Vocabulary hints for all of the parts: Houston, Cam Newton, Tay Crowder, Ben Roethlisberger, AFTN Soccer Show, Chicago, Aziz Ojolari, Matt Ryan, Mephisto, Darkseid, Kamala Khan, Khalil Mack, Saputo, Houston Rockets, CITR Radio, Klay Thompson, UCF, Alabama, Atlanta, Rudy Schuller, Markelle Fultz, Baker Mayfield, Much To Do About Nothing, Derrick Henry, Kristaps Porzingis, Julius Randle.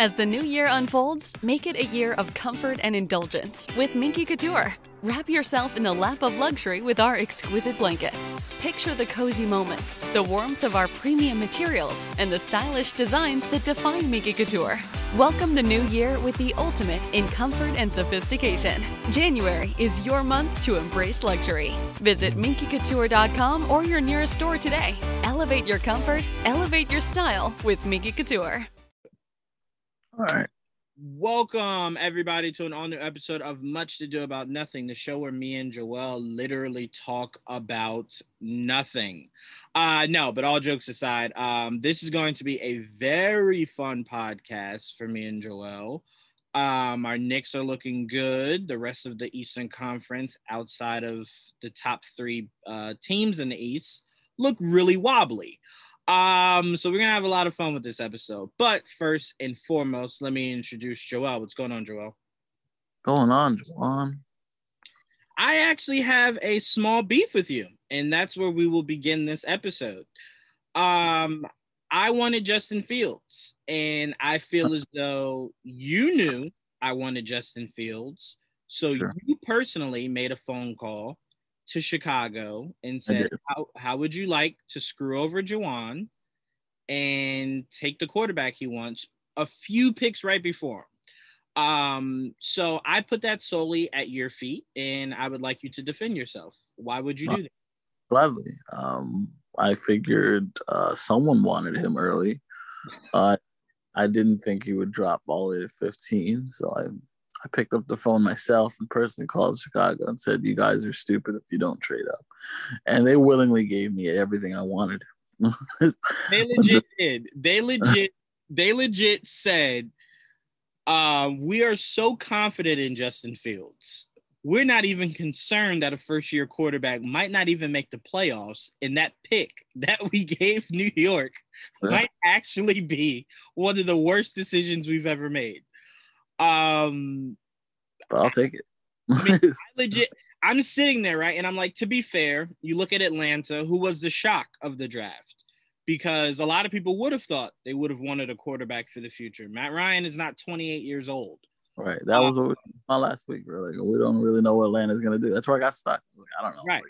As the new year unfolds, make it a year of comfort and indulgence with Minky Couture. Wrap yourself in the lap of luxury with our exquisite blankets. Picture the cozy moments, the warmth of our premium materials, and the stylish designs that define Minky Couture. Welcome the new year with the ultimate in comfort and sophistication. January is your month to embrace luxury. Visit minkycouture.com or your nearest store today. Elevate your comfort, elevate your style with Minky Couture. All right. Welcome, everybody, to an all-new episode of Much To Do About Nothing, the show where me and Joelle literally talk about nothing. But all jokes aside, this is going to be a very fun podcast for me and Joelle. Our Knicks are looking good. The rest of the Eastern Conference, outside of the top three teams in the East, look really wobbly. So we're going to have a lot of fun with this episode. But first and foremost, let me introduce Joelle. What's going on, Joelle? Going on, Joelle? I actually have a small beef with you, and that's where we will begin this episode. I wanted Justin Fields, and I feel as though you knew I wanted Justin Fields. So sure. You personally made a phone call to Chicago and said, how would you like to screw over Juwan and take the quarterback he wants a few picks right before him? So I put that solely at your feet, and I would like you to defend yourself. Why would you do that? Gladly. I figured someone wanted him early. I didn't think he would drop all the way to 15, so I picked up the phone myself and personally called Chicago and said, you guys are stupid if you don't trade up. And they willingly gave me everything I wanted. They legit did. They legit said, we are so confident in Justin Fields. We're not even concerned that a first-year quarterback might not even make the playoffs, and that pick that we gave New York might actually be one of the worst decisions we've ever made. But I'll take it. I mean, I'm sitting there, right? And I'm like, to be fair, you look at Atlanta, who was the shock of the draft, because a lot of people would have thought they would have wanted a quarterback for the future. Matt Ryan is not 28 years old. Right. That was my last week, really. We don't really know what Atlanta's going to do. That's where I got stuck. I don't know. Right.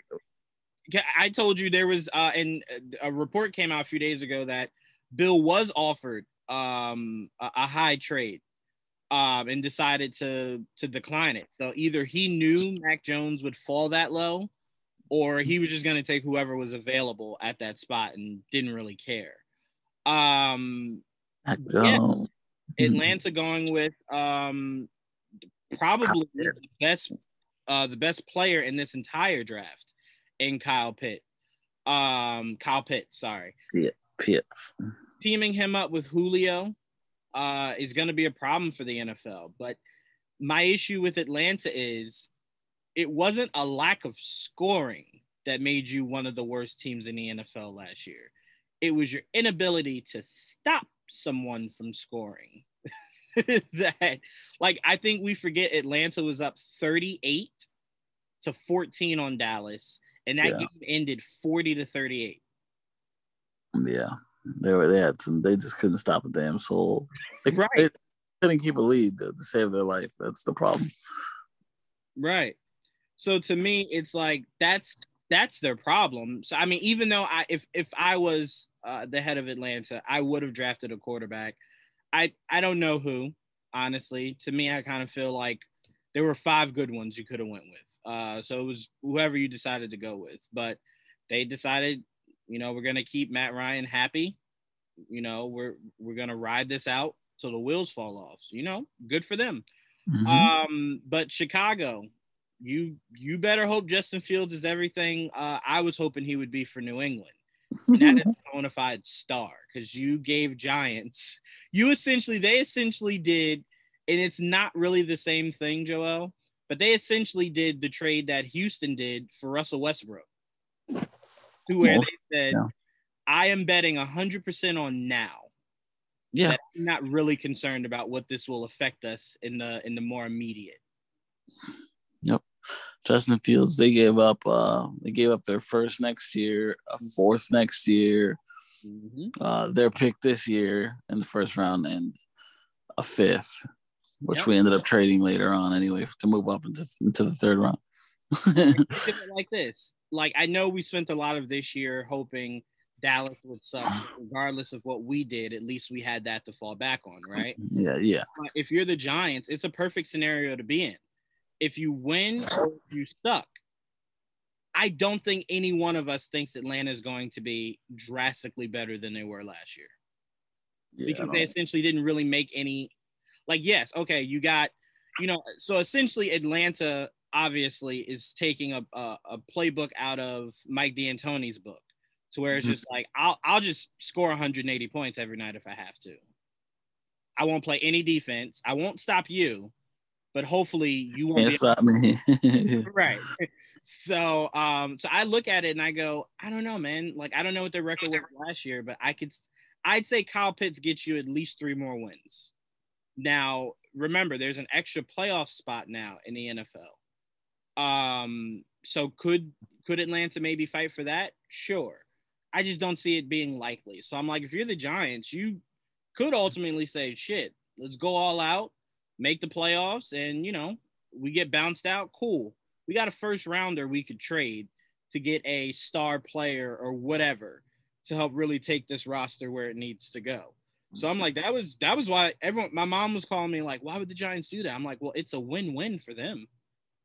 I told you there was, and a report came out a few days ago that Bill was offered a high trade. And decided to decline it. So either he knew Mac Jones would fall that low, or he was just going to take whoever was available at that spot and didn't really care. Atlanta going with probably the best player in this entire draft in Kyle Pitts. Teaming him up with Julio is going to be a problem for the NFL. But my issue with Atlanta is it wasn't a lack of scoring that made you one of the worst teams in the NFL last year. It was your inability to stop someone from scoring. I think we forget Atlanta was up 38-14 on Dallas, and that game ended 40-38. Yeah. They had some. They just couldn't stop a damn soul. They couldn't keep a lead to save their life. That's the problem. Right. So to me, it's like that's their problem. So I mean, even though if I was the head of Atlanta, I would have drafted a quarterback. I don't know who, honestly. To me, I kind of feel like there were 5 good ones you could have went with. So it was whoever you decided to go with, but they decided, you know, we're going to keep Matt Ryan happy. You know, we're going to ride this out till the wheels fall off. You know, good for them. Mm-hmm. But Chicago, you better hope Justin Fields is everything I was hoping he would be for New England. And that is a bona fide star, because you gave Giants. They essentially did, and it's not really the same thing, Joelle, but they essentially did the trade that Houston did for Russell Westbrook. Where they said, I am betting 100% on now. Yeah, I'm not really concerned about what this will affect us in the more immediate. Yep. Justin Fields, they gave up. They gave up their first next year, a fourth next year, their pick this year in the first round, and a fifth, which we ended up trading later on anyway to move up into the third round. Like this, like I know we spent a lot of this year hoping Dallas would suck. Regardless of what we did, at least we had that to fall back on, right? Yeah, yeah. But if you're the Giants, it's a perfect scenario to be in. If you win or if you suck, I don't think any one of us thinks Atlanta is going to be drastically better than they were last year. Yeah, because they essentially didn't really make any – like, yes, okay, you got – you know, so essentially Atlanta obviously is taking a playbook out of Mike D'Antoni's book to where it's just like, I'll just score 180 points every night if I have to. I won't play any defense. I won't stop you, but hopefully you won't be stop me. Right. So, so I look at it and I go, I don't know, man. Like, I don't know what their record was last year, but I'd say Kyle Pitts gets you at least 3 more wins. Now, remember, there's an extra playoff spot now in the NFL. So could Atlanta maybe fight for that? Sure. I just don't see it being likely. So I'm like, if you're the Giants, you could ultimately say, shit, let's go all out, make the playoffs, and, you know, we get bounced out, cool. We got a first rounder we could trade to get a star player or whatever to help really take this roster where it needs to go. So I'm like, that was why everyone, my mom was calling me like, why would the Giants do that? I'm like, well, it's a win-win for them.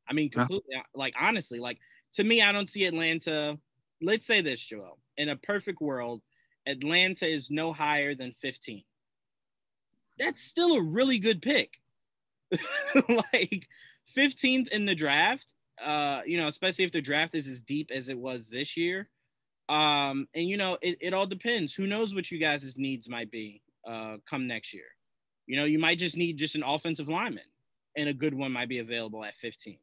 I mean, completely, like, honestly, like, to me, I don't see Atlanta. Let's say this, Joel. In a perfect world, Atlanta is no higher than 15. That's still a really good pick. Like 15th in the draft, you know, especially if the draft is as deep as it was this year. And, you know, it all depends. Who knows what you guys' needs might be come next year. You know, you might just need just an offensive lineman, and a good one might be available at 15.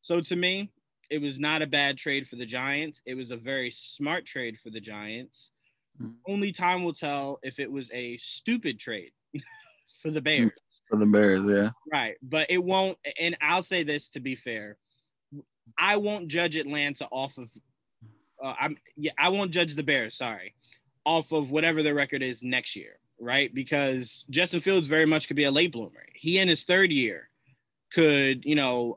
So to me, it was not a bad trade for the Giants. It was a very smart trade for the Giants. Only time will tell if it was a stupid trade for the Bears. For the Bears, yeah. Right. But it won't – and I'll say this to be fair. I won't judge Atlanta off of I won't judge the Bears, sorry, off of whatever their record is next year, right? Because Justin Fields very much could be a late bloomer. He in his third year could, you know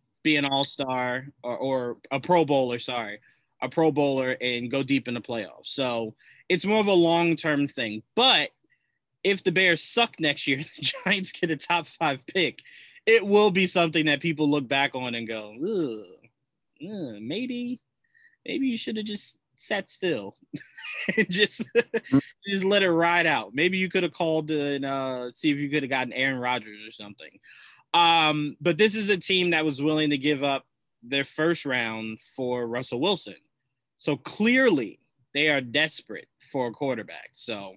– be an all-star or a Pro Bowler, and go deep in the playoffs. So it's more of a long-term thing. But if the Bears suck next year, the Giants get a top 5 pick, it will be something that people look back on and go, maybe you should have just sat still and just let it ride out. Maybe you could have called and see if you could have gotten Aaron Rodgers or something. But this is a team that was willing to give up their first round for Russell Wilson. So clearly they are desperate for a quarterback. So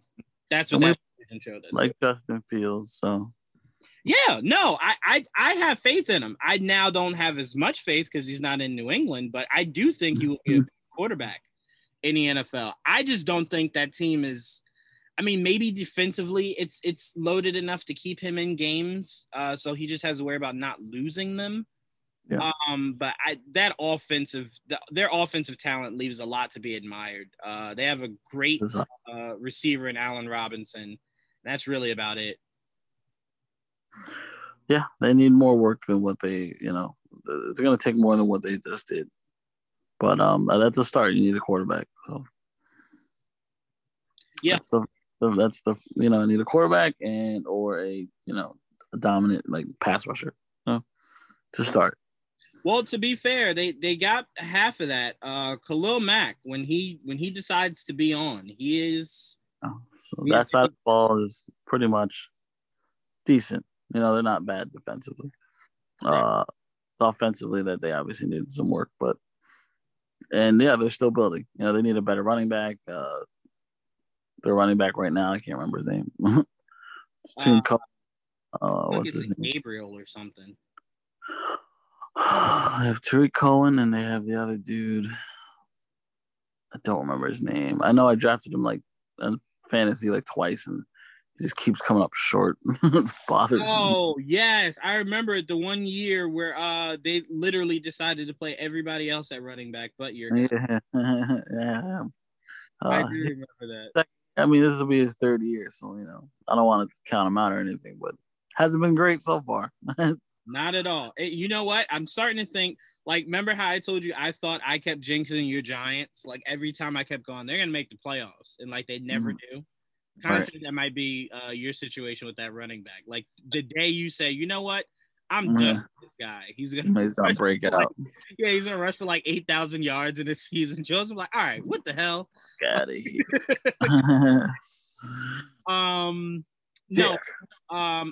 that's what that season showed us. Like Justin Fields, so. Yeah, no, I have faith in him. I now don't have as much faith because he's not in New England, but I do think he will be a good quarterback in the NFL. I just don't think that team is – I mean, maybe defensively it's loaded enough to keep him in games, so he just has to worry about not losing them. Yeah. But their offensive talent leaves a lot to be admired. They have a great receiver in Allen Robinson. That's really about it. Yeah, they need more work than what they, you know, it's going to take more than what they just did. But that's a start. You need a quarterback. So yeah. That's the you know, I need a quarterback and or a, you know, a dominant like pass rusher, you know, to start. Well, to be fair, they got half of that. Khalil Mack, when he decides to be on, he is. Oh, so that side of the ball is pretty much decent. You know, they're not bad defensively. Offensively, that they obviously needed some work, but and yeah, they're still building. You know, they need a better running back. Their running back right now, I can't remember his name. What's his name? Gabriel or something. They have Tariq Cohen and they have the other dude. I don't remember his name. I know I drafted him like in fantasy like twice and he just keeps coming up short. Bothers me. Oh, yes. I remember it the one year where they literally decided to play everybody else at running back but your guy. Yeah. I do remember that. I mean, this will be his third year, so, you know, I don't want to count him out or anything, but hasn't been great so far. Not at all. You know what? I'm starting to think, like, remember how I told you I thought I kept jinxing your Giants? Like, every time I kept going, they're going to make the playoffs, and, like, they never do. Kind of think that might be your situation with that running back. Like, the day you say, you know what? I'm done with this guy. He's gonna break it out. Yeah, he's gonna rush for like 8,000 yards in this season. Joe's like, all right, what the hell? Got it. I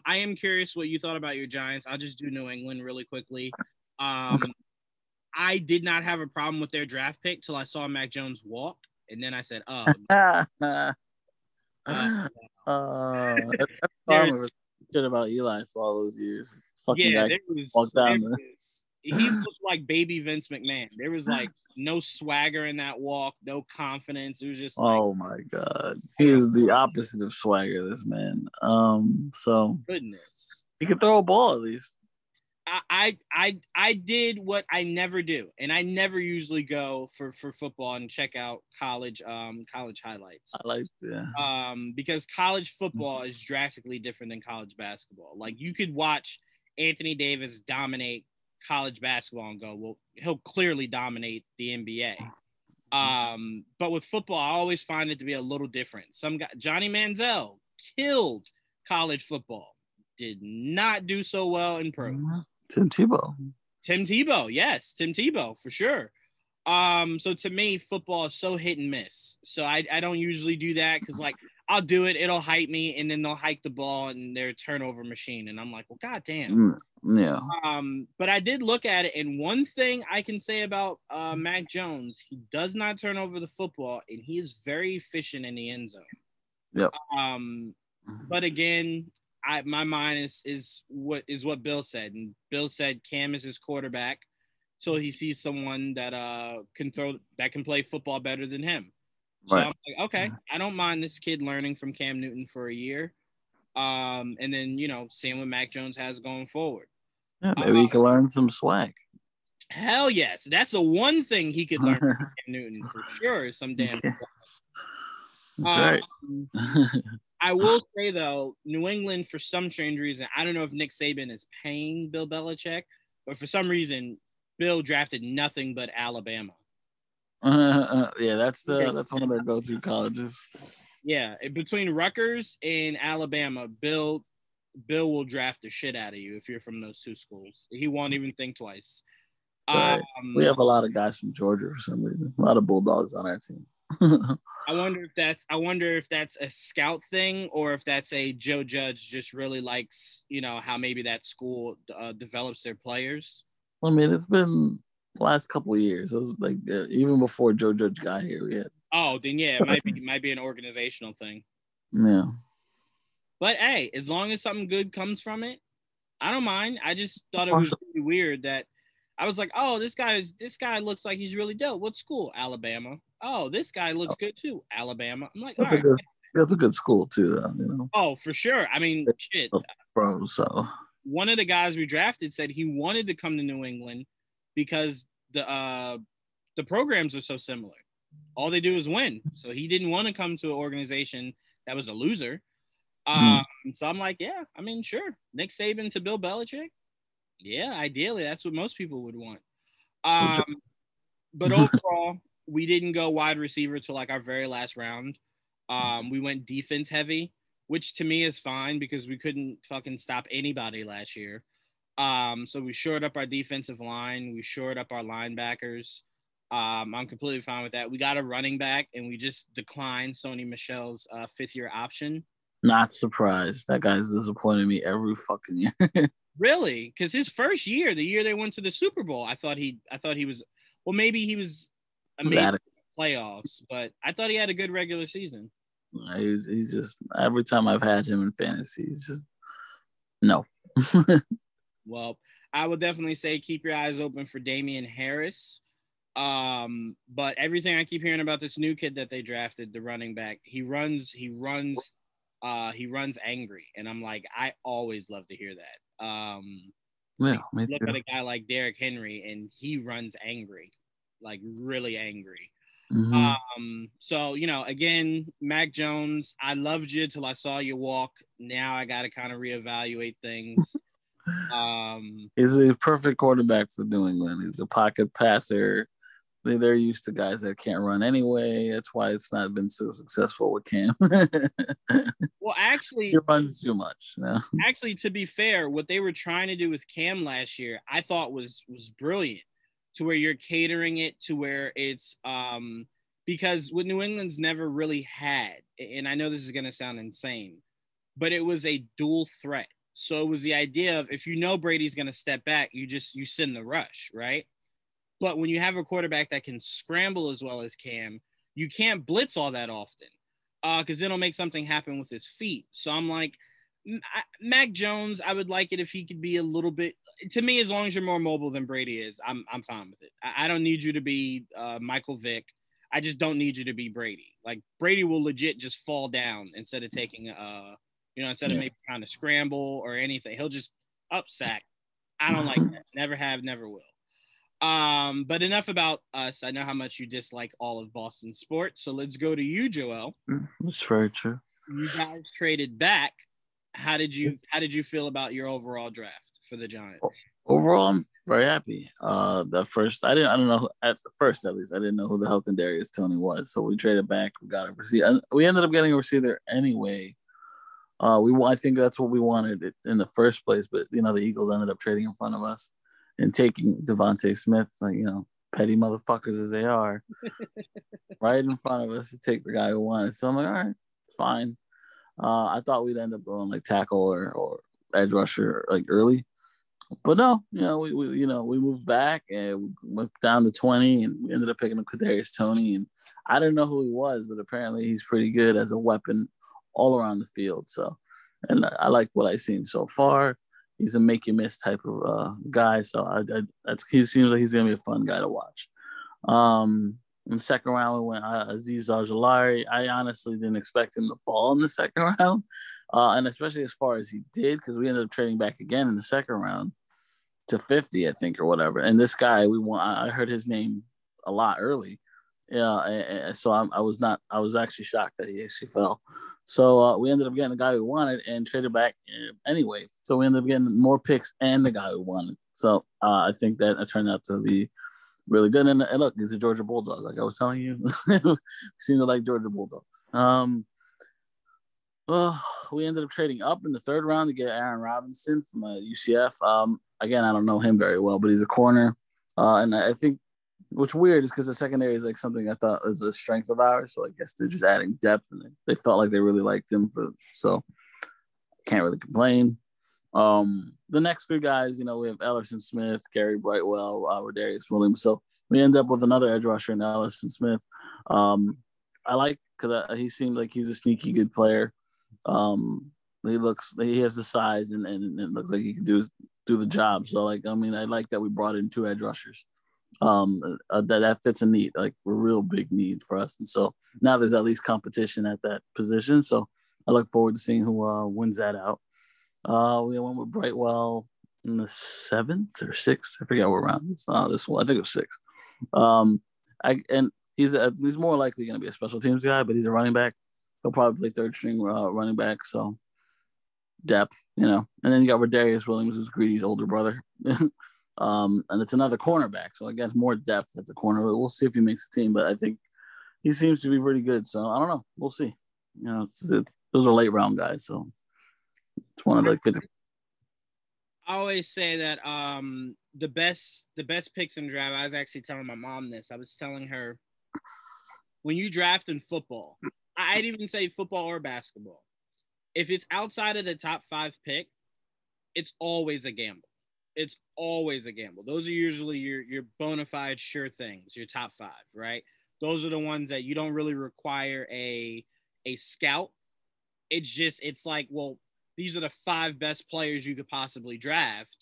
am curious what you thought about your Giants. I'll just do New England really quickly. I did not have a problem with their draft pick till I saw Mac Jones walk, and then I said, oh. That's shit about Eli for all those years. He looked like baby Vince McMahon. There was like no swagger in that walk, no confidence. It was just like, oh my God, he is the opposite of swagger, this man. So goodness, he could throw a ball at least. I did what I never do, and I never usually go for football and check out college highlights. Because college football is drastically different than college basketball. Like, you could watch Anthony Davis dominate college basketball and go, well, he'll clearly dominate the NBA. But with football, I always find it to be a little different. Some guy, Johnny Manziel, killed college football. Did not do so well in pro. Tim Tebow, for sure. So to me, football is so hit and miss. So I don't usually do that because, like, I'll do it, it'll hype me, and then they'll hike the ball and they're a turnover machine. And I'm like, well, goddamn. Yeah. But I did look at it, and one thing I can say about Mac Jones, he does not turn over the football, and he is very efficient in the end zone. Yep. But again, my mind is what Bill said, and Bill said Cam is his quarterback, so he sees someone that can play football better than him. So right. I'm like, okay, I don't mind this kid learning from Cam Newton for a year, and then, you know, seeing what Mac Jones has going forward. Yeah, maybe he can learn some swag. Hell yes, that's the one thing he could learn from Cam Newton for sure. Some damn. Yeah. That's right. I will say, though, New England, for some strange reason, I don't know if Nick Saban is paying Bill Belichick, but for some reason, Bill drafted nothing but Alabama. That's one of their go-to colleges. Yeah, between Rutgers and Alabama, Bill will draft the shit out of you if you're from those two schools. He won't even think twice. Right. We have a lot of guys from Georgia for some reason. A lot of Bulldogs on our team. I wonder if that's a scout thing, or if that's a Joe Judge just really likes, you know, how maybe that school develops their players. I mean, it's been the last couple of years. It was like even before Joe Judge got here. Yeah. Oh, then yeah, it might be an organizational thing. Yeah. But hey, as long as something good comes from it, I don't mind. I just thought it was really weird that I was like, oh, this guy looks like he's really dope. What school? Alabama. Oh, this guy looks good too. Alabama. I'm like, that's all right. That's a good school too, though. You know? Oh, for sure. I mean, shit. Bro, so one of the guys we drafted said he wanted to come to New England because the programs are so similar. All they do is win. So he didn't want to come to an organization that was a loser. So I'm like, yeah. I mean, sure. Nick Saban to Bill Belichick. Yeah, ideally, that's what most people would want. But overall, we didn't go wide receiver till like our very last round. We went defense heavy, which to me is fine because we couldn't fucking stop anybody last year. So we shored up our defensive line. We shored up our linebackers. I'm completely fine with that. We got a running back, and we just declined Sony Michelle's fifth-year option. Not surprised. That guy's disappointed me every fucking year. Really? Because his first year, the year they went to the Super Bowl, I thought he was – well, maybe he was amazing in the playoffs, but I thought he had a good regular season. He's just – every time I've had him in fantasy, he's just – no. Well, I would definitely say keep your eyes open for Damian Harris. But everything I keep hearing about this new kid that they drafted, the running back, he runs angry, and I'm like, I always love to hear that. Look at a guy like Derrick Henry, and he runs angry, like really angry. Mm-hmm. So, you know, again, Mac Jones, I loved you till I saw you walk. Now I got to kind of reevaluate things. He's a perfect quarterback for New England. He's a pocket passer. They're used to guys that can't run anyway. That's why it's not been so successful with Cam. Well, actually, he runs too much. You know? Actually, to be fair, what they were trying to do with Cam last year, I thought was brilliant. To where you're catering it to where it's because what New England's never really had, and I know this is going to sound insane, but it was a dual threat. So it was the idea of, if you know Brady's going to step back, you send the rush, right? But when you have a quarterback that can scramble as well as Cam, you can't blitz all that often because then it'll make something happen with his feet. So I'm like, Mac Jones, I would like it if he could be a little bit. To me, as long as you're more mobile than Brady is, I'm fine with it. I don't need you to be Michael Vick. I just don't need you to be Brady. Like, Brady will legit just fall down instead of taking instead of maybe trying to scramble or anything. He'll just upsack. I don't like that. Never have, never will. But enough about us. I know how much you dislike all of Boston sports. So let's go to you, Joel. That's very true. You guys traded back. How did you feel about your overall draft for the Giants? Overall, I'm very happy. I didn't know who the hell Kadarius Toney was. So we traded back. We got a receiver. We ended up getting a receiver anyway. I think that's what we wanted in the first place. But you know, the Eagles ended up trading in front of us and taking Devontae Smith. Like, you know, petty motherfuckers as they are, right in front of us to take the guy who wanted. So I'm like, all right, fine. I thought we'd end up going like tackle or edge rusher like early, but no, you know, we moved back and we went down to 20 and we ended up picking up Kadarius Toney, and I didn't know who he was, but apparently he's pretty good as a weapon all around the field. So, and I like what I've seen so far. He's a make you miss type of guy. So he seems like he's gonna be a fun guy to watch. In the second round, we went Aziz Ojolari. I honestly didn't expect him to fall in the second round, and especially as far as he did, because we ended up trading back again in the second round to 50, I think, or whatever. And this guy, I heard his name a lot early, and so I was actually shocked that he actually fell. So we ended up getting the guy we wanted and traded back anyway. So we ended up getting more picks and the guy we wanted. So I think that it turned out to be really good. And look, he's a Georgia Bulldog. Like I was telling you, we seem to like Georgia Bulldogs. We ended up trading up in the third round to get Aaron Robinson from UCF. Again, I don't know him very well, but he's a corner. And I think what's weird is because the secondary is like something I thought was a strength of ours. So I guess they're just adding depth, and they felt like they really liked him. So can't really complain. The next three guys, you know, we have Ellison Smith, Gary Brightwell, Rodarius Williams. So we end up with another edge rusher in Ellison Smith. I like, because he seemed like he's a sneaky good player. He has the size, and it looks like he can do the job. So, like, I mean, I like that we brought in two edge rushers. That's a need, like a real big need for us. And so now there's at least competition at that position. So I look forward to seeing who wins that out. We went with Brightwell in the 7th or 6th. I forget what round. This one, I think it was 6. He's more likely going to be a special teams guy, but he's a running back. He'll probably play third string running back. So depth, you know. And then you got Rodarius Williams, who's Greedy's older brother, and it's another cornerback. So again, more depth at the corner. We'll see if he makes the team, but I think he seems to be pretty good. So I don't know. We'll see. You know, those are late round guys. So. It's one of like 50. I always say that the best picks in draft. I was actually telling my mom this. I was telling her, when you draft in football, I'd even say football or basketball, if it's outside of the top 5 pick, it's always a gamble. It's always a gamble. Those are usually your bona fide sure things, your top 5, right? Those are the ones that you don't really require a scout. It's like, well, these are the 5 best players you could possibly draft.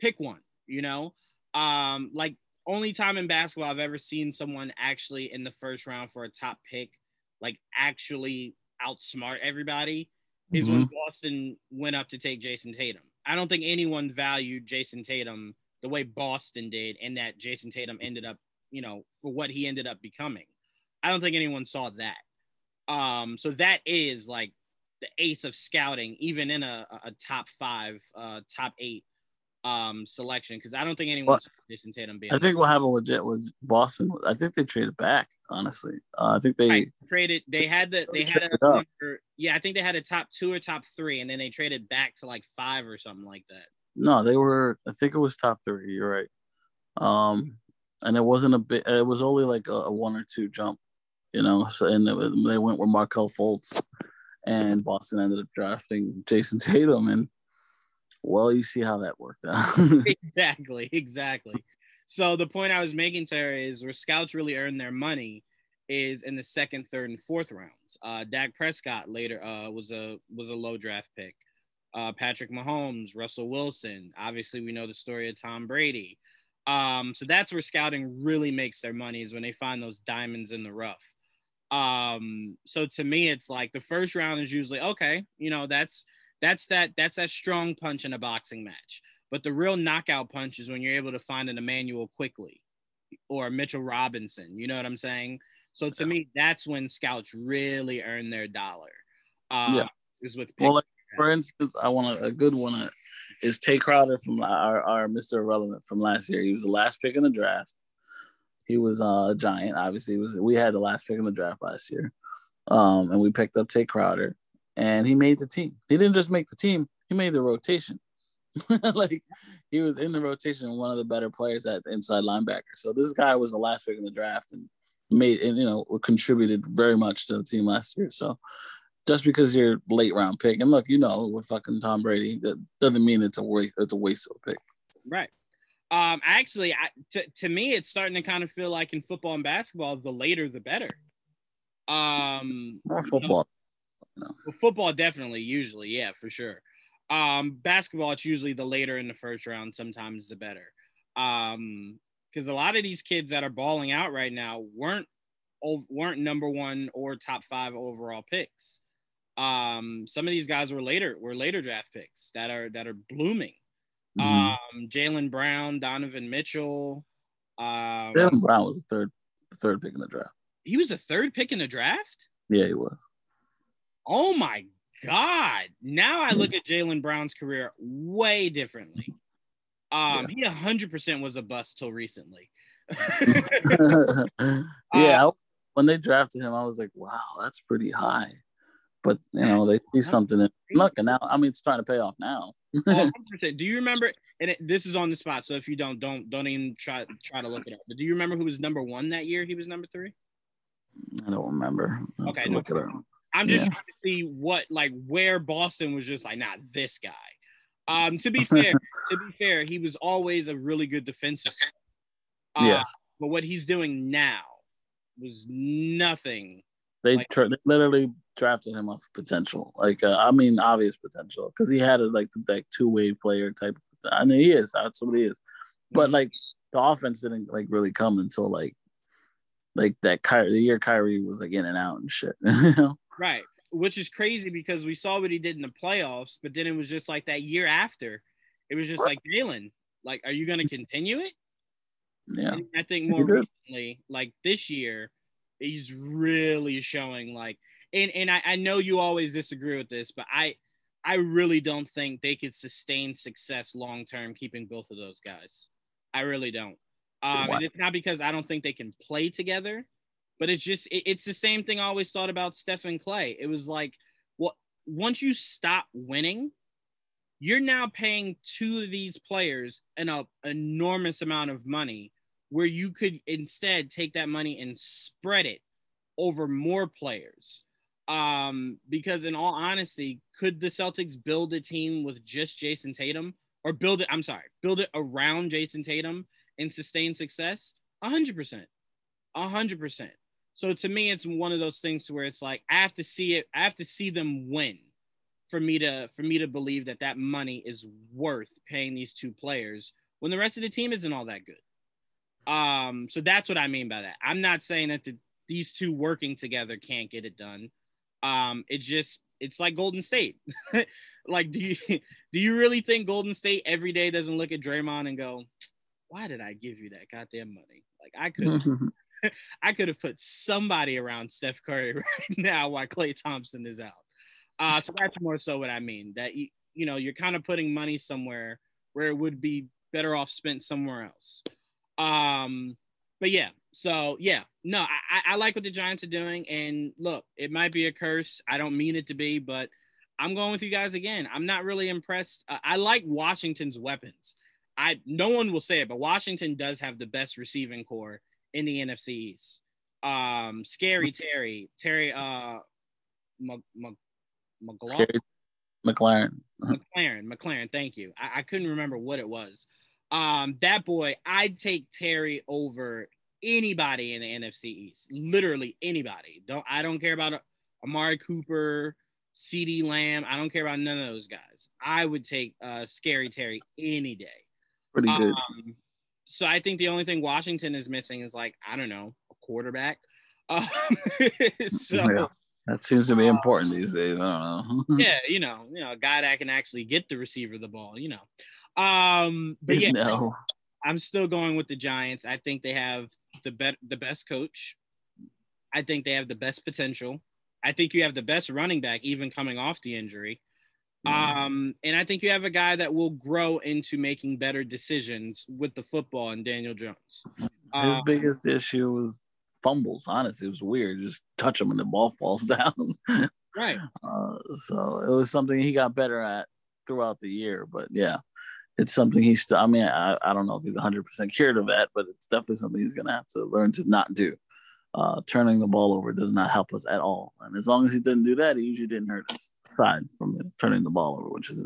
Pick one, you know? Like, only time in basketball I've ever seen someone actually in the first round for a top pick, like, actually outsmart everybody, is when Boston went up to take Jason Tatum. I don't think anyone valued Jason Tatum the way Boston did, and that Jason Tatum ended up, you know, for what he ended up becoming. I don't think anyone saw that. So that is like the ace of scouting, even in a top five, top eight selection, because I don't think anyone's Jason Tatum being. I think we'll have a legit with Boston. I think they traded back, honestly. I think they traded. They had the I think they had a top two or top three, and then they traded back to like five or something like that. No, they were. I think it was top three. You're right. And it wasn't a bit. It was only like a one or two jump, you know. So and they went with Markelle Fultz, and Boston ended up drafting Jason Tatum, and well, you see how that worked out. Exactly. So the point I was making, Terry, is where scouts really earn their money is in the second, third, and fourth rounds. Dak Prescott later was a low draft pick. Patrick Mahomes, Russell Wilson. Obviously, we know the story of Tom Brady. So that's where scouting really makes their money, is when they find those diamonds in the rough. So to me, it's like the first round is usually, okay, you know, that's that strong punch in a boxing match. But the real knockout punch is when you're able to find an Emmanuel Quickly or a Mitchell Robinson. You know what I'm saying? So to me, that's when scouts really earn their dollar. Is with picks. Well, like, for instance, I want a good one. Is Tay Crowder from our Mr. Irrelevant from last year. He was the last pick in the draft. He was a Giant, obviously. We had the last pick in the draft last year. And we picked up Tay Crowder, and he made the team. He didn't just make the team. He made the rotation. Like, he was in the rotation and one of the better players at the inside linebacker. So this guy was the last pick in the draft and contributed very much to the team last year. So just because you're a late round pick, and look, you know, with fucking Tom Brady, that doesn't mean it's a waste of a pick. Right. Actually, to me, it's starting to kind of feel like in football and basketball, the later, the better. More football. You know, no. Well, football, definitely, usually. Yeah, for sure. Basketball, it's usually the later in the first round, sometimes the better. Because a lot of these kids that are balling out right now weren't number one or top five overall picks. Some of these guys were later draft picks that are blooming. Mm-hmm. Jaylen Brown, Donovan Mitchell. Jaylen Brown was the third pick in the draft. He was the third pick in the draft? Yeah, he was. Oh my God. Now I look at Jaylen Brown's career way differently. Yeah. He 100% was a bust till recently. Yeah. When they drafted him, I was like, wow, that's pretty high. But, you know, they see something in luck. And now, I mean, it's trying to pay off now. 100%. Do you remember? And this is on the spot. So if you don't even try to look it up. But do you remember who was number one that year? He was number three? I don't remember. Okay. No, I'm just trying to see where Boston was just like, nah, this guy. To be fair, he was always a really good defensive. Yes. But what he's doing now was nothing. They literally drafted him off potential. Like, I mean, obvious potential, because he had the two-way player type. I mean, he is. That's what he is. But, like, the offense didn't, really come until, that the year Kyrie was, in and out and shit. You know? Right, which is crazy because we saw what he did in the playoffs, but then it was just, that year after. It was just, Jalen, are you going to continue it? Yeah. And I think more recently, this year, he's really showing and I know you always disagree with this, but I really don't think they could sustain success long term keeping both of those guys. I really don't. And it's not because I don't think they can play together, but it's just it's the same thing I always thought about Steph and Clay. It was once you stop winning, you're now paying two of these players an enormous amount of money, where you could instead take that money and spread it over more players. Because in all honesty, could the Celtics build a team with just Jason Tatum or build it around Jason Tatum and sustain success? 100%. So to me, it's one of those things where it's I have to see it. I have to see them win for me to believe that money is worth paying these two players when the rest of the team isn't all that good. So that's what I mean by that. I'm not saying that these two working together can't get it done. It's like Golden State. Do you really think Golden State every day doesn't look at Draymond and go, why did I give you that goddamn money? I could. I could have put somebody around Steph Curry right now while Klay Thompson is out. So that's more so what I mean, that, you know, you're kind of putting money somewhere where it would be better off spent somewhere else. But yeah, so yeah, no, I like what the Giants are doing. And look, it might be a curse. I don't mean it to be, but I'm going with you guys again. I'm not really impressed. I like Washington's weapons. No one will say it, but Washington does have the best receiving core in the NFC East. Scary Terry McLaurin. Thank you. I couldn't remember what it was. That boy, I'd take Terry over anybody in the NFC East. Literally anybody. I don't care about Amari Cooper, CeeDee Lamb. I don't care about none of those guys. I would take Scary Terry any day. Pretty good. So I think the only thing Washington is missing is, like, I don't know, a quarterback. So yeah, that seems to be important these days. I don't know. Yeah, you know, a guy that can actually get the receiver the ball, you know. But yeah, no. I'm still going with the Giants. I think they have the best coach. I think they have the best potential. I think you have the best running back, even coming off the injury. And I think you have a guy that will grow into making better decisions with the football and Daniel Jones. His biggest issue was fumbles. Honestly, it was weird. Just touch them and the ball falls down. Right. So it was something he got better at throughout the year. But yeah, it's something he's still, I mean, I don't know if he's 100% cured of that, but it's definitely something he's going to have to learn to not do. Turning the ball over does not help us at all. And as long as he didn't do that, he usually didn't hurt us, aside from turning the ball over, which is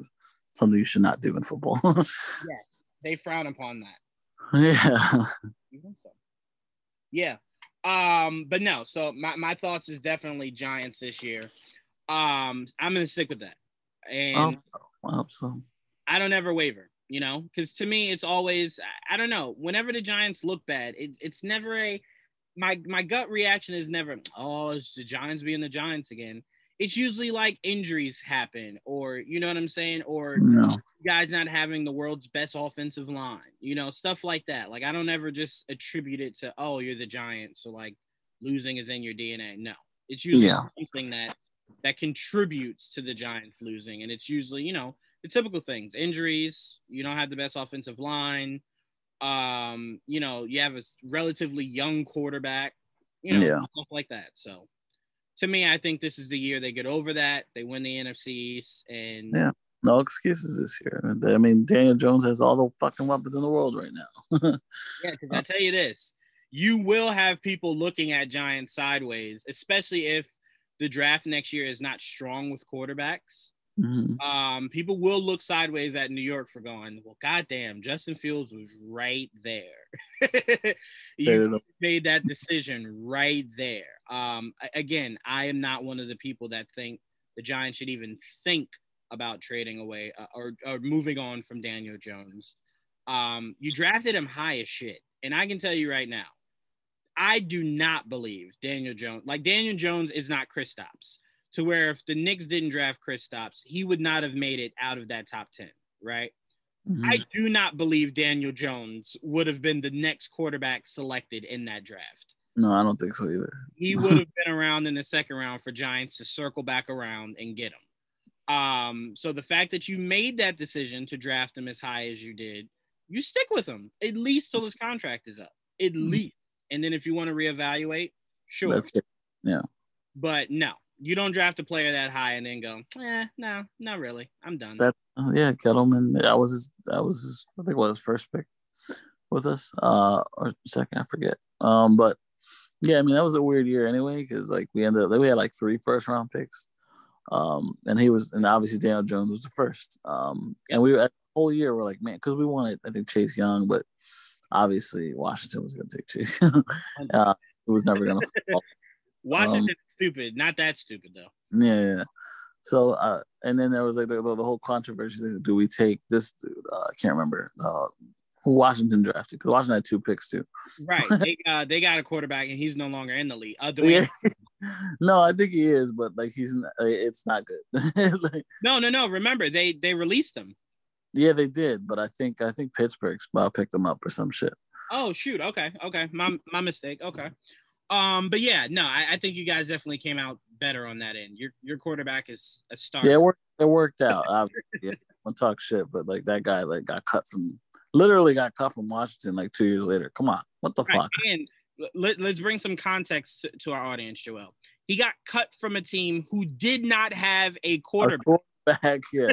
something you should not do in football. Yes, they frown upon that. Yeah. You think so? Yeah. But no, so my thoughts is definitely Giants this year. I'm going to stick with that. And I hope so. I don't ever waver, you know, because to me, it's always, I don't know, whenever the Giants look bad, it's never a, my gut reaction is never, oh, it's the Giants being the Giants again. It's usually like injuries happen, or, you know what I'm saying? Or guys not having the world's best offensive line, you know, stuff like that. Like, I don't ever just attribute it to, oh, you're the Giants, so like losing is in your DNA. No, it's usually something that contributes to the Giants losing. And it's usually, you know, the typical things, injuries, you don't have the best offensive line. You know, you have a relatively young quarterback, you know, stuff like that. So to me, I think this is the year they get over that. They win the NFC East, and no excuses this year. I mean, Daniel Jones has all the fucking weapons in the world right now. Yeah, because I tell you this, you will have people looking at Giants sideways, especially if the draft next year is not strong with quarterbacks. Mm-hmm. People will look sideways at New York for going, well, goddamn, Justin Fields was right there. You made that decision right there. Again, I am not one of the people that think the Giants should even think about trading away or moving on from Daniel Jones. You drafted him high as shit, and I can tell you right now, I do not believe Daniel Jones. Like, Daniel Jones is not Kristaps. To where if the Knicks didn't draft Kristaps, he would not have made it out of that top 10, right? Mm-hmm. I do not believe Daniel Jones would have been the next quarterback selected in that draft. No, I don't think so either. He would have been around in the second round for Giants to circle back around and get him. So the fact that you made that decision to draft him as high as you did, you stick with him, at least till his contract is up, at least. And then if you want to reevaluate, sure. That's it. Yeah. But no. You don't draft a player that high and then go, no, not really. I'm done. Gettleman. I think it was his first pick with us, or second, I forget. But yeah, I mean, that was a weird year anyway, because like we had like 3 first-round picks, and obviously Daniel Jones was the first. And we the whole year we're like, man, because we wanted, I think, Chase Young, but obviously Washington was going to take Chase Young. It was never going to. Washington is stupid. Not that stupid, though. Yeah. So, and then there was like the whole controversy. Do we take this dude? I can't remember who Washington drafted, because Washington had 2 picks, too. Right. They got a quarterback, and he's no longer in the league. No, I think he is, but like it's not good. No. Remember, they released him. Yeah, they did, but I think Pittsburgh picked him up or some shit. Oh, shoot. Okay. My mistake. Okay. But yeah, no, I think you guys definitely came out better on that end. Your quarterback is a star. Yeah, it worked out. Yeah, I don't talk shit, but like that guy like got cut from Washington like 2 years later. Come on, what the fuck? And let's bring some context to our audience, Joel. He got cut from a team who did not have a quarterback. Yeah.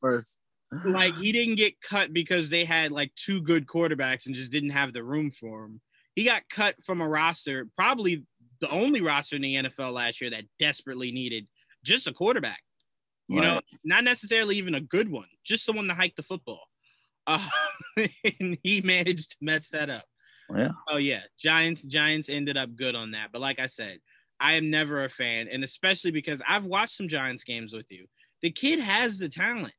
First. Like he didn't get cut because they had like two good quarterbacks and just didn't have the room for him. He got cut from a roster, probably the only roster in the NFL last year that desperately needed just a quarterback. You know, not necessarily even a good one, just someone to hike the football. And he managed to mess that up. Yeah. Oh yeah, Giants ended up good on that. But like I said, I am never a fan, and especially because I've watched some Giants games with you. The kid has the talent.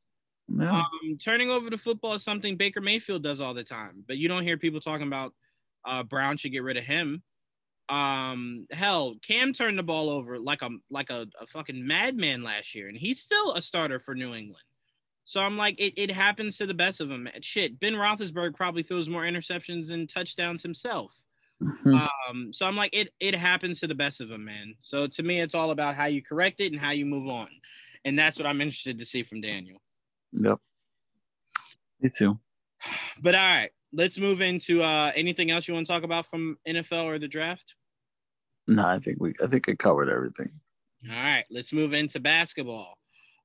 No. Turning over the football is something Baker Mayfield does all the time, but you don't hear people talking about Brown should get rid of him. Hell, Cam turned the ball over like a fucking madman last year, and he's still a starter for New England. So I'm like, it happens to the best of them. Shit, Ben Roethlisberger probably throws more interceptions and touchdowns himself. Mm-hmm. So I'm like, it happens to the best of them, man. So to me, it's all about how you correct it and how you move on. And that's what I'm interested to see from Daniel. Yep. Me too. But all right, let's move into anything else you want to talk about from NFL or the draft? No, I think it covered everything. All right, let's move into basketball.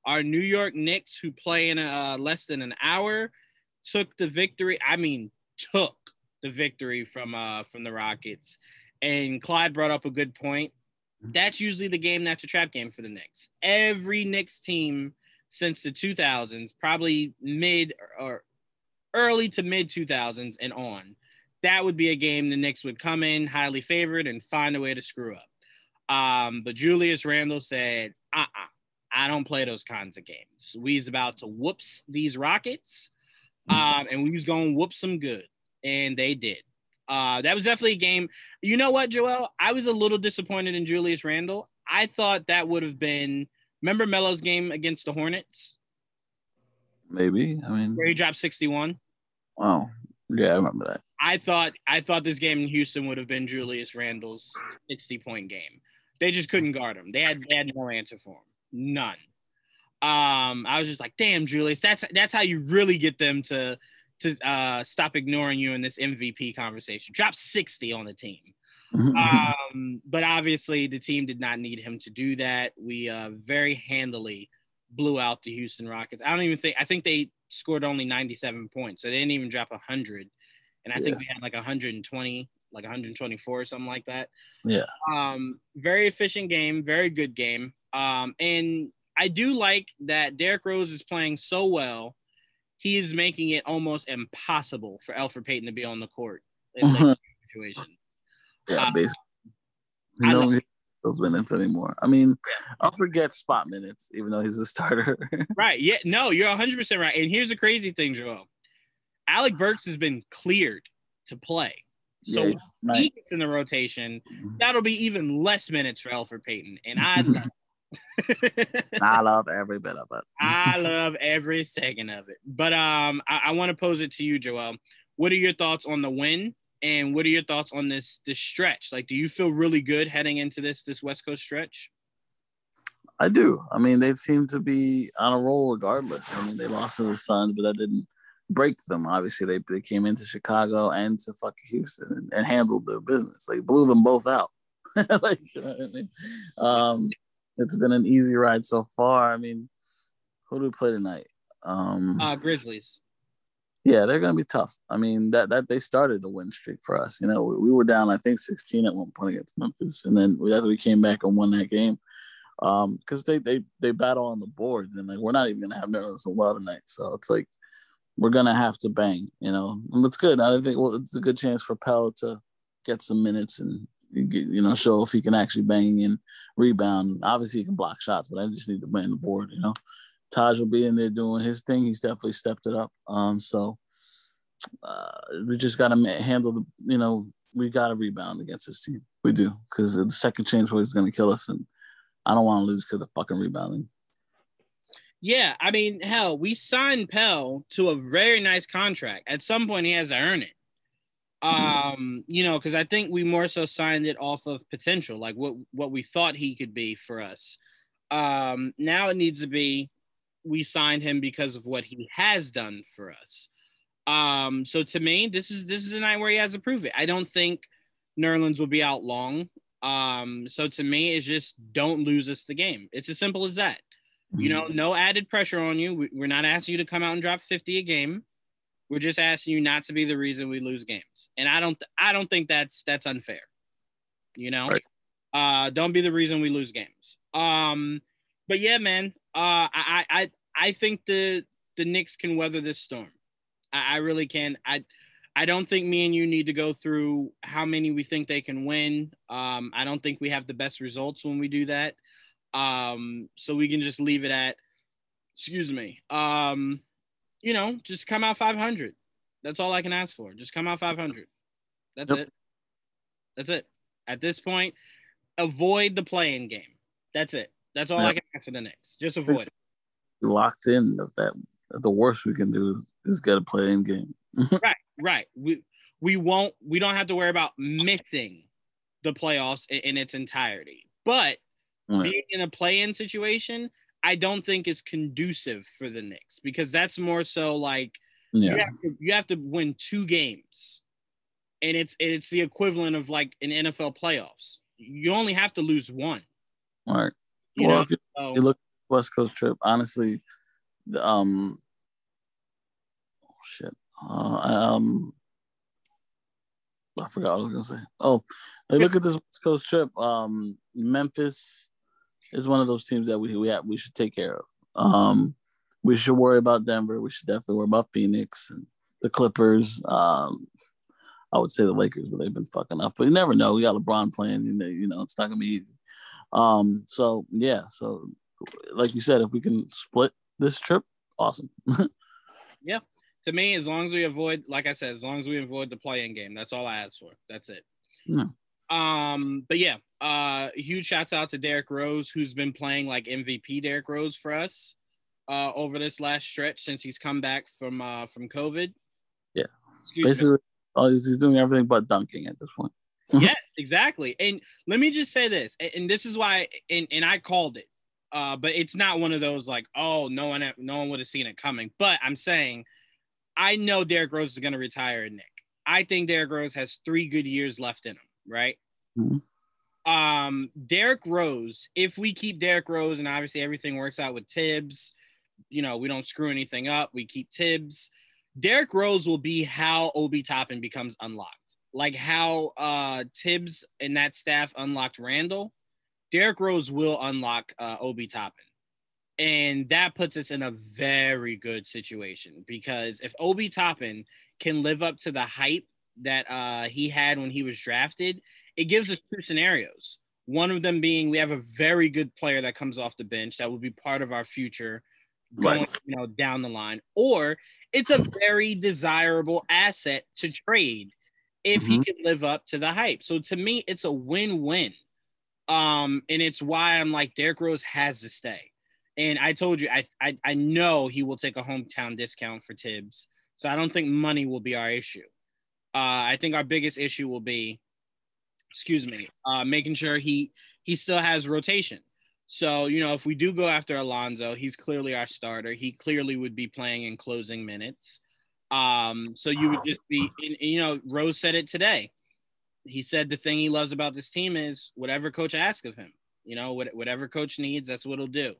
Our New York Knicks, who play in less than an hour, took the victory from the Rockets. And Clyde brought up a good point. That's usually the game that's a trap game for the Knicks. Every Knicks team since the 2000s, probably mid or early to mid 2000s and on, that would be a game the Knicks would come in highly favored and find a way to screw up. But Julius Randle said, I don't play those kinds of games. We's about to whoops these Rockets, and we was going to whoop some good, and they did. That was definitely a game. You know what, Joel? I was a little disappointed in Julius Randle. I thought that would have been – remember Melo's game against the Hornets? Maybe. I mean – where he dropped 61? Wow. Yeah, I remember that. I thought this game in Houston would have been Julius Randle's 60-point game. They just couldn't guard him. They had no answer for him. None. I was just like, damn, Julius, that's how you really get them to stop ignoring you in this MVP conversation. Drop 60 on the team. But obviously the team did not need him to do that. We very handily blew out the Houston Rockets. I think they scored only 97 points, so they didn't even drop 100. And I think we had like 120, like 124 or something like that. Yeah. Very efficient game, very good game. And I do like that Derrick Rose is playing so well. He is making it almost impossible for Alfred Payton to be on the court in like situations. Yeah, basically. No one gets those minutes anymore. I mean, Alfred gets spot minutes, even though he's a starter. Right. Yeah. No, you're 100% right. And here's the crazy thing, Joel. Alec Burks has been cleared to play. So yeah, he gets in the rotation, that'll be even less minutes for Alfred Payton. And I love every bit of it. I love every second of it. But I want to pose it to you, Joel. What are your thoughts on the win, and what are your thoughts on this stretch? Like, do you feel really good heading into this West Coast stretch? I do. I mean, they seem to be on a roll regardless. I mean, they lost to the Suns, but that didn't break them. Obviously, they came into Chicago and to fucking Houston and handled their business. They blew them both out. Like, you know what I mean? It's been an easy ride so far. I mean, who do we play tonight? Grizzlies. Yeah, they're going to be tough. I mean, that they started the win streak for us. You know, we were down, I think, 16 at one point against Memphis. And then as we came back and won that game, because they battle on the board. And, like, we're not even going to have nervous and well tonight. So it's like we're going to have to bang, you know. And it's good. I think it's a good chance for Pell to get some minutes and, you know, show if he can actually bang and rebound. Obviously, he can block shots, but I just need to bang the board, you know. Taj will be in there doing his thing. He's definitely stepped it up. So we just got to handle the, you know, we got to rebound against this team. We do, because the second chance was going to kill us, and I don't want to lose because of fucking rebounding. Yeah, I mean, hell, we signed Pell to a very nice contract. At some point, he has to earn it. you know, because I think we more so signed it off of potential, like what we thought he could be for us. Now it needs to be we signed him because of what he has done for us. So to me, this is the night where he has to prove it. I don't think Nerlens will be out long. So to me, it's just don't lose us the game. It's as simple as that. You know, no added pressure on you. We're not asking you to come out and drop 50 a game. We're just asking you not to be the reason we lose games. And I don't think that's unfair. You know, right. Don't be the reason we lose games. But yeah, man, I think the Knicks can weather this storm. I really can. I don't think me and you need to go through how many we think they can win. I don't think we have the best results when we do that. So we can just leave it at, you know, just come out 500. That's all I can ask for. Just come out 500. That's it. That's it. At this point, avoid the play-in game. That's it. That's all I can ask for the Knicks. Just avoid it. You're locked in of that. The worst we can do is get a play-in game. Right. We don't have to worry about missing the playoffs in its entirety. But being in a play-in situation, I don't think is conducive for the Knicks, because that's more so like you have to win two games, and it's the equivalent of like an NFL playoffs. You only have to lose one. All right. If you look at the West Coast trip, honestly, I forgot what I was gonna say. Oh, look at this West Coast trip. Memphis is one of those teams that we should take care of. We should worry about Denver. We should definitely worry about Phoenix and the Clippers. I would say the Lakers, but they've been fucking up. But you never know. We got LeBron playing. You know, it's not gonna be easy. So like you said, if we can split this trip, awesome. Yeah. To me, as long as we avoid, like I said, as long as we avoid the play-in game, that's all I ask for. That's it. Yeah. But yeah, huge shouts out to Derrick Rose, who's been playing like MVP Derrick Rose for us over this last stretch since he's come back from COVID. Yeah. Basically, he's doing everything but dunking at this point. Yeah, exactly. And let me just say this, and this is why, and I called it, but it's not one of those like, oh, no one would have seen it coming. But I'm saying, I know Derrick Rose is going to retire, Nick. I think Derrick Rose has 3 good years left in him, right? Mm-hmm. Derrick Rose, if we keep Derrick Rose, and obviously everything works out with Tibbs, you know, we don't screw anything up, we keep Tibbs, Derrick Rose will be how Obi Toppin becomes unlocked. Like how Tibbs and that staff unlocked Randall, Derrick Rose will unlock Obi Toppin. And that puts us in a very good situation, because if Obi Toppin can live up to the hype that he had when he was drafted, it gives us 2 scenarios. One of them being we have a very good player that comes off the bench that will be part of our future going, you know, down the line. Or it's a very desirable asset to trade if he can live up to the hype. So to me, it's a win-win. And it's why I'm like, Derrick Rose has to stay. And I told you, I know he will take a hometown discount for Tibbs. So I don't think money will be our issue. I think our biggest issue will be, making sure he still has rotation. So, you know, if we do go after Alonzo, he's clearly our starter. He clearly would be playing in closing minutes. So you would just be, you know, Rose said it today. He said the thing he loves about this team is whatever coach asks of him, you know, whatever coach needs, that's what he'll do.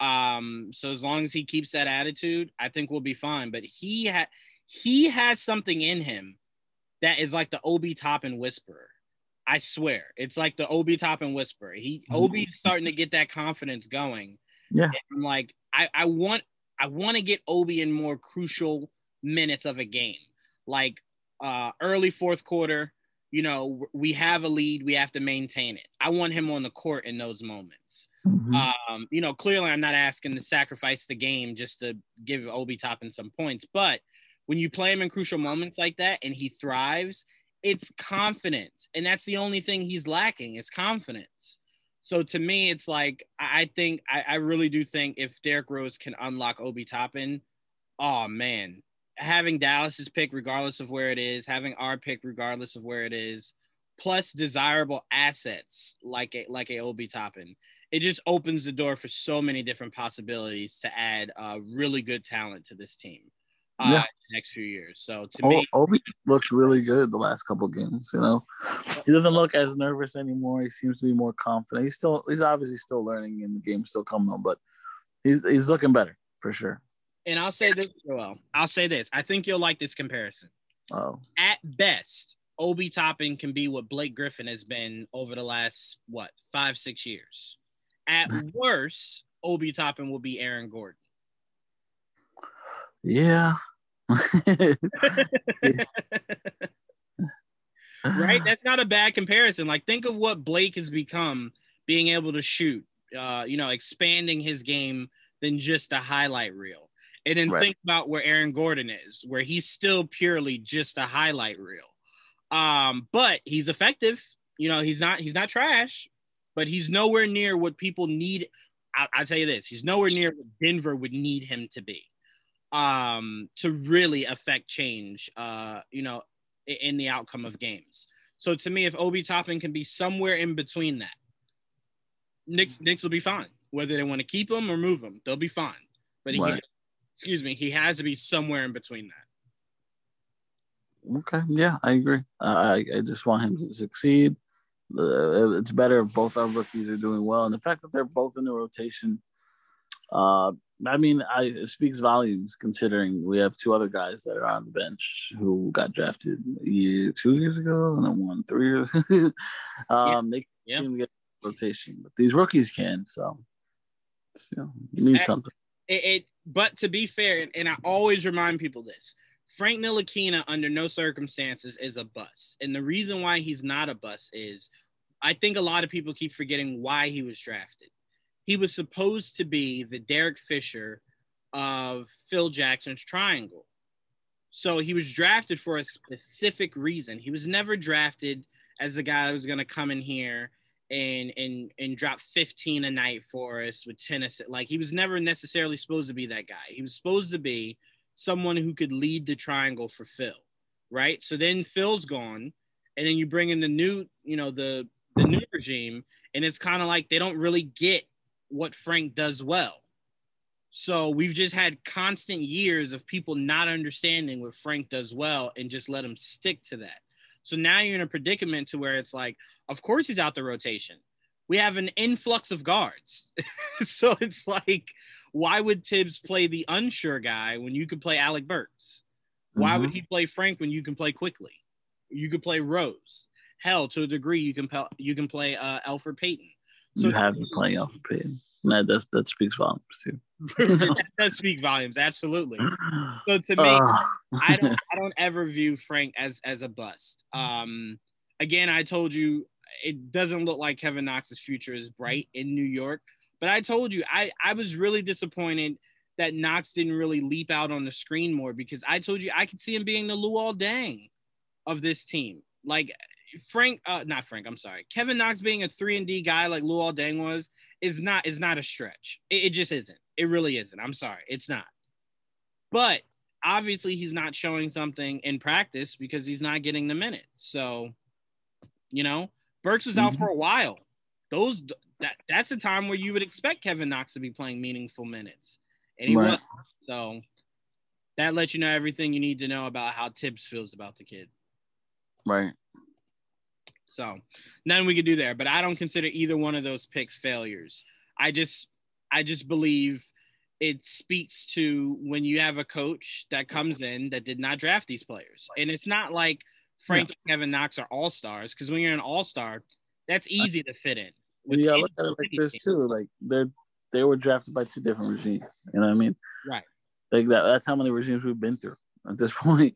So as long as he keeps that attitude, I think we'll be fine. But he has something in him that is like the Obi Toppin whisperer. I swear, it's like the Obi Toppin whisperer. Obi's starting to get that confidence going. Yeah, and I'm like, I want to get Obi in more crucial minutes of a game, like early fourth quarter. You know, we have a lead, we have to maintain it. I want him on the court in those moments. You know, clearly I'm not asking to sacrifice the game just to give Obi Toppin some points, but when you play him in crucial moments like that and he thrives, it's confidence. And that's the only thing he's lacking is confidence. So to me, it's like, I really do think if Derrick Rose can unlock Obi Toppin, oh man, having Dallas's pick regardless of where it is, having our pick regardless of where it is, plus desirable assets like a Obi Toppin, it just opens the door for so many different possibilities to add really good talent to this team in the next few years. So to me, Obi looked really good the last couple of games. You know, he doesn't look as nervous anymore. He seems to be more confident. He's obviously still learning, and the game's still coming on, but he's looking better for sure. And I'll say this, Joel. I think you'll like this comparison. Oh. At best, Obi Toppin can be what Blake Griffin has been over the last, 5-6 years. At worst, Obi Toppin will be Aaron Gordon. Yeah. Right? That's not a bad comparison. Like, think of what Blake has become being able to shoot, expanding his game than just a highlight reel. And then Think about where Aaron Gordon is, where he's still purely just a highlight reel. But he's effective. You know, he's not trash, but he's nowhere near what people need. I'll tell you this. He's nowhere near what Denver would need him to be to really affect change, in the outcome of games. So to me, if Obi Toppin can be somewhere in between that, Knicks will be fine. Whether they want to keep him or move him, they'll be fine. But he has to be somewhere in between that. Okay, yeah, I agree. I just want him to succeed. It's better if both our rookies are doing well. And the fact that they're both in the rotation, it speaks volumes considering we have two other guys that are on the bench who got drafted 2 years ago and then 1 3 years ago. They can't even get the rotation, but these rookies can. So you need something. But to be fair, and I always remind people this, Frank Ntilikina under no circumstances is a bust. And the reason why he's not a bust is I think a lot of people keep forgetting why he was drafted. He was supposed to be the Derek Fisher of Phil Jackson's triangle. So he was drafted for a specific reason. He was never drafted as the guy that was going to come in here and drop 15 a night for us with tennis. Like, he was never necessarily supposed to be that guy. He was supposed to be someone who could lead the triangle for Phil, right? So then Phil's gone, and then you bring in the new, the new regime, and it's kind of like they don't really get what Frank does well. So we've just had constant years of people not understanding what Frank does well and just let him stick to that. So now you're in a predicament to where it's like, of course he's out the rotation. We have an influx of guards. So it's like, why would Tibbs play the unsure guy when you could play Alec Burks? Why would he play Frank when you can play Quickly? You could play Rose. Hell, to a degree, you can play Elfrid Payton. So you have been playing Elfrid Payton. That speaks volumes too. That does speak volumes, absolutely. So to me, I don't ever view Frank as a bust. Again, I told you it doesn't look like Kevin Knox's future is bright in New York, but I told you I was really disappointed that Knox didn't really leap out on the screen more, because I told you I could see him being the Luol Deng of this team. Like Kevin Knox being a 3-and-D guy like Luol Deng was is not a stretch. It just isn't. It really isn't. I'm sorry. It's not. But obviously he's not showing something in practice because he's not getting the minutes. So, Burks was out for a while. That's a time where you would expect Kevin Knox to be playing meaningful minutes. And he wasn't. So that lets you know everything you need to know about how Tibbs feels about the kid. Right. So nothing we could do there, but I don't consider either one of those picks failures. I just believe it speaks to when you have a coach that comes in that did not draft these players. And it's not like Frank and Kevin Knox are all-stars, because when you're an all-star, that's easy to fit in. Yeah, look at it like this too. Like they were drafted by two different regimes. You know what I mean? Right. Like that's how many regimes we've been through at this point.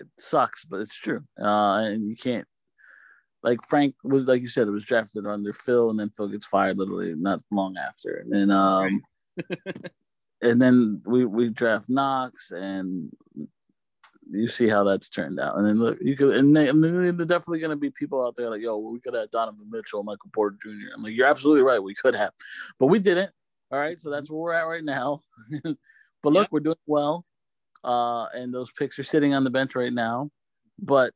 It sucks, but it's true. And you can't, like Frank was, like you said, it was drafted under Phil, and then Phil gets fired literally not long after. And then, and then we draft Knox, and you see how that's turned out. And then look, there's definitely going to be people out there like, yo, well, we could have Donovan Mitchell, Michael Porter Jr. I'm like, you're absolutely right. We could have, but we didn't. All right. So that's where we're at right now. But look, we're doing well. And those picks are sitting on the bench right now, but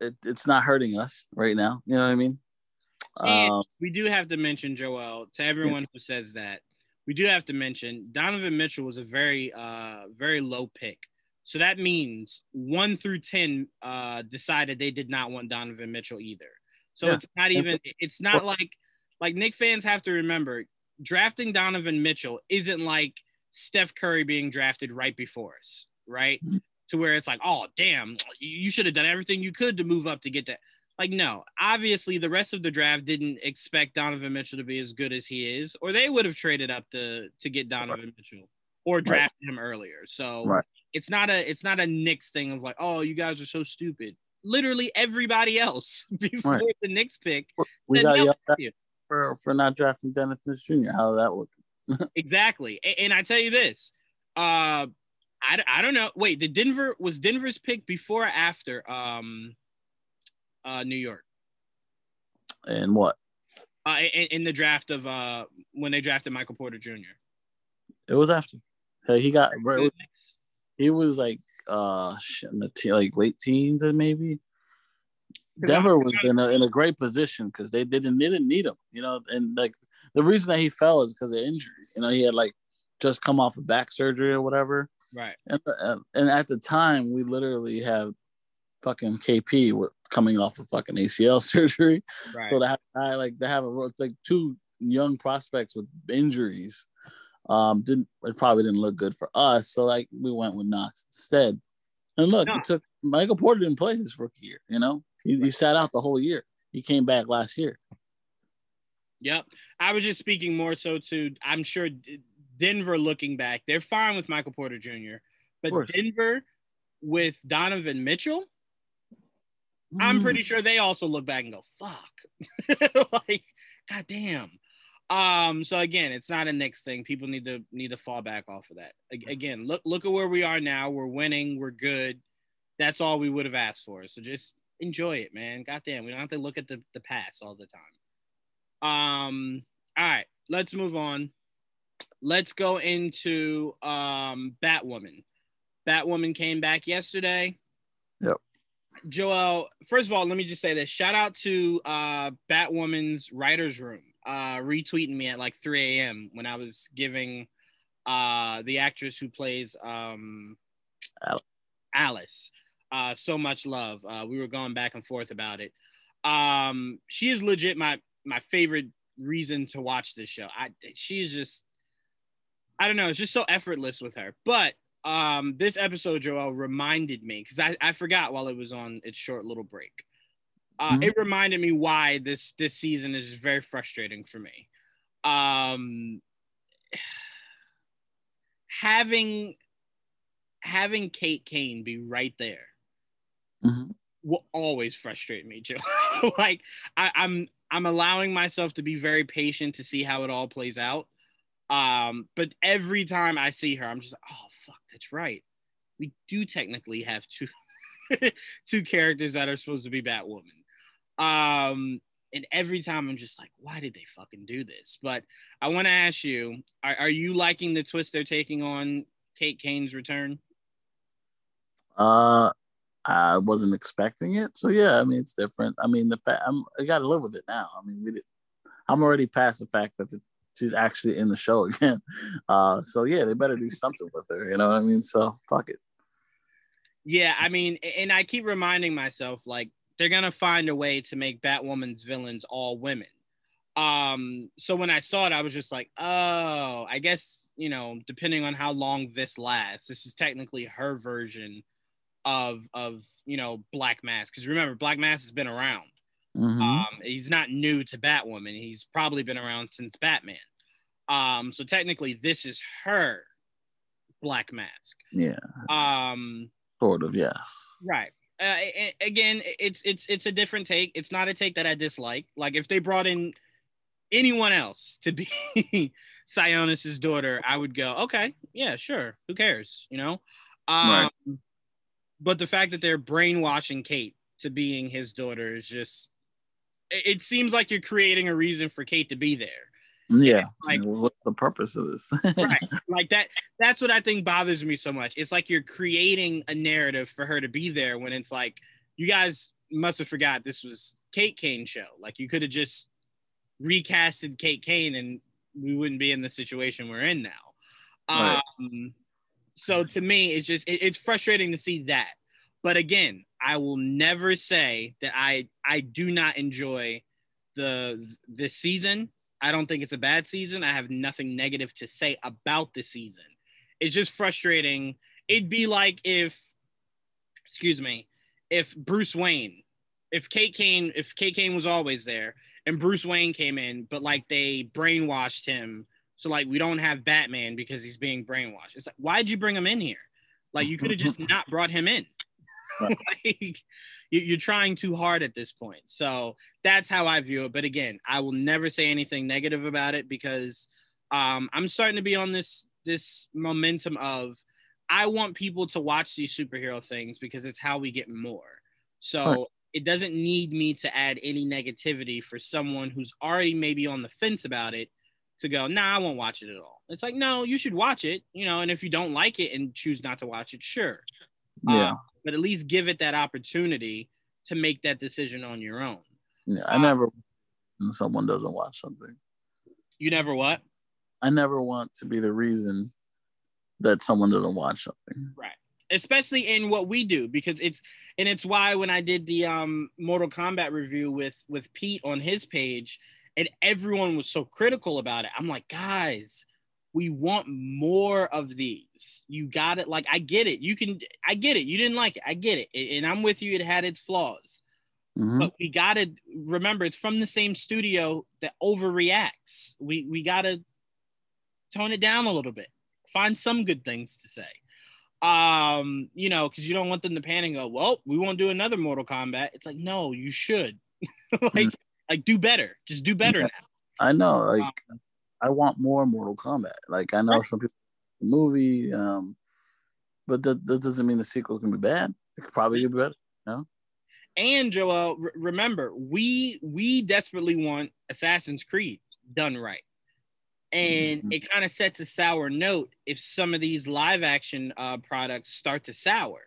it's not hurting us right now. You know what I mean? We do have to mention, Joel, to everyone who says that, we do have to mention Donovan Mitchell was a very, very low pick. So that means 1 through 10 decided they did not want Donovan Mitchell either. So yeah. it's not like Knicks fans have to remember, drafting Donovan Mitchell isn't like Steph Curry being drafted right before us, right? To where it's like, oh, damn, you should have done everything you could to move up to get that. Like, no, obviously the rest of the draft didn't expect Donovan Mitchell to be as good as he is, or they would have traded up to get Donovan Mitchell or draft him earlier. So it's not a Knicks thing of like, oh, you guys are so stupid. Literally everybody else before the Knicks pick said no for not drafting Dennis Smith Jr. How that worked. Exactly. And I tell you this, I don't know. Wait, was Denver's pick before or after New York? And what? In the draft of when they drafted Michael Porter Jr. It was after. He got he was like late teens or maybe. Denver was in a great position because they didn't need him, you know, and like the reason that he fell is because of injury. You know, he had like just come off of back surgery or whatever. Right. And at the time, we literally have fucking KP coming off of fucking ACL surgery. Right. So to have two young prospects with injuries, it probably didn't look good for us. So like we went with Knox instead. And look, Michael Porter didn't play his rookie year. You know, he sat out the whole year. He came back last year. Yep. I was just speaking more so to, I'm sure Denver looking back, they're fine with Michael Porter Jr., but Denver with Donovan Mitchell, I'm pretty sure they also look back and go, fuck, like, goddamn. So again, it's not a Knicks thing. People need to fall back off of that. Again, look at where we are now. We're winning. We're good. That's all we would have asked for. So just enjoy it, man. Goddamn. We don't have to look at the past all the time. All right, let's move on. Let's go into Batwoman. Batwoman came back yesterday. Yep. Joel, first of all, let me just say this. Shout out to Batwoman's writer's room retweeting me at like 3 a.m. when I was giving the actress who plays Alice so much love. We were going back and forth about it. She is legit my favorite reason to watch this show. She's just, I don't know. It's just so effortless with her. But this episode, Joel, reminded me, because I forgot while it was on its short little break. It reminded me why this season is very frustrating for me. Having Kate Kane be right there will always frustrate me, Joel. Like I'm allowing myself to be very patient to see how it all plays out. But every time I see her, I'm just like, oh, fuck, that's right. We do technically have two characters that are supposed to be Batwoman. And every time I'm just like, why did they fucking do this? But I want to ask you, are you liking the twist they're taking on Kate Kane's return? I wasn't expecting it. So, yeah, I mean, it's different. I mean, I got to live with it now. I mean, I'm already past the fact that she's actually in the show again. So, yeah, they better do something with her. You know what I mean? So, fuck it. Yeah, I mean, and I keep reminding myself, like, they're going to find a way to make Batwoman's villains all women. So when I saw it, I was just like, oh, I guess, you know, depending on how long this lasts, this is technically her version of you know, Black Mass, because remember, Black Mass has been around. He's not new to Batwoman. He's probably been around since Batman. So technically this is her Black Mask. Yeah. Sort of, yeah. Right. Again, it's a different take. It's not a take that I dislike. Like if they brought in anyone else to be Sionis's daughter, I would go, okay, yeah, sure. Who cares? You know? Right. But the fact that they're brainwashing Kate to being his daughter is just, it seems like you're creating a reason for Kate to be there. Yeah. Like, what's the purpose of this? Right. Like that. That's what I think bothers me so much. It's like you're creating a narrative for her to be there when it's like, you guys must have forgot this was Kate Kane's show. Like, you could have just recasted Kate Kane and we wouldn't be in the situation we're in now. Right. So to me, it's just it's frustrating to see that. But again, I will never say that I do not enjoy this season. I don't think it's a bad season. I have nothing negative to say about the season. It's just frustrating. It'd be like if Bruce Wayne, if Kate Kane was always there and Bruce Wayne came in, but like they brainwashed him. So like, we don't have Batman because he's being brainwashed. It's like, why'd you bring him in here? Like, you could have just not brought him in. Like, you're trying too hard at this point. So that's how I view it. But again, I will never say anything negative about it because I'm starting to be on this momentum of, I want people to watch these superhero things because it's how we get more. So it doesn't need me to add any negativity for someone who's already maybe on the fence about it to go, nah, I won't watch it at all. It's like, no, you should watch it, and if you don't like it and choose not to watch it, sure. Yeah. But at least give it that opportunity to make that decision on your own. Yeah, I never someone doesn't watch something. You never what? I never want to be the reason that someone doesn't watch something. Right. Especially in what we do, because it's why when I did the Mortal Kombat review with Pete on his page and everyone was so critical about it, I'm like, guys, we want more of these. You got it. Like, I get it. I get it. You didn't like it. I get it. And I'm with you. It had its flaws, but we got to remember it's from the same studio that overreacts. We got to tone it down a little bit. Find some good things to say, because you don't want them to panic and go, well, we won't do another Mortal Kombat. It's like, no, you should. Like do better. Just do better now. I know. I want more Mortal Kombat. Like, I know some people like the movie, but that doesn't mean the sequel can be bad. It could probably be better. No. And Joel, remember, we desperately want Assassin's Creed done right. And it kind of sets a sour note if some of these live action products start to sour,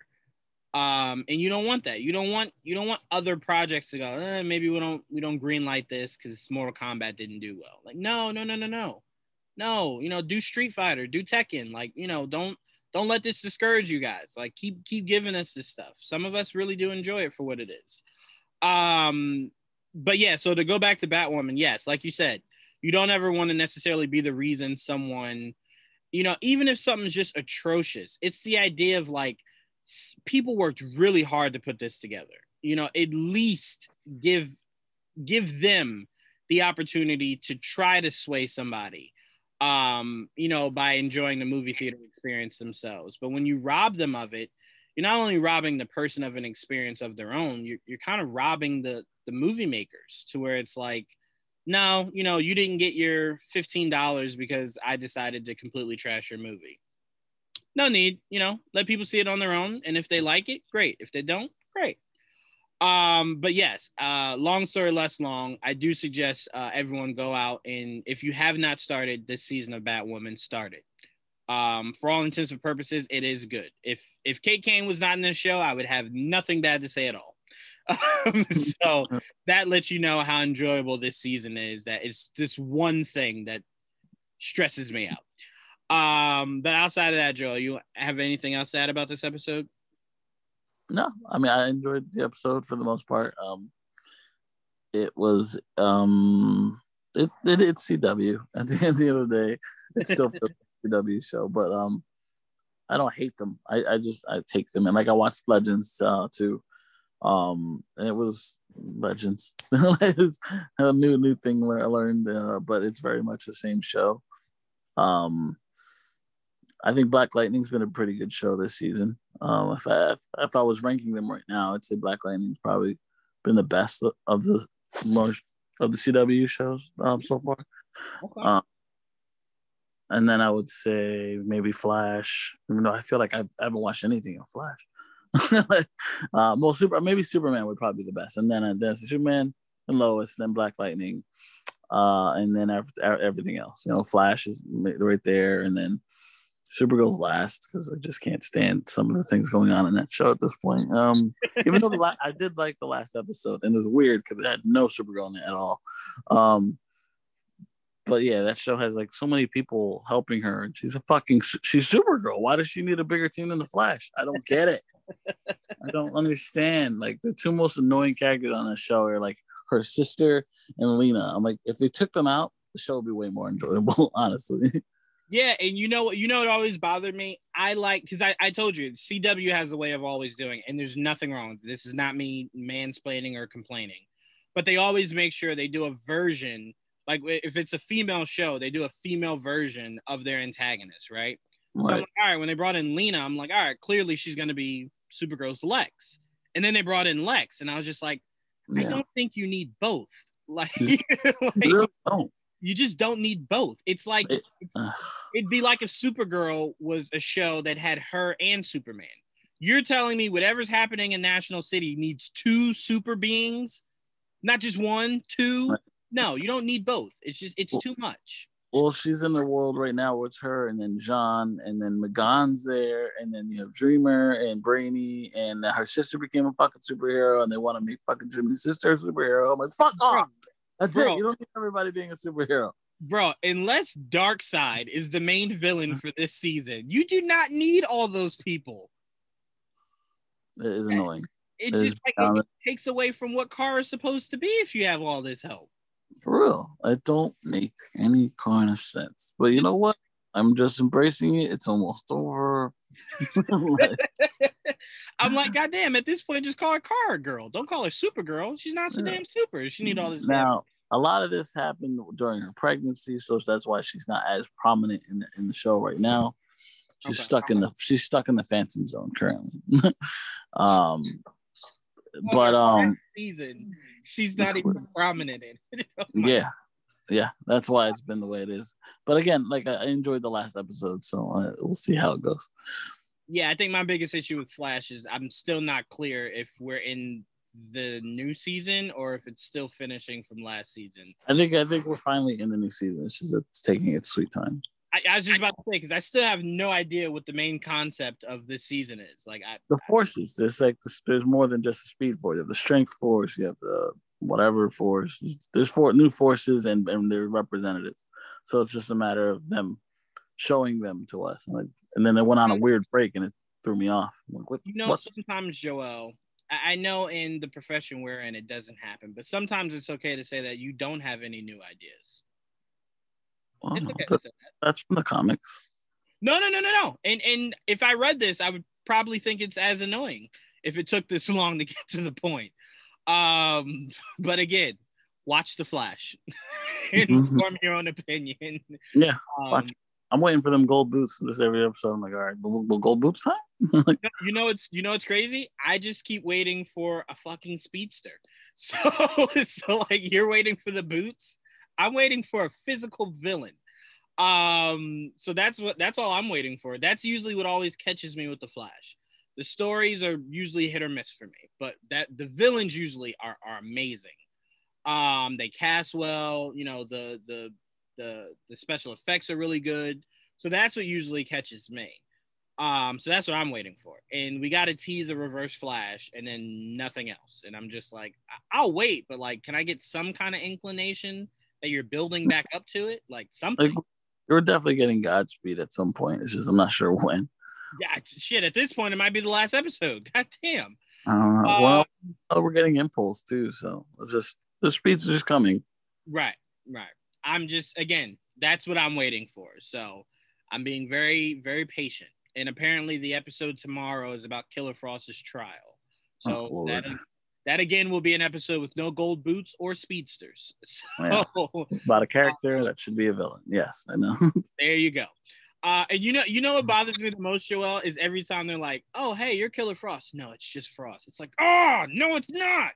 and you don't want that. You don't want other projects to go, maybe we don't greenlight this because Mortal Kombat didn't do well. Like, no. Do Street Fighter, do Tekken. Like, don't let this discourage you guys. Like, keep giving us this stuff. Some of us really do enjoy it for what it is. But yeah. So to go back to Batwoman, yes, like you said. You don't ever want to necessarily be the reason someone, even if something's just atrocious, it's the idea of like, people worked really hard to put this together. At least give them the opportunity to try to sway somebody, by enjoying the movie theater experience themselves. But when you rob them of it, you're not only robbing the person of an experience of their own, you're kind of robbing the movie makers to where it's like, no, you didn't get your $15 because I decided to completely trash your movie. No need, let people see it on their own. And if they like it, great. If they don't, great. But yes, long story less long, I do suggest everyone go out and if you have not started this season of Batwoman, start it. For all intents and purposes, it is good. If Kate Kane was not in this show, I would have nothing bad to say at all. So that lets you know how enjoyable this season is. That it's this one thing that stresses me out. But outside of that, Joel, you have anything else to add about this episode? No, I mean, I enjoyed the episode for the most part. It was it's CW at the end of the day. It still feels like a CW show, but I don't hate them. I take them, and like I watched Legends too. And it was Legends. It's a new thing I learned, but it's very much the same show. I think Black Lightning's been a pretty good show this season. If I was ranking them right now, I'd say Black Lightning's probably been the best of the most of the CW shows so far. Okay. And then I would say maybe Flash, even though I feel like I haven't watched anything on Flash. Superman would probably be the best, and then Superman and Lois, and then Black Lightning, And then everything else, you know, Flash is right there, and then Supergirl's last because I just can't stand some of the things going on in that show at this point. Even though I did like the last episode, and it was weird because it had no Supergirl in it at all. But yeah, that show has like so many people helping her, and she's Supergirl. Why does she need a bigger team than the Flash? I don't get it. I don't understand. Like, the two most annoying characters on that show are like her sister and Lena. I'm like, if they took them out, the show would be way more enjoyable, honestly. Yeah, and you know, it always bothered me. Because I told you, CW has the way of always doing it, and there's nothing wrong with it. This is not me mansplaining or complaining, but they always make sure they do a version. Like, if it's a female show, they do a female version of their antagonist, right? What? So I'm like, all right, when they brought in Lena, I'm like, all right, clearly she's going to be Supergirl's Lex. And then they brought in Lex, and I was just like, yeah. I don't think you need both. Like, you just don't need both. It's like, it'd be like if Supergirl was a show that had her and Superman. You're telling me whatever's happening in National City needs two super beings, not just one, two? Right. No, you don't need both. It's just, it's too much. Well, she's in the world right now with her, and then John, and then McGonn's there, and then you have Dreamer and Brainy, and her sister became a fucking superhero, and they want to make fucking Jimmy's sister a superhero. I'm like, fuck off. That's it. You don't need everybody being a superhero. Bro, unless Darkseid is the main villain for this season, you do not need all those people. It is annoying. It takes away from what Kara is supposed to be if you have all this help. For real, it don't make any kind of sense. But you know what? I'm just embracing it. It's almost over. I'm like, goddamn! At this point, just call her Kara Girl. Don't call her Supergirl. She's not so damn super. She need all this. Now, a lot of this happened during her pregnancy, so that's why she's not as prominent in the show right now. She's stuck in the Phantom Zone currently. Season, she's not even prominent in it. Yeah, that's why it's been the way it is. But again, like, I enjoyed the last episode, so we'll see how it goes. Yeah, I think my biggest issue with Flash is I'm still not clear if we're in the new season or if it's still finishing from last season. I think we're finally in the new season. It's just it's taking its sweet time. I was just about to say, because I still have no idea what the main concept of this season is. Like, the forces. There's more than just the speed force. You have the strength force. You have the whatever force. There's four new forces and their representatives. So it's just a matter of them showing them to us. And then it went on a weird break, and it threw me off. Like, what? Sometimes, Joel, I know in the profession we're in, it doesn't happen. But sometimes it's okay to say that you don't have any new ideas. Well, okay, that's from the comics. No. And if I read this, I would probably think it's as annoying if it took this long to get to the point. But again, watch The Flash and form your own opinion. Yeah, I'm waiting for them gold boots for this every episode. I'm like, all right, we'll gold boots time. Like, you know it's crazy. I just keep waiting for a fucking speedster. So like, you're waiting for the boots. I'm waiting for a physical villain. So that's all I'm waiting for. That's usually what always catches me with The Flash. The stories are usually hit or miss for me, but the villains usually are amazing. They cast well, you know, the special effects are really good. So that's what usually catches me. So that's what I'm waiting for. And we got to tease a Reverse Flash and then nothing else. And I'm just like, I'll wait, but like, can I get some kind of inclination that you're building back up to it? Like, something. Like, you're definitely getting Godspeed at some point. It's just, I'm not sure when. Yeah, shit, at this point, it might be the last episode. God damn. Well, we're getting Impulse, too. So, it's just, the speeds are just coming. Right. I'm just, again, that's what I'm waiting for. So, I'm being very, very patient. And apparently, the episode tomorrow is about Killer Frost's trial. So, that again will be an episode with no gold boots or speedsters. So, yeah. About a character that should be a villain. Yes, I know. There you go. And you know what bothers me the most, Joel, is every time they're like, "Oh, hey, you're Killer Frost." No, it's just Frost. It's like, oh no, it's not.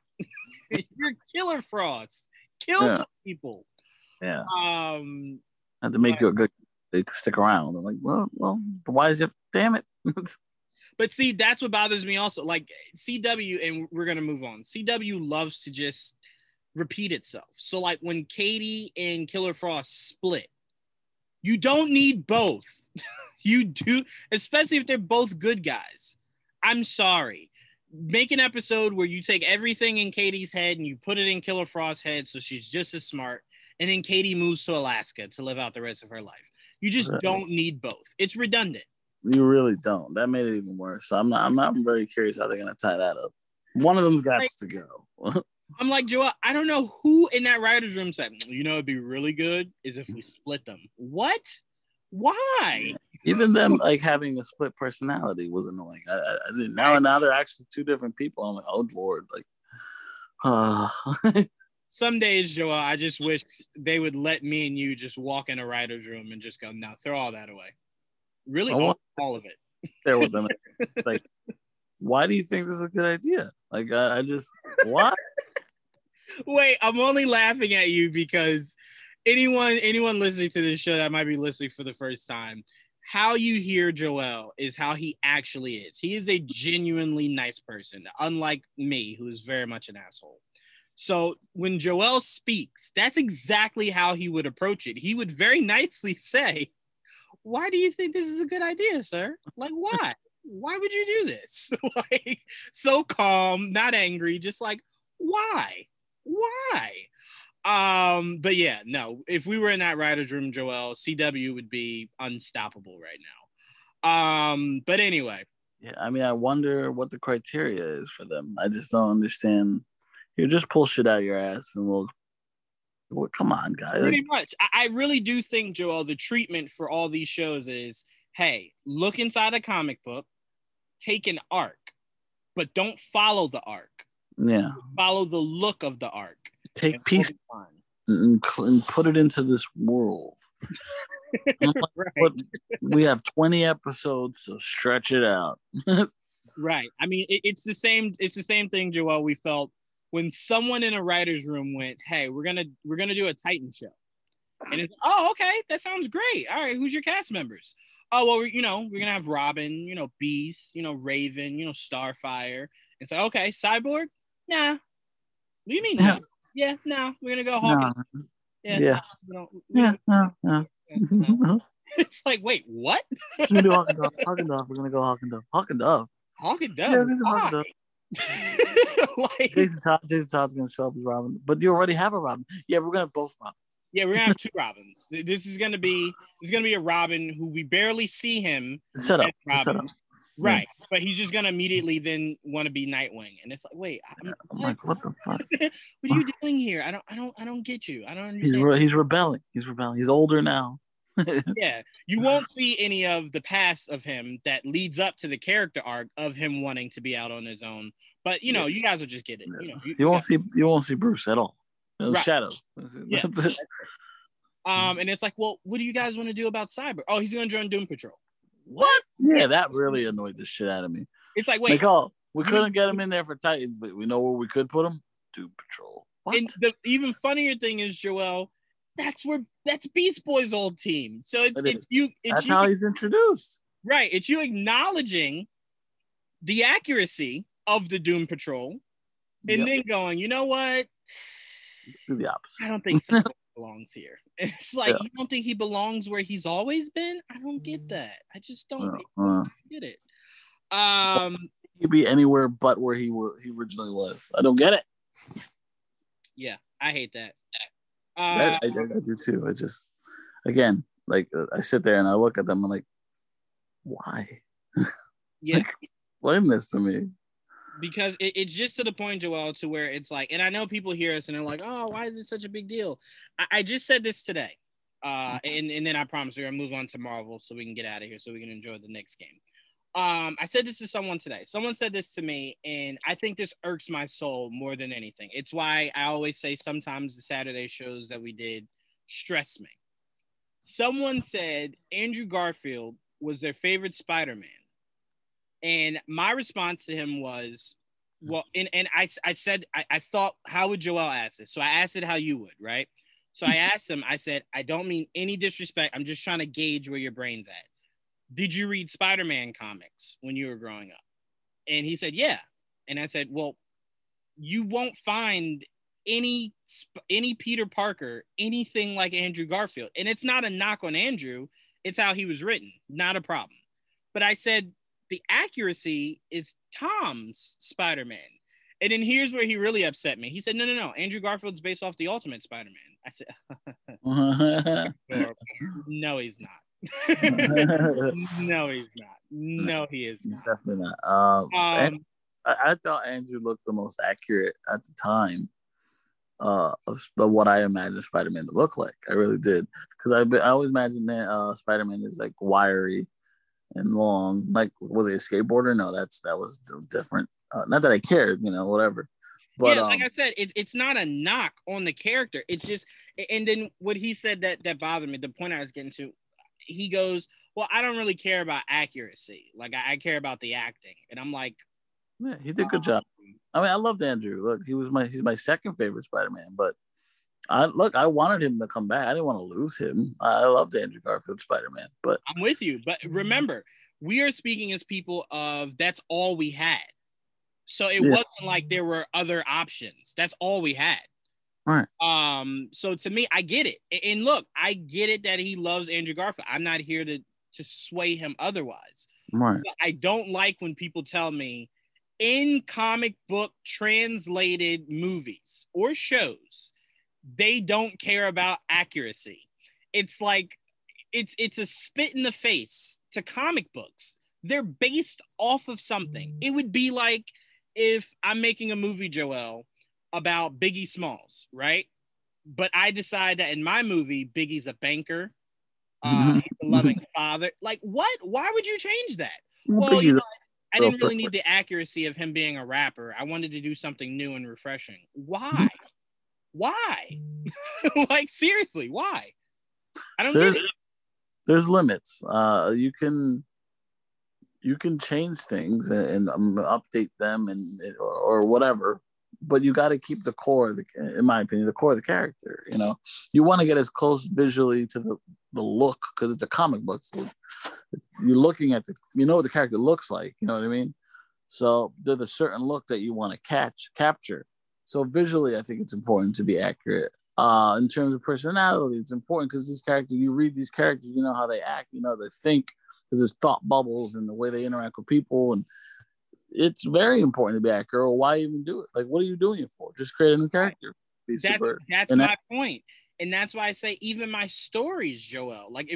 You're Killer Frost. Kill some people. Yeah. Not to make you a good. They stick around. I'm like, well, why is it? Damn it. But see, that's what bothers me also. Like, CW, and we're going to move on. CW loves to just repeat itself. So like when Katie and Killer Frost split, you don't need both. You do, especially if they're both good guys. I'm sorry. Make an episode where you take everything in Katie's head and you put it in Killer Frost's head so she's just as smart, and then Katie moves to Alaska to live out the rest of her life. You just don't need both. It's redundant. You really don't. That made it even worse. So I'm very curious how they're going to tie that up. One of them's got to go. I'm like, Joel, I don't know who in that writer's room said, you know, it'd be really good is if we split them. What? Why? Even them like having a split personality was annoying. I didn't. Now they're actually two different people. I'm like, oh Lord, like. Some days, Joel, I just wish they would let me and you just walk in a writer's room and just go, no, throw all that away. Really, all of it. There with them, like, why do you think this is a good idea? Like, I just why? Wait, I'm only laughing at you because anyone listening to this show that might be listening for the first time, how you hear Joel is how he actually is. He is a genuinely nice person, unlike me, who is very much an asshole. So when Joel speaks, that's exactly how he would approach it. He would very nicely say, why do you think this is a good idea, sir? Like, why? Why would you do this? Like, so calm, not angry, just like, why? But yeah, no, if we were in that writer's room, Joel, CW would be unstoppable right now. But anyway. Yeah, I mean, I wonder what the criteria is for them. I just don't understand. You just pull shit out of your ass and we'll come on, guys. Pretty much. I really do think, Joel, the treatment for all these shows is, hey, look inside a comic book, take an arc, but don't follow the arc. Yeah. Follow the look of the arc. Take peace and put it into this world. Right. We have 20 episodes, so stretch it out. Right. I mean, it's the same thing, Joel, we felt when someone in a writer's room went, hey, we're gonna do a Titan show. And it's, oh, okay, that sounds great. All right, who's your cast members? Oh, well, we're gonna have Robin, Beast, Raven, Starfire. It's like, okay, Cyborg? Nah. What do you mean? Yeah. Yeah, no, we're gonna go Hawkeye. No. Yeah, no, no. It's like, wait, what? We're gonna go Hawk and Dove. Hawk and Dove. Like, Jason Todd's gonna show up as Robin, but you already have a Robin. Yeah, we're gonna have both Robins. Yeah, we're gonna have two Robins. This is gonna be a Robin who we barely see him. Set up. Right, but he's just gonna immediately then want to be Nightwing, and it's like, wait, I'm like, what the fuck? What are you doing here? I don't get you. I don't understand. He's rebelling. He's older now. Yeah, you won't see any of the past of him that leads up to the character arc of him wanting to be out on his own. But you guys will just get it. You won't see Bruce at all. Right. Shadows. Yeah. And it's like, well, what do you guys want to do about Cyber? Oh, he's gonna join Doom Patrol. What? Yeah, that really annoyed the shit out of me. It's like, wait, Nicole, we couldn't get him in there for Titans, but we know where we could put him. Doom Patrol. What? And the even funnier thing is, Joel, that's Beast Boy's old team. So it's how he's introduced. Right. It's you acknowledging the accuracy of the Doom Patrol and then going, you know what? Do the opposite. I don't think so. Belongs here. It's like, you don't think he belongs where he's always been? I don't get that. I just don't get it. He'd be anywhere but where he originally was. I don't get it. Yeah, I hate that. I do too. I just, again, like, I sit there and I look at them. I'm like, why? Yeah, like, blame this to me. Because it's just to the point, Joel, to where it's like, and I know people hear us and they're like, oh, why is it such a big deal? I just said this today. And then I promise we're going to move on to Marvel so we can get out of here so we can enjoy the next game. I said this to someone today. Someone said this to me, and I think this irks my soul more than anything. It's why I always say sometimes the Saturday shows that we did stress me. Someone said Andrew Garfield was their favorite Spider-Man. And my response to him was, well, and I said, I thought, how would Joel ask this? So I asked it how you would, right? So I asked him, I said, I don't mean any disrespect. I'm just trying to gauge where your brain's at. Did you read Spider-Man comics when you were growing up? And he said, yeah. And I said, well, you won't find any Peter Parker, anything like Andrew Garfield. And it's not a knock on Andrew. It's how he was written. Not a problem. But I said the accuracy is Tom's Spider-Man. And then here's where he really upset me. He said, no. Andrew Garfield's based off the Ultimate Spider-Man. I said, no, he's not. No, he's not. No, he is not. Definitely not. I thought Andrew looked the most accurate at the time of what I imagined Spider-Man to look like. I really did. Because I always imagined that Spider-Man is like wiry and long. Like, was he a skateboarder? No, that was different. Not that I cared, whatever. But, yeah, like I said, it's not a knock on the character. It's just, and then what he said that bothered me, the point I was getting to, he goes, well, I don't really care about accuracy. Like, I care about the acting. And I'm like, yeah, he did a good job. I mean, I loved Andrew. Look, he's my second favorite Spider-Man. But I wanted him to come back. I didn't want to lose him. I loved Andrew Garfield Spider-Man. But I'm with you. But remember, we are speaking as people of that's all we had. So it wasn't like there were other options. That's all we had. Right. So to me, I get it. And look, I get it that he loves Andrew Garfield. I'm not here to sway him otherwise. Right. But I don't like when people tell me in comic book translated movies or shows, they don't care about accuracy. It's like it's a spit in the face to comic books. They're based off of something. It would be like if I'm making a movie, Joel, about Biggie Smalls, right? But I decide that in my movie, Biggie's a banker, he's a loving father. Like, what? Why would you change that? Well, I didn't really need the accuracy of him being a rapper. I wanted to do something new and refreshing. Why? Why? Like, seriously, why? I don't get it. There's limits. You can change things and update them or whatever, but you got to keep the core, in my opinion, the core of the character. You want to get as close visually to the look because it's a comic book. So you're looking at what the character looks like. You know what I mean? So there's a certain look that you want to capture. So visually, I think it's important to be accurate. In terms of personality, it's important because these characters, you read these characters, you know how they act, you know how they think. Because there's thought bubbles and the way they interact with people. And it's very important to be accurate. Why even do it? Like, what are you doing it for? Just create a new character. That's my point. And that's why I say even my stories, Joel, like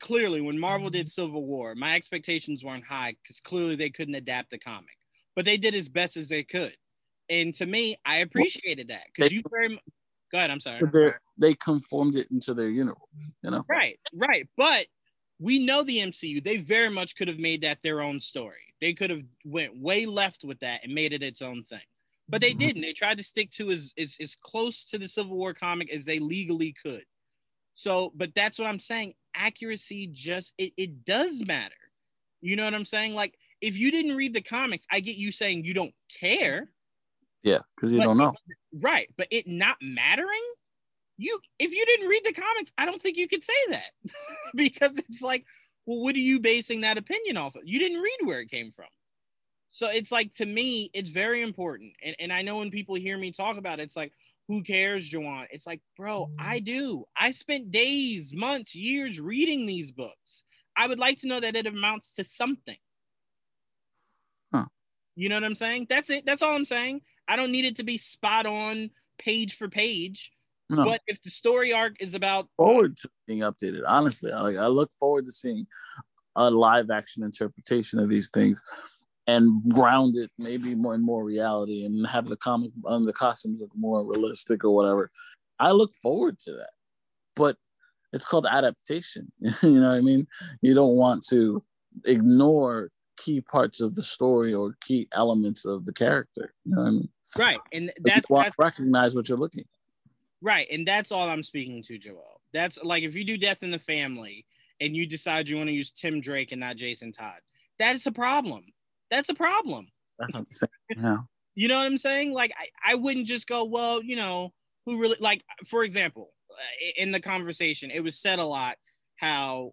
clearly when Marvel did Civil War, my expectations weren't high because clearly they couldn't adapt the comic, but they did as best as they could. And to me, I appreciated that. Go ahead. I'm sorry. They conformed it into their universe, Right. But we know the MCU. They very much could have made that their own story. They could have went way left with that and made it its own thing. But they didn't. They tried to stick to as close to the Civil War comic as they legally could. So, but that's what I'm saying. Accuracy just, it does matter. You know what I'm saying? Like, if you didn't read the comics, I get you saying you don't care. Yeah, because you don't know. Right. But it not mattering? If you didn't read the comments, I don't think you could say that because it's like, well, what are you basing that opinion off of? You didn't read where it came from. So it's like, to me, it's very important. And I know when people hear me talk about it, it's like, who cares, Juwan? It's like, bro, I do. I spent days, months, years reading these books. I would like to know that it amounts to something. Huh. You know what I'm saying? That's it. That's all I'm saying. I don't need it to be spot on page for page. No. But if the story arc is about forward to being updated, honestly, I look forward to seeing a live action interpretation of these things and ground it maybe more in more reality and have the comic on the costumes look more realistic or whatever. I look forward to that, but it's called adaptation. You know what I mean? You don't want to ignore key parts of the story or key elements of the character. You know what I mean? Right, and that's recognize what you're looking at. Right, and that's all I'm speaking to, Joel. That's like if you do Death in the Family and you decide you want to use Tim Drake and not Jason Todd, that is a problem. That's a problem. That's not the same. No. You know what I'm saying? Like, I wouldn't just go, well, who really, like, for example, in the conversation, it was said a lot how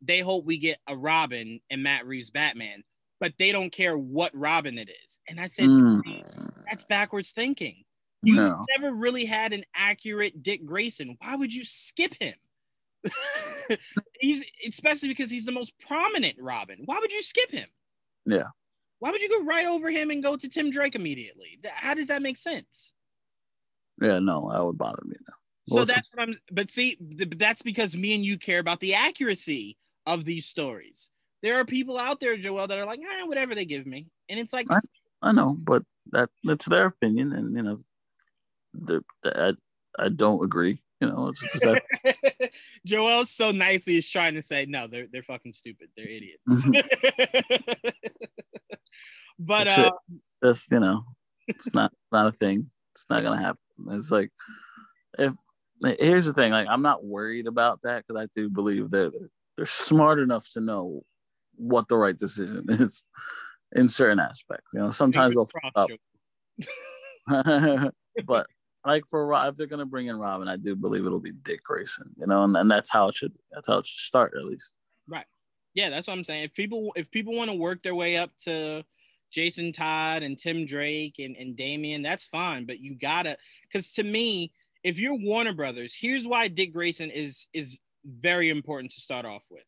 they hope we get a Robin and Matt Reeves' Batman, but they don't care what Robin it is. And I said, that's backwards thinking. You've never really had an accurate Dick Grayson. Why would you skip him? He's especially because he's the most prominent Robin. Why would you skip him? Yeah. Why would you go right over him and go to Tim Drake immediately? How does that make sense? Yeah, no, that would bother me now. So that's what I'm, but see, that's because me and you care about the accuracy of these stories. There are people out there, Joel, that are like, whatever they give me. And it's like, I know, but that's their opinion. And, you know, I don't agree. You know, it's just that. Joel so nicely is trying to say, no, they're fucking stupid. They're idiots. But, that's, you know, it's not a thing. It's not going to happen. It's like, here's the thing, like, I'm not worried about that because I do believe they're smart enough to know what the right decision is in certain aspects. You know, sometimes they'll fuck up. But like for Rob, if they're gonna bring in Robin, I do believe it'll be Dick Grayson. You know, and that's how it should. That's how it should start, at least. Right. Yeah, that's what I'm saying. If people want to work their way up to Jason Todd and Tim Drake and Damian, that's fine. But you gotta, because to me, if you're Warner Brothers, here's why Dick Grayson is very important to start off with.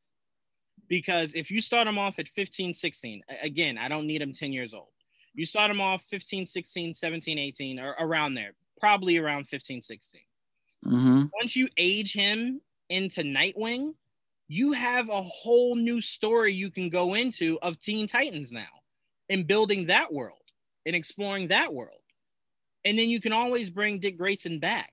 Because if you start him off at 15, 16, again, I don't need him 10 years old. You start him off 15, 16, 17, 18, or around there, probably around 15, 16. Mm-hmm. Once you age him into Nightwing, you have a whole new story you can go into of Teen Titans now and building that world and exploring that world. And then you can always bring Dick Grayson back.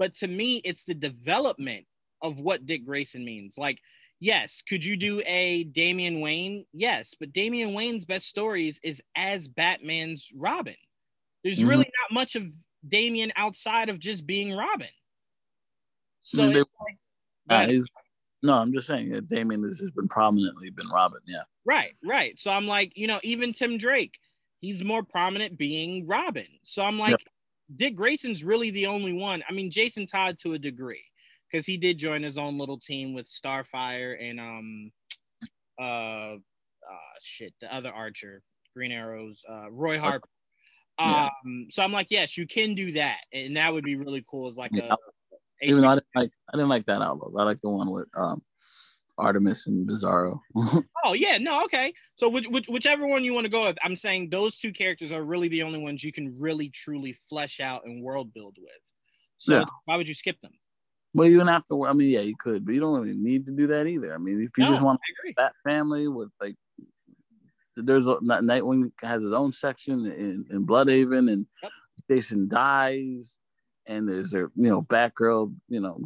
But to me, it's the development of what Dick Grayson means. Like, yes, could you do a Damian Wayne? Yes, but Damian Wayne's best stories is as Batman's Robin. There's really not much of Damian outside of just being Robin. So it's like, no, I'm just saying that Damian has just been prominently been Robin, yeah. Right. So I'm like, you know, even Tim Drake, he's more prominent being Robin. So I'm like, Dick Grayson's really the only one. I mean, Jason Todd to a degree, because he did join his own little team with Starfire and the other Archer, Green Arrows, Roy Harper. So I'm like, yes, you can do that, and that would be really cool. As like even though I didn't like that outlook. I like the one with Artemis and Bizarro. Oh yeah, no, okay. So whichever one you want to go with, I'm saying those two characters are really the only ones you can really truly flesh out and world build with. So why would you skip them? Well, you don't have to. I mean, yeah, you could, but you don't really need to do that either. I mean, if you just want that family with like, there's Nightwing has his own section in Bloodhaven, and Jason dies, and there's their Batgirl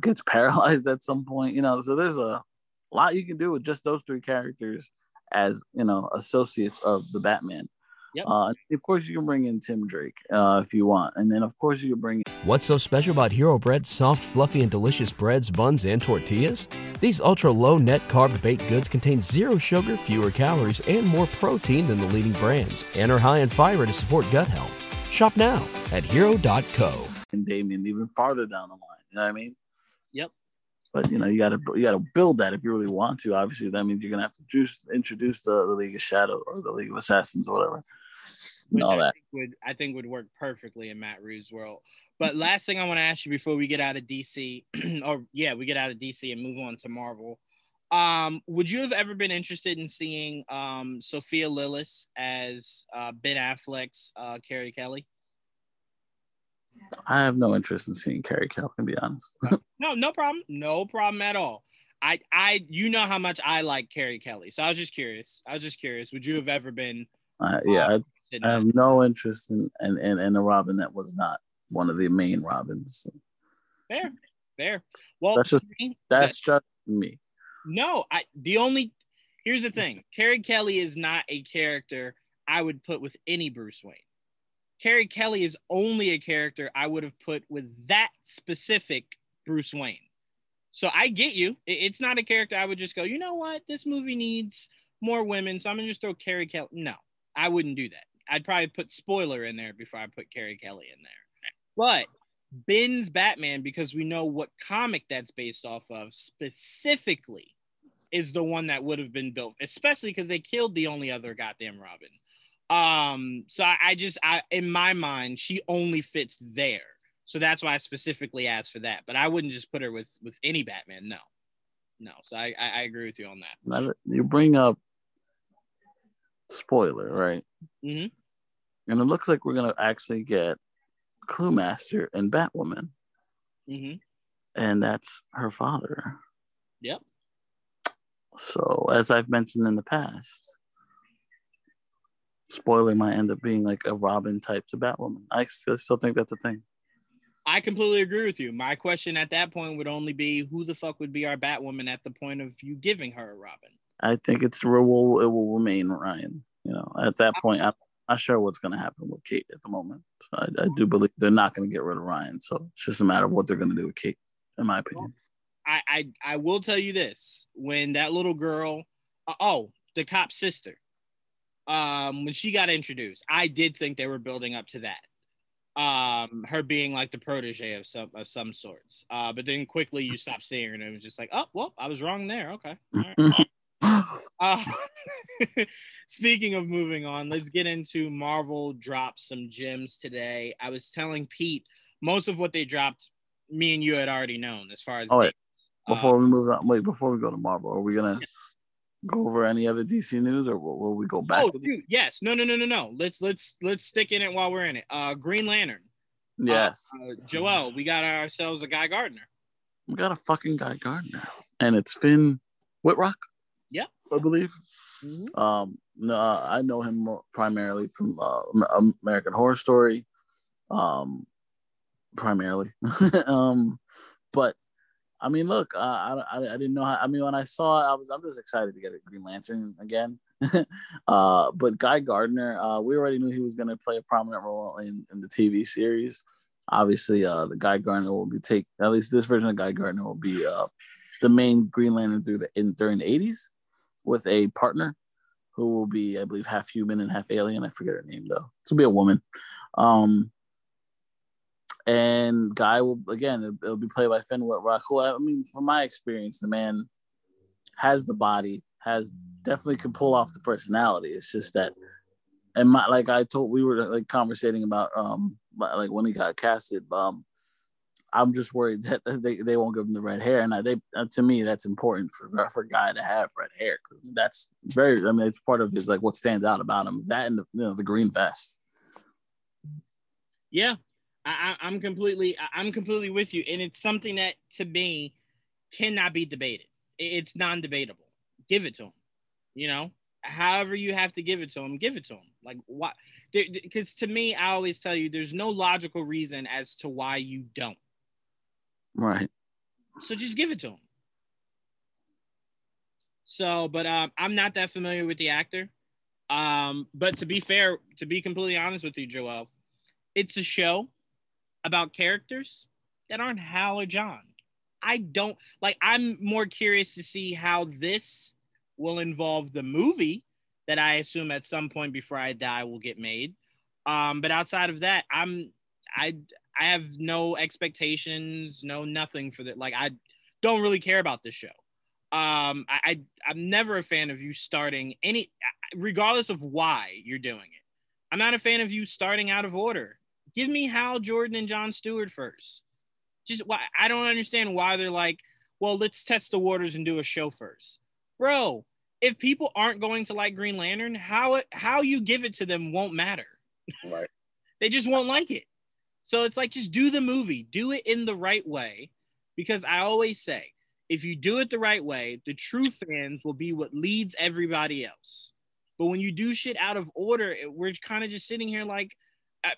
gets paralyzed at some point, So there's a lot you can do with just those three characters as associates of the Batman. Yep. Of course, you can bring in Tim Drake if you want. And then, of course, you can bring in... What's so special about Hero Bread's soft, fluffy, and delicious breads, buns, and tortillas? These ultra-low net-carb baked goods contain zero sugar, fewer calories, and more protein than the leading brands, and are high in fiber to support gut health. Shop now at Hero.co. And Damien, even farther down the line, you know what I mean? Yep. But, you got to build that if you really want to. Obviously, that means you're going to have to introduce the League of Shadow or the League of Assassins or whatever. Which I think would work perfectly in Matt Rude's world. But last thing I want to ask you before we get out of DC, we get out of DC and move on to Marvel. Would you have ever been interested in seeing Sophia Lillis as Ben Affleck's Carrie Kelly? I have no interest in seeing Carrie Kelly, to be honest. No problem at all. I how much I like Carrie Kelly, so I was just curious. Would you have ever been? I have no interest in a Robin that was not one of the main Robins. Fair. Well, that's just me. No, here's the thing. Carrie Kelly is not a character I would put with any Bruce Wayne. Carrie Kelly is only a character I would have put with that specific Bruce Wayne. So I get you. It's not a character I would just go, you know what? This movie needs more women, so I'm going to just throw Carrie Kelly. No. I wouldn't do that. I'd probably put Spoiler in there before I put Carrie Kelly in there. But Ben's Batman, because we know what comic that's based off of specifically, is the one that would have been built, especially because they killed the only other goddamn Robin. So I in my mind, she only fits there. So that's why I specifically asked for that. But I wouldn't just put her with any Batman. No. No. So I agree with you on that. You bring up spoiler, right? Mm-hmm. And it looks like we're going to actually get Clue Master and Batwoman. Mm-hmm. And that's her father. Yep. So, as I've mentioned in the past, spoiler might end up being like a Robin type to Batwoman. I still think that's a thing. I completely agree with you. My question at that point would only be, who the fuck would be our Batwoman at the point of you giving her a Robin? I think it will remain Ryan. You know, at that point, I'm not sure what's going to happen with Kate at the moment. So I do believe they're not going to get rid of Ryan. So it's just a matter of what they're going to do with Kate, in my opinion. I will tell you this. When that little girl, the cop's sister, when she got introduced, I did think they were building up to that. Her being like the protege of some sorts. But then quickly you stopped seeing her and it was just like, oh, well, I was wrong there. Okay. All right. Speaking of moving on, let's get into Marvel dropped some gems today. I was telling Pete, most of what they dropped, me and you had already known as far as dates. Before we move on, before we go to Marvel, are we gonna go over any other DC news, or will we go back? Yes, no. Let's stick in it while we're in it. Green Lantern. Yes. Joel, we got ourselves a Guy Gardner. We got a fucking Guy Gardner, and it's Finn Whitrock. Yeah, I believe. Mm-hmm. No, I know him primarily from American Horror Story. Primarily. But I mean, look, I didn't know how. I mean, when I saw it, I'm just excited to get a Green Lantern again. But Guy Gardner, we already knew he was going to play a prominent role in the TV series. Obviously, the Guy Gardner will be at least this version of Guy Gardner will be the main Green Lantern during the 80s, with a partner who will be, I believe, half human and half alien. I forget her name though. This will be a woman. And Guy will, again, it'll be played by Finn Whitrock, who, I mean, from my experience, the man has the body, definitely can pull off the personality. It's just that, and we were like conversating about, like when he got casted, I'm just worried that they won't give him the red hair. And to me, that's important for Guy to have red hair. That's very, I mean, it's part of his, like, what stands out about him, that and the green vest. Yeah. I'm completely with you, and it's something that to me cannot be debated. It's non-debatable. Give it to him, you know. However you have to give it to him, give it to him. Like, why? Because to me, I always tell you, there's no logical reason as to why you don't. Right. So just give it to him. So, but I'm not that familiar with the actor. But to be fair, to be completely honest with you, Joel, it's a show about characters that aren't Hal or John. I'm more curious to see how this will involve the movie that I assume at some point before I die will get made. But outside of that, I have no expectations, no nothing for that. Like, I don't really care about this show. I'm never a fan of you starting any, regardless of why you're doing it. I'm not a fan of you starting out of order. Give me Hal Jordan and Jon Stewart first. I don't understand why they're like, well, let's test the waters and do a show first. Bro, if people aren't going to like Green Lantern, how you give it to them won't matter. Right. They just won't like it. So it's like, just do the movie. Do it in the right way. Because I always say, if you do it the right way, the true fans will be what leads everybody else. But when you do shit out of order, we're kind of just sitting here like,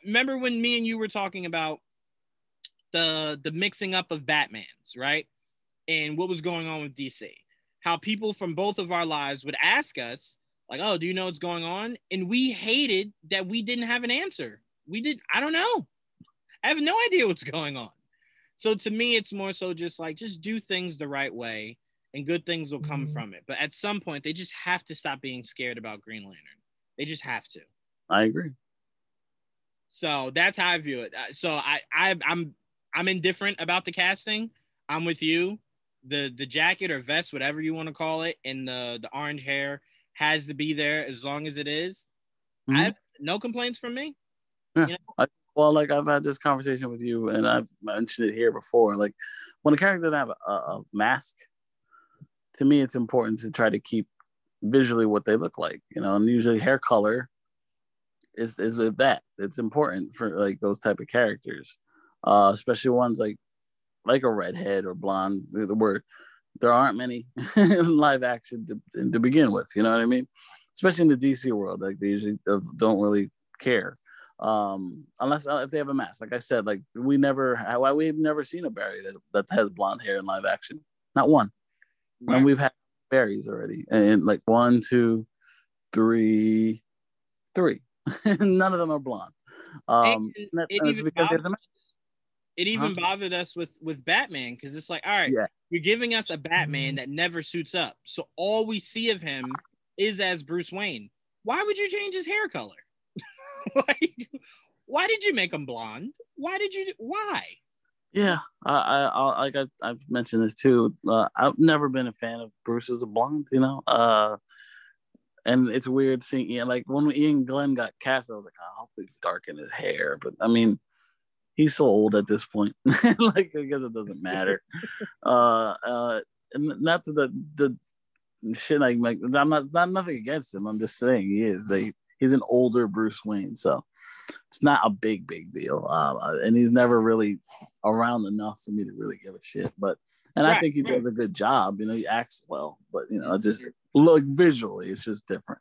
remember when me and you were talking about the mixing up of Batmans, right? And what was going on with DC. How people from both of our lives would ask us, like, oh, do you know what's going on? And we hated that we didn't have an answer. I don't know. I have no idea what's going on. So to me, it's more so just like, just do things the right way and good things will come from it. But at some point, they just have to stop being scared about Green Lantern. They just have to. I agree. So that's how I view it. So I'm indifferent about the casting. I'm with you. The jacket or vest, whatever you want to call it, and the orange hair has to be there as long as it is. Mm-hmm. No complaints from me. Yeah, you know? I Well, like, I've had this conversation with you, and I've mentioned it here before. Like, when a character doesn't have a mask, to me, it's important to try to keep visually what they look like, you know, and usually hair color is with that. It's important for, like, those type of characters, especially ones like a redhead or blonde, there aren't many in live action to begin with, you know what I mean? Especially in the DC world, like, they usually don't really care. Unless if they have a mask, like I said, like we've never seen a Barry that has blonde hair in live action, not one. Right. And we've had Barrys already, and like 1, 2, 3, 3, none of them are blonde. It even bothered us with Batman, because it's like, all right, yeah, you're giving us a Batman that never suits up, so all we see of him is as Bruce Wayne. Why would you change his hair color? Like, why did you make him blonde? Why? Yeah, I've mentioned this too. I've never been a fan of Bruce as a blonde, you know. And it's weird seeing Ian. Like, when Ian Glenn got cast, I was like, oh, please darken his hair. But I mean, he's so old at this point. Like, I guess it doesn't matter. And not to the shit. Like I'm not nothing against him. I'm just saying he's an older Bruce Wayne, so it's not a big deal. And he's never really around enough for me to really give a shit. But I think he does a good job. You know, he acts well, but you know, just look visually, it's just different.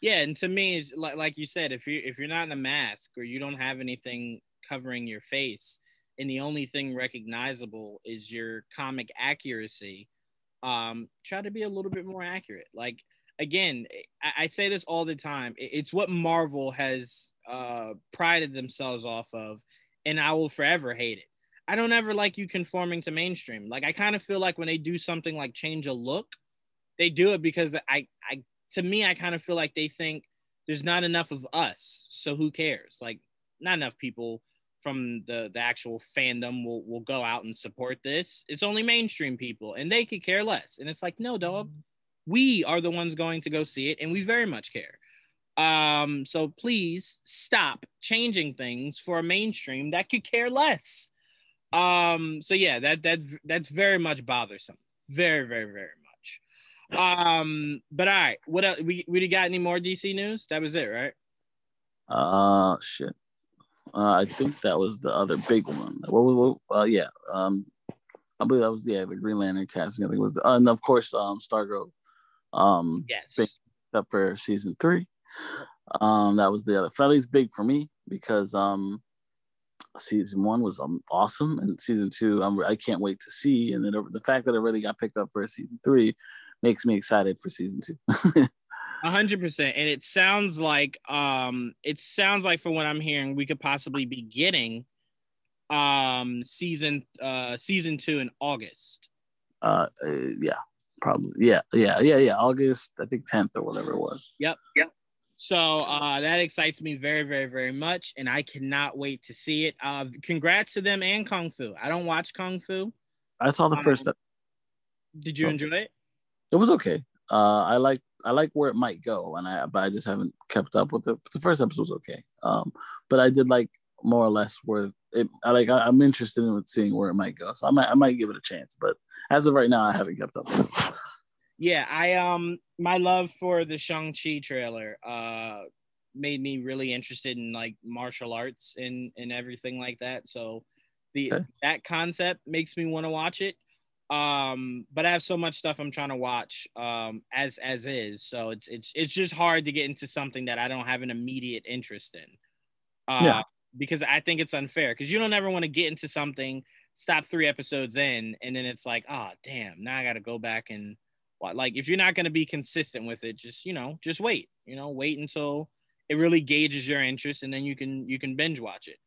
Yeah, and to me, it's like you said, if you're not in a mask or you don't have anything covering your face, and the only thing recognizable is your comic accuracy, try to be a little bit more accurate. Like, again, I say this all the time. It's what Marvel has prided themselves off of, and I will forever hate it. I don't ever like you conforming to mainstream. Like, I kind of feel like when they do something like change a look, they do it because I kind of feel like they think there's not enough of us, so who cares? Like, not enough people from the actual fandom will go out and support this. It's only mainstream people, and they could care less. And it's like, no, dog. We are the ones going to go see it, and we very much care. So please stop changing things for a mainstream that could care less. So yeah, that's very much bothersome. Very, very, very much. But all right, what else? We got any more DC news? That was it, right? Shit. I think that was the other big one. Yeah. I believe that was the Green Lantern casting. I think it was and of course, Stargirl. Yes, up for season 3. That was the other. Friday's big for me because season 1 was awesome, and season 2 I can't wait to see. And then the fact that it really got picked up for season 3 makes me excited for season 2. 100%. And it sounds like from what I'm hearing, we could possibly be getting season 2 in August. Yeah. Probably, yeah. August, I think 10th or whatever it was. Yep. So that excites me very, very, very much, and I cannot wait to see it. Congrats to them and Kung Fu. I don't watch Kung Fu. I saw the first. Did you enjoy it? It was okay. I like where it might go, and but I just haven't kept up with it. But the first episode was okay. But I did like more or less where it. I'm interested in seeing where it might go, so I might give it a chance, but. As of right now, I haven't kept up. Yeah, I my love for the Shang-Chi trailer made me really interested in like martial arts and everything like that. So that concept makes me want to watch it. But I have so much stuff I'm trying to watch as is. So it's just hard to get into something that I don't have an immediate interest in. Because I think it's unfair, because you don't ever want to get into something, stop 3 episodes in, and then it's like, oh damn, now I gotta go back and like, if you're not gonna be consistent with it, just, you know, just wait. You know, wait until it really gauges your interest, and then you can binge watch it.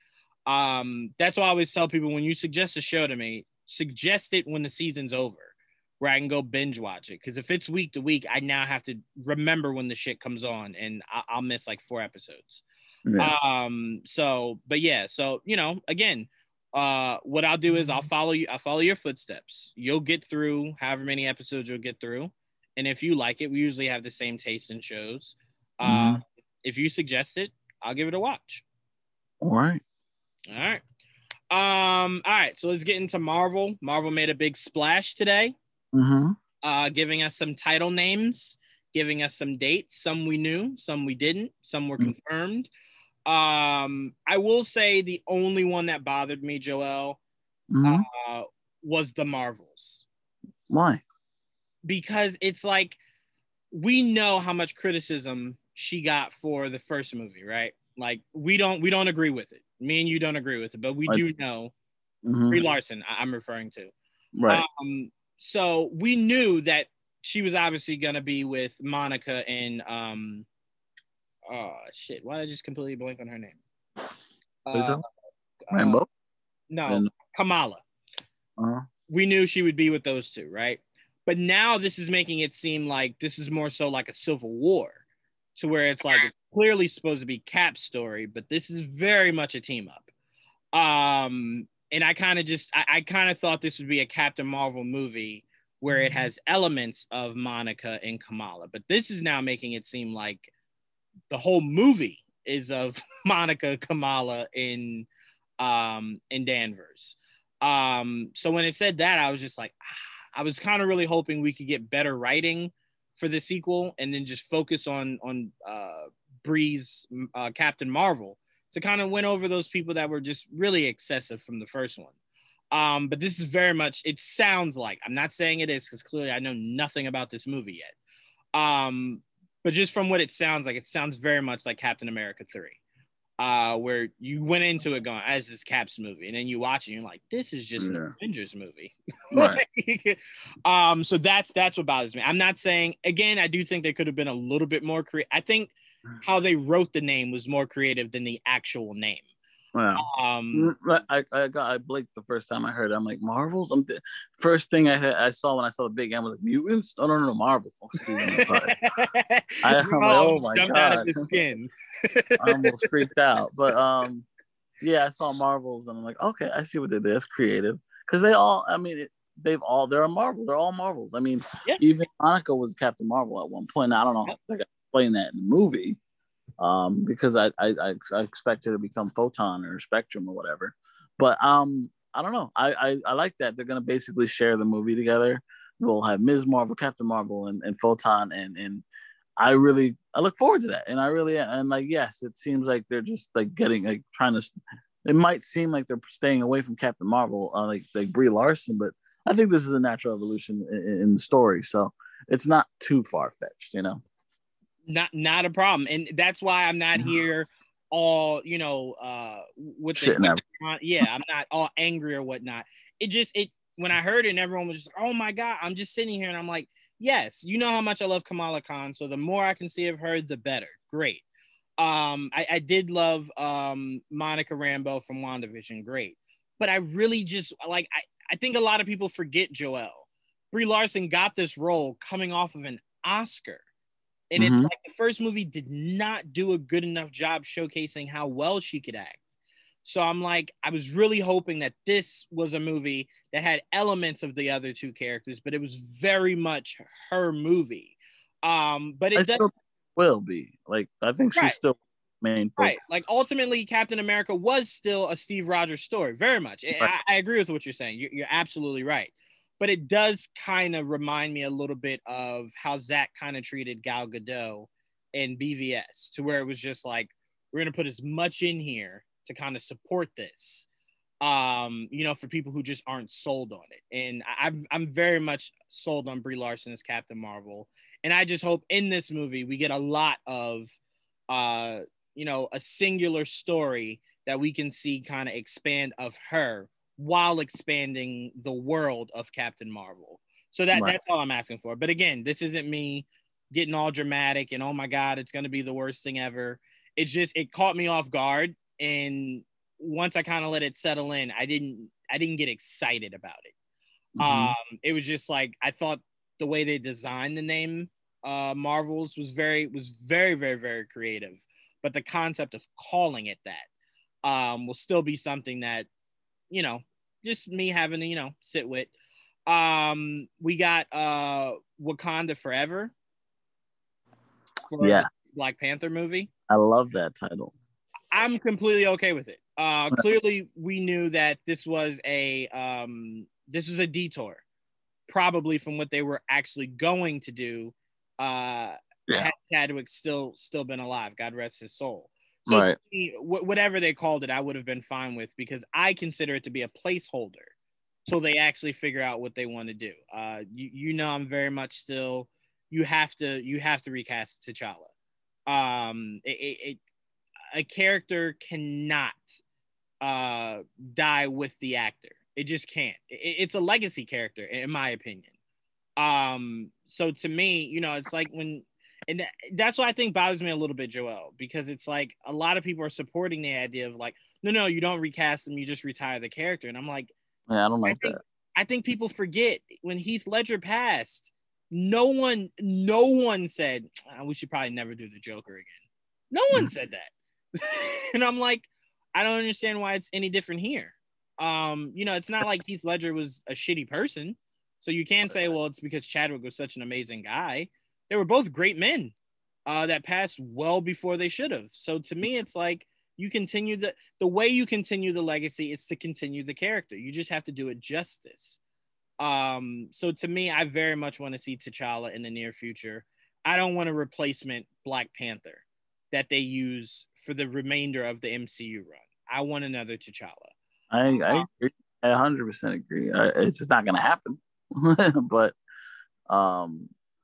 That's why I always tell people, when you suggest a show to me, suggest it when the season's over, where I can go binge watch it. Because if it's week to week, I now have to remember when the shit comes on, and I'll miss like 4 episodes. Yeah. So you know, again. What I'll do is I'll follow your footsteps. You'll get through however many episodes you'll get through. And if you like it, we usually have the same taste in shows. If you suggest it, I'll give it a watch. All right. All right. So let's get into Marvel. Marvel made a big splash today, giving us some title names, giving us some dates. Some we knew, some we didn't, some were confirmed. I will say the only one that bothered me, Joel, was the Marvels. Why? Because it's like, we know how much criticism she got for the first movie, right? Like, we don't agree with it. Me and you don't agree with it, but we do know. Brie Larson, I'm referring to. Right. So we knew that she was obviously going to be with Monica and, why did I just completely blank on her name? Rambo? Kamala. We knew she would be with those two, right? But now this is making it seem like this is more so like a civil war, to where it's like it's clearly supposed to be Cap's story, but this is very much a team up. And I kind of just, I kind of thought this would be a Captain Marvel movie where it has elements of Monica and Kamala, but this is now making it seem like the whole movie is of Monica, Kamala, and Danvers. So when it said that, I was just like, I was kind of really hoping we could get better writing for the sequel and then just focus on Bree's Captain Marvel to kind of win over those people that were just really excessive from the first one. But this is very much, it sounds like, I'm not saying it is because clearly I know nothing about this movie yet. But just from what it sounds like, it sounds very much like Captain America 3, where you went into it going, as this Cap's movie, and then you watch it and you're like, this is just an Avengers movie. Right. So that's what bothers me. I'm not saying, again, I do think they could have been a little bit more creative. I think how they wrote the name was more creative than the actual name. Wow. I blinked the first time I heard it. I'm like, Marvels? First thing I saw when I saw the big M was like, mutants? Oh, no, Marvel. I'm like, oh my God. Out of his skin. I almost freaked out. But yeah, I saw Marvels and I'm like, okay, I see what they did. It's creative. Because they all, I mean, they're a Marvel. They're all Marvels. I mean, even Monica was Captain Marvel at one point. I don't know if they're playing that in the movie. Because I expected to become Photon or Spectrum or whatever, but I don't know. I like that they're gonna basically share the movie together. We'll have Ms. Marvel, Captain Marvel, and Photon, and I look forward to that. And yes, it seems like they're just like getting like trying to. It might seem like they're staying away from Captain Marvel, like Brie Larson, but I think this is a natural evolution in the story, so it's not too far fetched, you know. Not a problem, and that's why I'm not here all with the I'm not all angry or whatnot. It when I heard it and everyone was just, oh my God, I'm just sitting here and I'm like, yes, you know how much I love Kamala Khan, so the more I can see of her, the better. Great. I did love Monica Rambeau from WandaVision, great. But I really just like I think a lot of people forget, Joel, Brie Larson got this role coming off of an Oscar. And it's like the first movie did not do a good enough job showcasing how well she could act. So I'm like, I was really hoping that this was a movie that had elements of the other two characters, but it was very much her movie. But it still will be. Like, I think she's still main focus. Right. Like, ultimately, Captain America was still a Steve Rogers story, very much. Right. I agree with what you're saying. You're absolutely right. But it does kind of remind me a little bit of how Zach kind of treated Gal Gadot in BVS, to where it was just like, we're going to put as much in here to kind of support this, for people who just aren't sold on it. And I'm very much sold on Brie Larson as Captain Marvel. And I just hope in this movie, we get a lot of, a singular story that we can see kind of expand of her, while expanding the world of Captain Marvel. So that's all I'm asking for. But again, this isn't me getting all dramatic and, oh my God, it's going to be the worst thing ever. It's just, it caught me off guard. And once I kind of let it settle in, I didn't get excited about it. It was just like, I thought the way they designed the name Marvels was very, very, very creative. But the concept of calling it that will still be something that, just me having to, sit with. We got Wakanda Forever. For Black Panther movie. I love that title. I'm completely okay with it. Clearly we knew that this was a detour, probably from what they were actually going to do. Had Chadwick still been alive, God rest his soul. So to me, whatever they called it, I would have been fine with, because I consider it to be a placeholder till they actually figure out what they want to do. I'm very much still, you have to recast T'Challa. A character cannot die with the actor. It just can't. It's a legacy character, in my opinion. So to me, it's like that's why I think bothers me a little bit, Joel, because it's like a lot of people are supporting the idea of like, no, you don't recast them, you just retire the character. And I'm like, yeah, I don't like that. I think people forget when Heath Ledger passed, no one said, we should probably never do the Joker again. No one said that. And I'm like, I don't understand why it's any different here. It's not like Heath Ledger was a shitty person. So you can't say, well, it's because Chadwick was such an amazing guy. They were both great men that passed well before they should have. So to me, it's like you continue the way you continue the legacy is to continue the character. You just have to do it justice. So to me, I very much want to see T'Challa in the near future. I don't want a replacement Black Panther that they use for the remainder of the MCU run. I want another T'Challa. I agree. I 100% agree. It's just not going to happen. But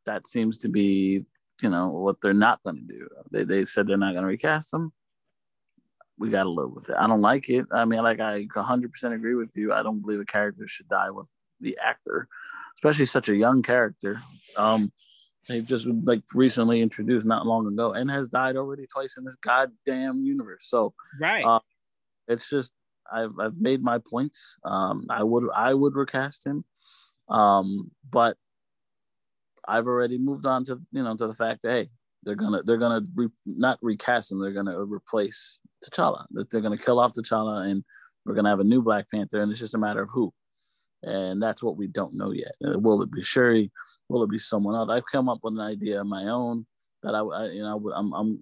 that seems to be, what they're not going to do. They said they're not going to recast them. We got to live with it. I don't like it. I mean, like, I 100% agree with you. I don't believe a character should die with the actor, especially such a young character. They've just recently introduced not long ago and has died already twice in this goddamn universe. So it's just I've made my points. I would recast him, but I've already moved on to to the fact that, hey, they're gonna not recast him. They're gonna replace T'Challa. They're gonna kill off T'Challa, and we're gonna have a new Black Panther. And it's just a matter of who, and that's what we don't know yet. Will it be Shuri? Will it be someone else? I've come up with an idea of my own that I'm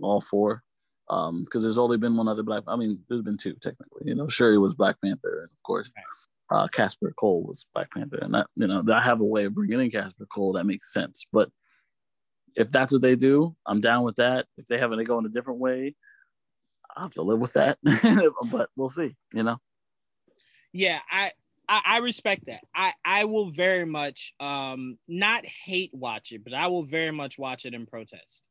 all for, because there's only been one other Black. I mean, there's been two technically. Shuri was Black Panther, and of course, Casper Cole was Black Panther, and that I have a way of bringing in Casper Cole that makes sense. But if that's what they do, I'm down with that. If they haven't, they go in a different way. I have to live with that, but we'll see. Yeah, I respect that. I will very much not hate watch it, but I will very much watch it in protest.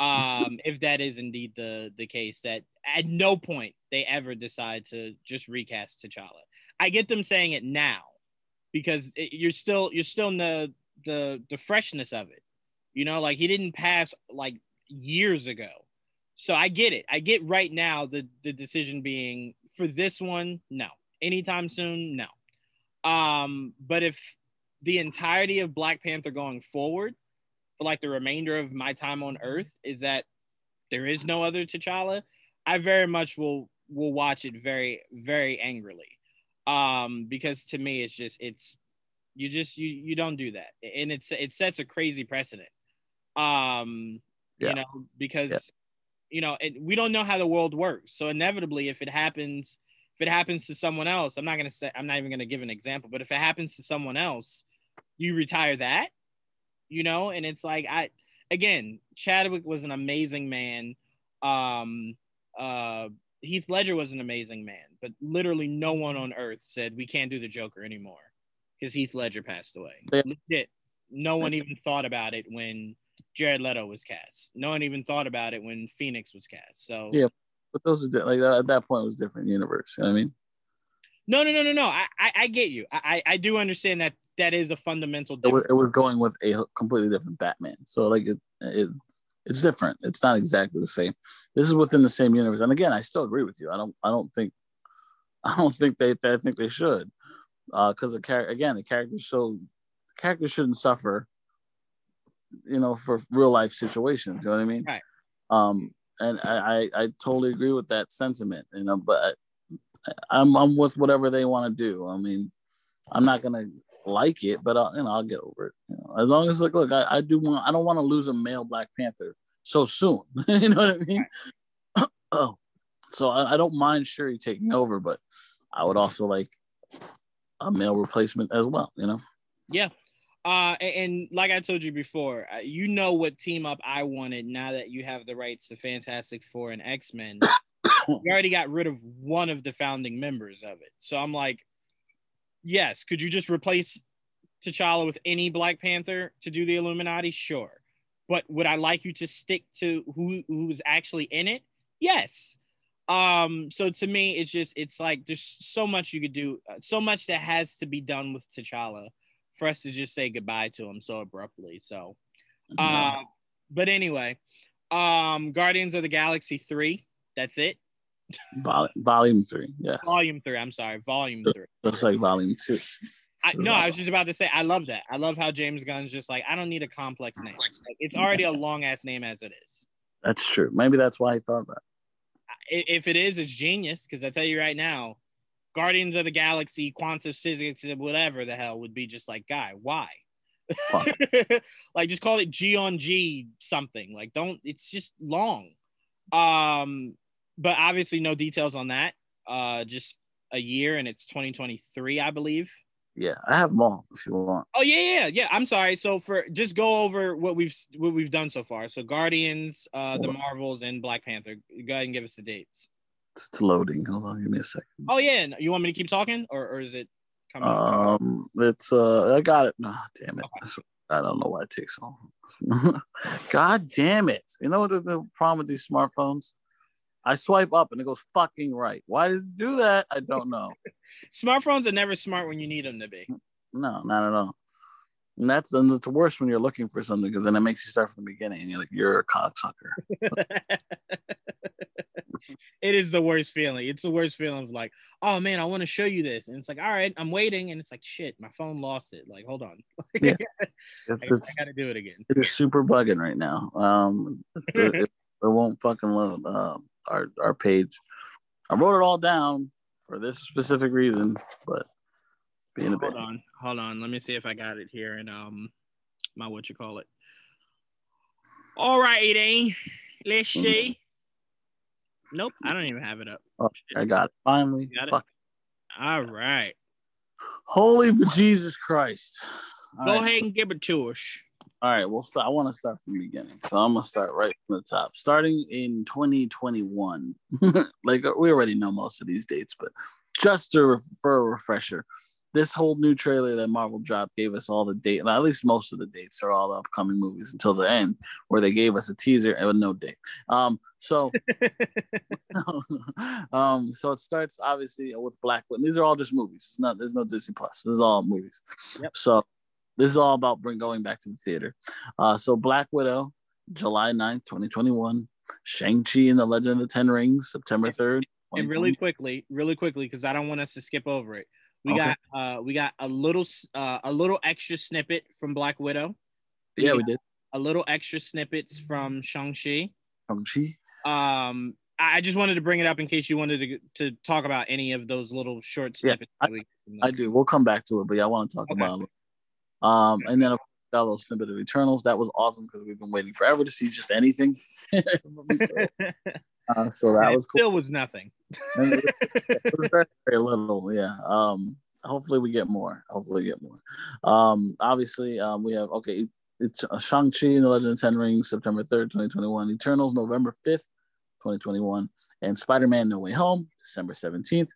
If that is indeed the case, that at no point they ever decide to just recast T'Challa. I get them saying it now because you're still in the freshness of it. Like he didn't pass like years ago. So I get it. I get right now the decision being for this one, no. Anytime soon, no. But if the entirety of Black Panther going forward for like the remainder of my time on Earth is that there is no other T'Challa, I very much will watch it very, very angrily. Because to me, you don't do that. And it sets a crazy precedent. And we don't know how the world works. So inevitably, if it happens to someone else, I'm not even going to give an example, but if it happens to someone else, you retire that, and it's like, Chadwick was an amazing man. Heath Ledger was an amazing man, but literally no one on earth said, we can't do the Joker anymore because Heath Ledger passed away. Yeah. Legit. No one even thought about it when Jared Leto was cast. No one even thought about it when Phoenix was cast. So yeah. But those are at that point it was different universe. You know what I mean? No. I get you. I do understand that is a fundamental difference. It was going with a completely different Batman. So it's different. It's not exactly the same. This is within the same universe. And again, I still agree with you. I think they should. Because the character shouldn't suffer, for real life situations. You know what I mean? Right. And I totally agree with that sentiment, but I'm with whatever they want to do. I mean, I'm not going to like it, but I'll get over it. As long as I don't want to lose a male Black Panther so soon. You know what I mean? Oh, So I don't mind Shuri taking over, but I would also like a male replacement as well, you know? Yeah. And like I told you before, you know what team up I wanted now that you have the rights to Fantastic Four and X-Men. We already got rid of one of the founding members of it. So I'm like, yes, could you just replace T'Challa with any Black Panther to do the Illuminati? Sure. But would I like you to stick to who was actually in it? Yes. So to me, it's like there's so much you could do, so much that has to be done with T'Challa for us to just say goodbye to him so abruptly. So, but anyway, Guardians of the Galaxy 3, that's it. Volume 3, yes. Volume 3, I'm sorry, Volume 3. Looks like Volume 2. I was just about to say, I love that. I love how James Gunn's just like, I don't need a complex name. Like, it's already a long-ass name as it is. That's true. Maybe that's why he thought that. If it is, it's genius, because I tell you right now, Guardians of the Galaxy, Quantum Physics, whatever the hell would be just like, guy, why? Like, just call it G on G something. Like, don't, it's just long. But obviously no details on that. Just a year, and it's 2023, I believe. Yeah, I have them all if you want. Oh, yeah. I'm sorry. So for just go over what we've done so far. So Guardians, the Marvels, and Black Panther. Go ahead and give us the dates. It's loading. Hold on, give me a second. Oh yeah, you want me to keep talking, or is it coming? It's I got it. Nah, damn it. Okay. I don't know why it takes so long. God damn it! You know what the problem with these smartphones? I swipe up and it goes fucking right. Why does it do that? I don't know. Smartphones are never smart when you need them to be. No, not at all. And it's worse when you're looking for something, because then it makes you start from the beginning and you're like, you're a cocksucker. It is the worst feeling. It's the worst feeling of like, oh man, I want to show you this. And it's like, all right, I'm waiting. And it's like, shit, my phone lost it. Like, hold on. Yeah. I got to do it again. It's super bugging right now. It won't fucking load. Our page. I wrote it all down for this specific reason, but being a bit. Hold on. Let me see if I got it here and my All right, then. Let's see. Nope, I don't even have it up. Oh, I got it. Finally. Got it? Fuck. All right. Holy Jesus Christ. Go ahead and give it to us. All right, we'll start. I want to start from the beginning, so I'm gonna start right from the top. Starting in 2021, like we already know most of these dates, but just for a refresher, this whole new trailer that Marvel dropped gave us all the date, at least most of the dates are all the upcoming movies until the end, where they gave us a teaser and no date. So it starts obviously with Black Widow. These are all just movies. It's not. There's no Disney Plus. This is all movies. Yep. So. This is all about going back to the theater. So Black Widow, July 9th, 2021. Shang-Chi and the Legend of the Ten Rings, September 3rd. And really quickly, because I don't want us to skip over it. We got a little extra snippet from Black Widow. We did. A little extra snippets from Shang-Chi. I just wanted to bring it up in case you wanted to talk about any of those little short snippets. I do. We'll come back to it, but I want to talk about it. And then a little snippet of Eternals. That was awesome because we've been waiting forever to see just anything. So that was cool. Still was nothing. It was very, very little, yeah. Hopefully we get more. Obviously, we have it's Shang-Chi and the Legend of the Ten Rings, September 3rd, 2021. Eternals, November 5th, 2021. And Spider-Man No Way Home, December 17th,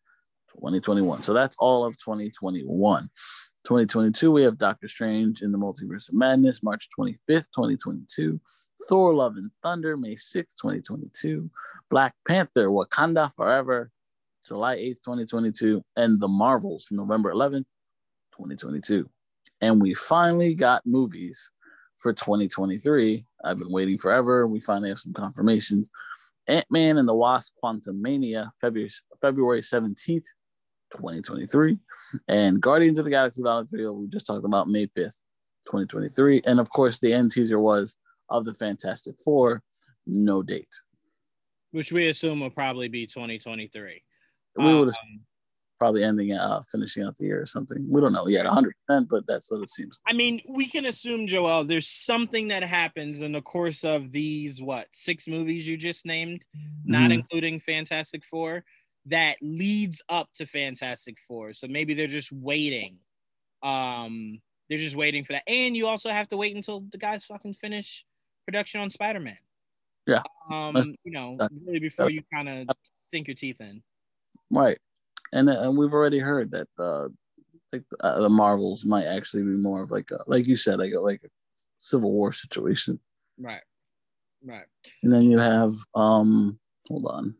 2021. So that's all of 2021. 2022, we have Doctor Strange in the Multiverse of Madness, March 25th, 2022. Thor, Love, and Thunder, May 6th, 2022. Black Panther, Wakanda Forever, July 8th, 2022. And The Marvels, November 11th, 2022. And we finally got movies for 2023. I've been waiting forever. We finally have some confirmations. Ant-Man and the Wasp, Quantumania, February 17th, 2023, and Guardians of the Galaxy Volume 3 we just talked about, May 5th, 2023, and of course the end teaser was of the Fantastic Four, no date, which we assume will probably be 2023. We would assume probably finishing out the year or something. We don't know yet 100%, but that's what it seems. I mean, we can assume, Joel, there's something that happens in the course of these, what, 6 movies you just named, not including Fantastic Four, that leads up to Fantastic Four. So maybe they're just waiting. They're just waiting for that. And you also have to wait until the guys fucking finish production on Spider-Man. Yeah. You know, really before you kind of sink your teeth in. Right. And we've already heard that the Marvels might actually be more of like you said, a Civil War situation. Right. Right. And then you have, hold on.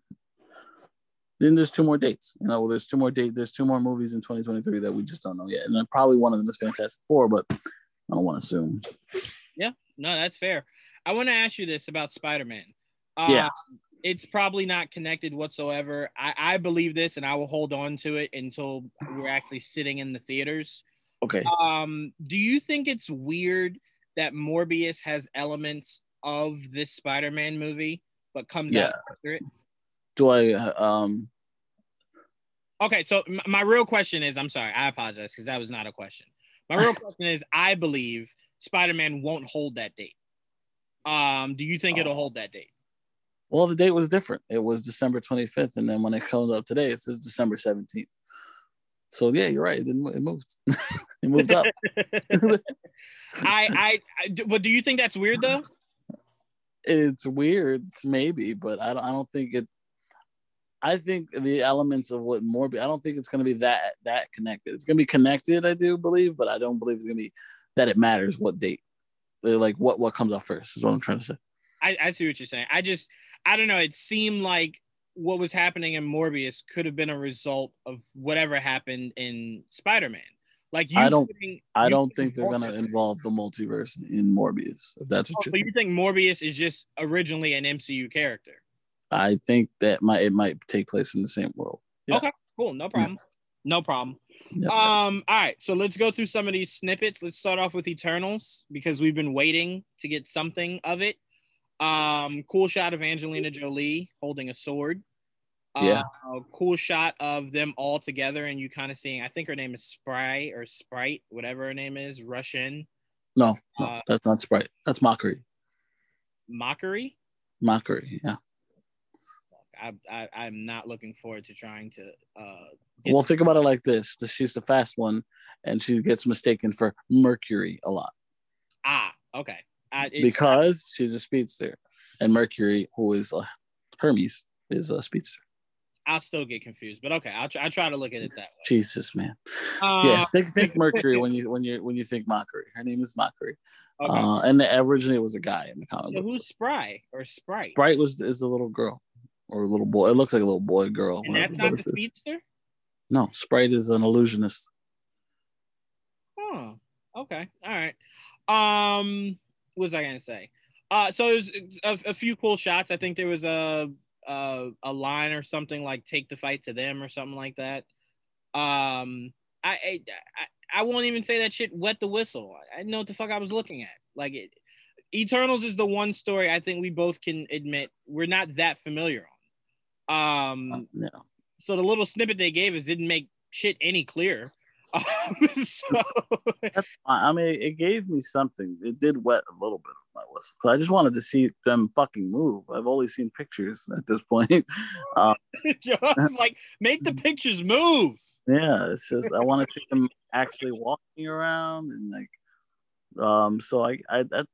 Then there's 2 more dates. You know, there's 2 more dates. There's 2 more movies in 2023 that we just don't know yet. And then probably one of them is Fantastic Four, but I don't want to assume. Yeah. No, that's fair. I want to ask you this about Spider-Man. Yeah. It's probably not connected whatsoever. I believe this, and I will hold on to it until we're actually sitting in the theaters. Okay. Do you think it's weird that Morbius has elements of this Spider-Man movie, but comes out after it? Do I? Okay, so my real question is, I'm sorry, I apologize because that was not a question. My real question is, I believe Spider-Man won't hold that date. Do you think it'll hold that date? Well, the date was different. It was December 25th, and then when it comes up today, it says December 17th. So yeah, you're right. It moved. It moved up. But do you think that's weird though? It's weird, maybe, but I don't think it. I think the elements of what Morbius. I don't think it's going to be that connected. It's going to be connected, I do believe, but I don't believe it's going to be that it matters what date. Like what comes out first is what I'm trying to say. I see what you're saying. I don't know. It seemed like what was happening in Morbius could have been a result of whatever happened in Spider-Man. Like I don't think they're going to involve the multiverse in Morbius. If that's what you think Morbius is just originally an MCU character. I think that it might take place in the same world. Yeah. Okay, cool. No problem. Yeah. No problem. Yeah. All right. So let's go through some of these snippets. Let's start off with Eternals because we've been waiting to get something of it. Cool shot of Angelina Jolie holding a sword. A cool shot of them all together, and you kind of seeing. I think her name is Sprite, whatever her name is, Russian. No, that's not Sprite. That's Mockery. Mockery. Yeah. I'm not looking forward to trying to. Well, think about it like this: she's the fast one, and she gets mistaken for Mercury a lot. Ah, okay. Because she's a speedster, and Mercury, who is Hermes, is a speedster. I'll still get confused, but okay, I'll try to look at it that way. Jesus, man. Think Mercury when you think Mockery. Her name is Mockery, okay. And originally it was a guy in the comic. So who's Sprite or Sprite? Sprite is a little girl or a little boy. It looks like a little boy girl. And that's not the speedster. No, Sprite is an illusionist. Oh, okay, all right. What was I gonna say? So there's a few cool shots. I think there was a line or something like "take the fight to them" or something like that. I won't even say that shit. Wet the whistle. I didn't know what the fuck I was looking at. Like Eternals is the one story I think we both can admit we're not that familiar on. No. So the little snippet they gave us didn't make shit any clearer. I mean, it gave me something. It did wet a little bit of my whistle. I just wanted to see them fucking move. I've only seen pictures at this point. Joel's like, make the pictures move. Yeah, it's just I want to see them actually walking around and like. So I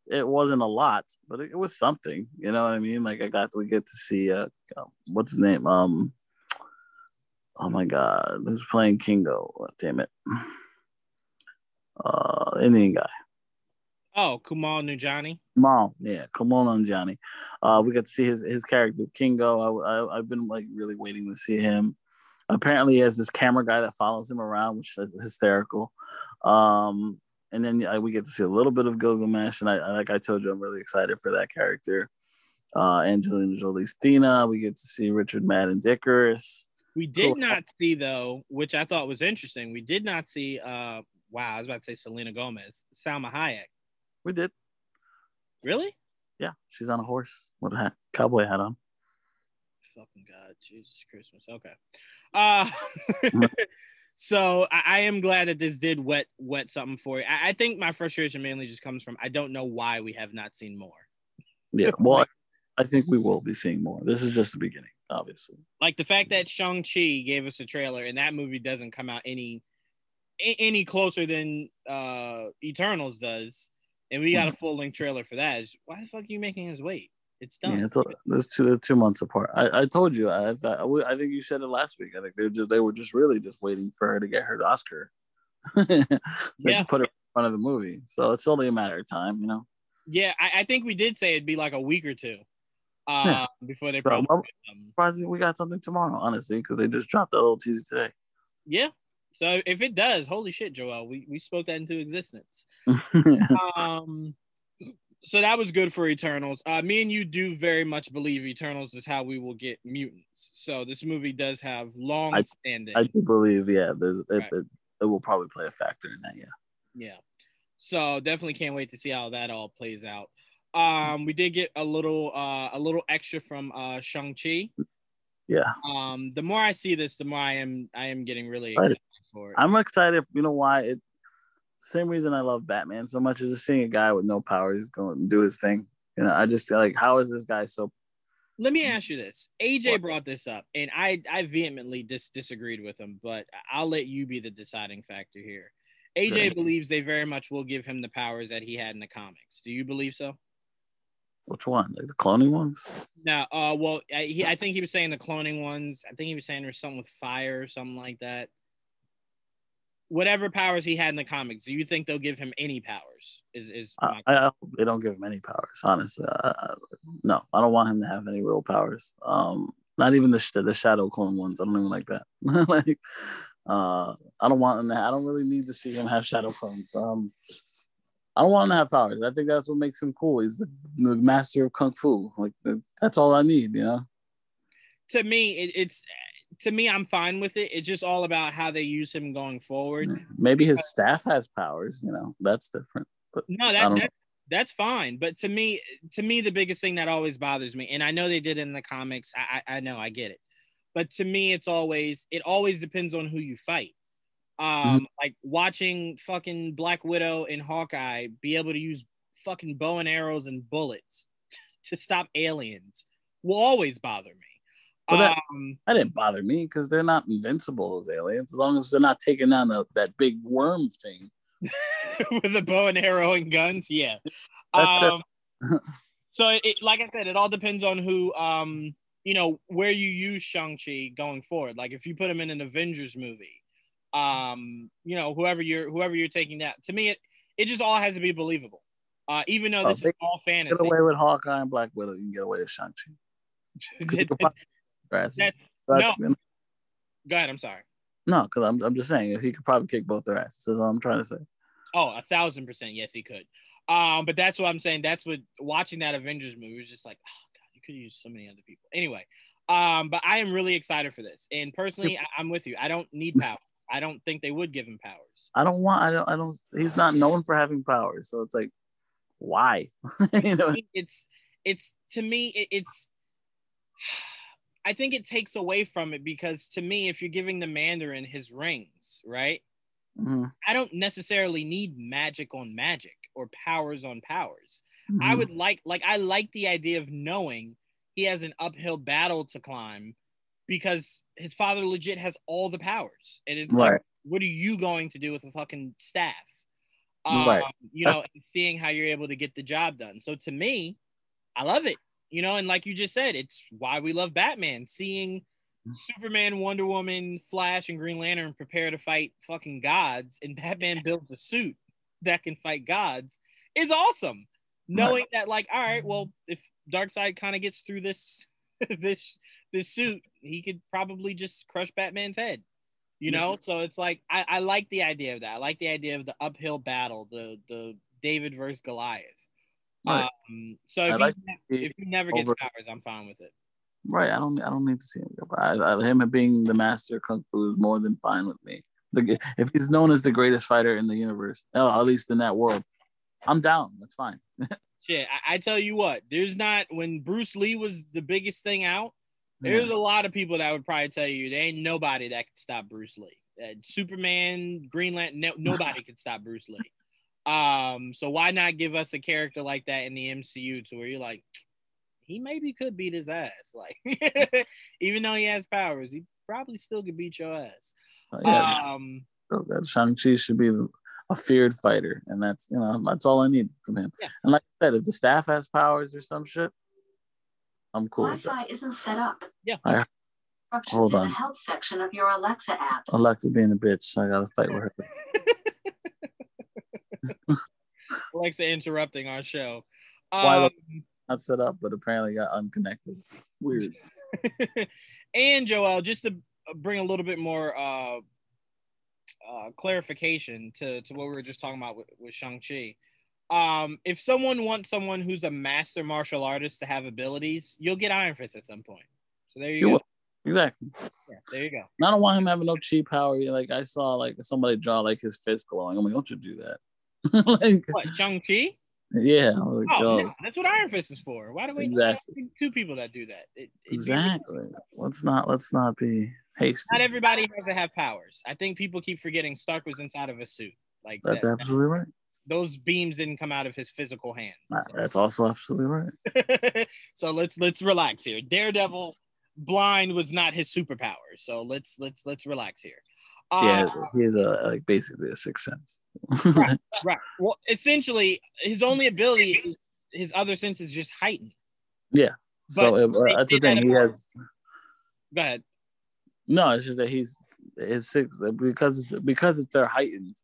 it wasn't a lot, but it was something. You know what I mean? Like we get to see what's his name? Oh my God, who's playing Kingo? Oh, damn it. Indian guy. Oh, Kumail Nanjiani. Kumail Nanjiani. We got to see his character, Kingo. I've been like really waiting to see him. Apparently, he has this camera guy that follows him around, which is hysterical. And then we get to see a little bit of Gilgamesh, and like I told you, I'm really excited for that character. Angelina Jolie's Thena. We get to see Richard Madden's Icarus. We did not see, though, which I thought was interesting. We did not see, I was about to say Selena Gomez, Salma Hayek. We did. Really? Yeah. She's on a horse with a cowboy hat on. fucking God. Jesus Christmas. Okay. So I am glad that this did wet something for you. I think my frustration mainly just comes from I don't know why we have not seen more. Yeah, well, I think we will be seeing more. This is just the beginning, obviously. Like the fact that Shang-Chi gave us a trailer and that movie doesn't come out any closer than Eternals does, and we got a full-length trailer for that. Why the fuck are you making us wait? It's done. Yeah, those two months apart. I told you. I think you said it last week. I think they were just waiting for her to get her Oscar. Put her in front of the movie, so it's only a matter of time, you know. Yeah, I think we did say it'd be like a week or two before they probably. We got something tomorrow, honestly, because they just dropped that little teaser today. Yeah. So if it does, holy shit, Joel, we spoke that into existence. So that was good for Eternals. Me and you do very much believe Eternals is how we will get mutants. So this movie does have long-standing. I do believe, it will probably play a factor in that, yeah. Yeah. So definitely can't wait to see how that all plays out. We did get a little extra from Shang-Chi. Yeah. The more I see this, the more I am getting really excited. I'm excited. You know why? Same reason I love Batman so much is just seeing a guy with no powers go and do his thing. You know, I just like, how is this guy so? Let me ask you this. AJ brought this up, and I vehemently disagreed with him, but I'll let you be the deciding factor here. AJ believes they very much will give him the powers that he had in the comics. Do you believe so? Which one? Like the cloning ones? No. Well, I think he was saying the cloning ones. I think he was saying there's something with fire or something like that. Whatever powers he had in the comics, do you think they'll give him any powers? I hope they don't give him any powers, honestly. No, I don't want him to have any real powers. Not even the shadow clone ones. I don't even like that. I don't want him to. I don't really need to see him have shadow clones. I don't want him to have powers. I think that's what makes him cool. He's the master of kung fu. Like that's all I need, you know. To me, I'm fine with it. It's just all about how they use him going forward. Maybe his staff has powers, you know. That's different. But no, that's fine. But to me, the biggest thing that always bothers me, and I know they did it in the comics. I know, I get it. But to me, it always depends on who you fight. Like watching fucking Black Widow and Hawkeye be able to use fucking bow and arrows and bullets to stop aliens will always bother me. Well, that didn't bother me because they're not invincible, those aliens, as long as they're not taking down that big worm thing with a bow and arrow and guns. Yeah, so it, like I said, it all depends on who, you know, where you use Shang-Chi going forward. Like if you put him in an Avengers movie, you know, whoever you're taking down. To me, it just all has to be believable. Even though this is all fantasy, get away with Hawkeye and Black Widow, you can get away with Shang-Chi. No. Go ahead. I'm sorry. No, because I'm just saying he could probably kick both their asses. That's what I'm trying to say. Oh, 1,000%, yes, he could. But that's what I'm saying. That's what watching that Avengers movie was just like. Oh God, you could use so many other people. Anyway, but I am really excited for this, and personally, I'm with you. I don't need powers. I don't think they would give him powers. I don't. He's not known for having powers, so it's like, why? You know, it's to me, it's. I think it takes away from it because to me, if you're giving the Mandarin his rings, right? Mm-hmm. I don't necessarily need magic on magic or powers on powers. Mm-hmm. I would like the idea of knowing he has an uphill battle to climb because his father legit has all the powers. And it's right. Like, what are you going to do with a fucking staff? Right. You know, and seeing how you're able to get the job done. So to me, I love it. You know, and like you just said, it's why we love Batman. Seeing Superman, Wonder Woman, Flash, and Green Lantern prepare to fight fucking gods, and Batman builds a suit that can fight gods is awesome. Knowing that, like, all right, well, if Darkseid kind of gets through this, this suit, he could probably just crush Batman's head. You know, so it's like I like the idea of that. I like the idea of the uphill battle, the David versus Goliath. Right. So if he never gets powers, I'm fine with it. Right. I don't need to see him go by. Him being the master of kung fu is more than fine with me. If he's known as the greatest fighter in the universe, at least in that world, I'm down. That's fine. Yeah, I tell you what, there's not when Bruce Lee was the biggest thing out, There's a lot of people that would probably tell you there ain't nobody that can stop Bruce Lee. Superman, Green Lantern, nobody could stop Bruce Lee. So why not give us a character like that in the MCU to where you're like, he maybe could beat his ass. Like, even though he has powers, he probably still could beat your ass. Yeah. So that Shang-Chi should be a feared fighter, and that's, you know, that's all I need from him. Yeah. And like I said, if the staff has powers or some shit, I'm cool. Wi-Fi isn't set up. Yeah. Hold on. The help section of your Alexa app. Alexa being a bitch. I gotta fight with her. Alexa interrupting our show. Why not set up, but apparently got unconnected. Weird. And Joel, just to bring a little bit more clarification to what we were just talking about with Shang-Chi. If someone wants someone who's a master martial artist to have abilities, you'll get Iron Fist at some point. So there you go. Exactly. Yeah, there you go. And I don't want him having no cheap power. Like, I saw like somebody draw like his fist glowing. I'm like, don't you do that? Like, what, Shang-Chi? Yeah. I was like, no, that's what Iron Fist is for. Why do we need two people that do that? Exactly. Let's not be hasty. Not everybody has to have powers. I think people keep forgetting Stark was inside of a suit. Like, that's absolutely right. Those beams didn't come out of his physical hands. So. That's also absolutely right. So let's relax here. Daredevil blind was not his superpower. So let's relax here. Yeah, he is like basically a sixth sense. Right. Well, essentially, his only ability, is his other sense is just heightened. Yeah. But so that's the thing. He has. Go ahead. No, it's just that his sixth because they're heightened.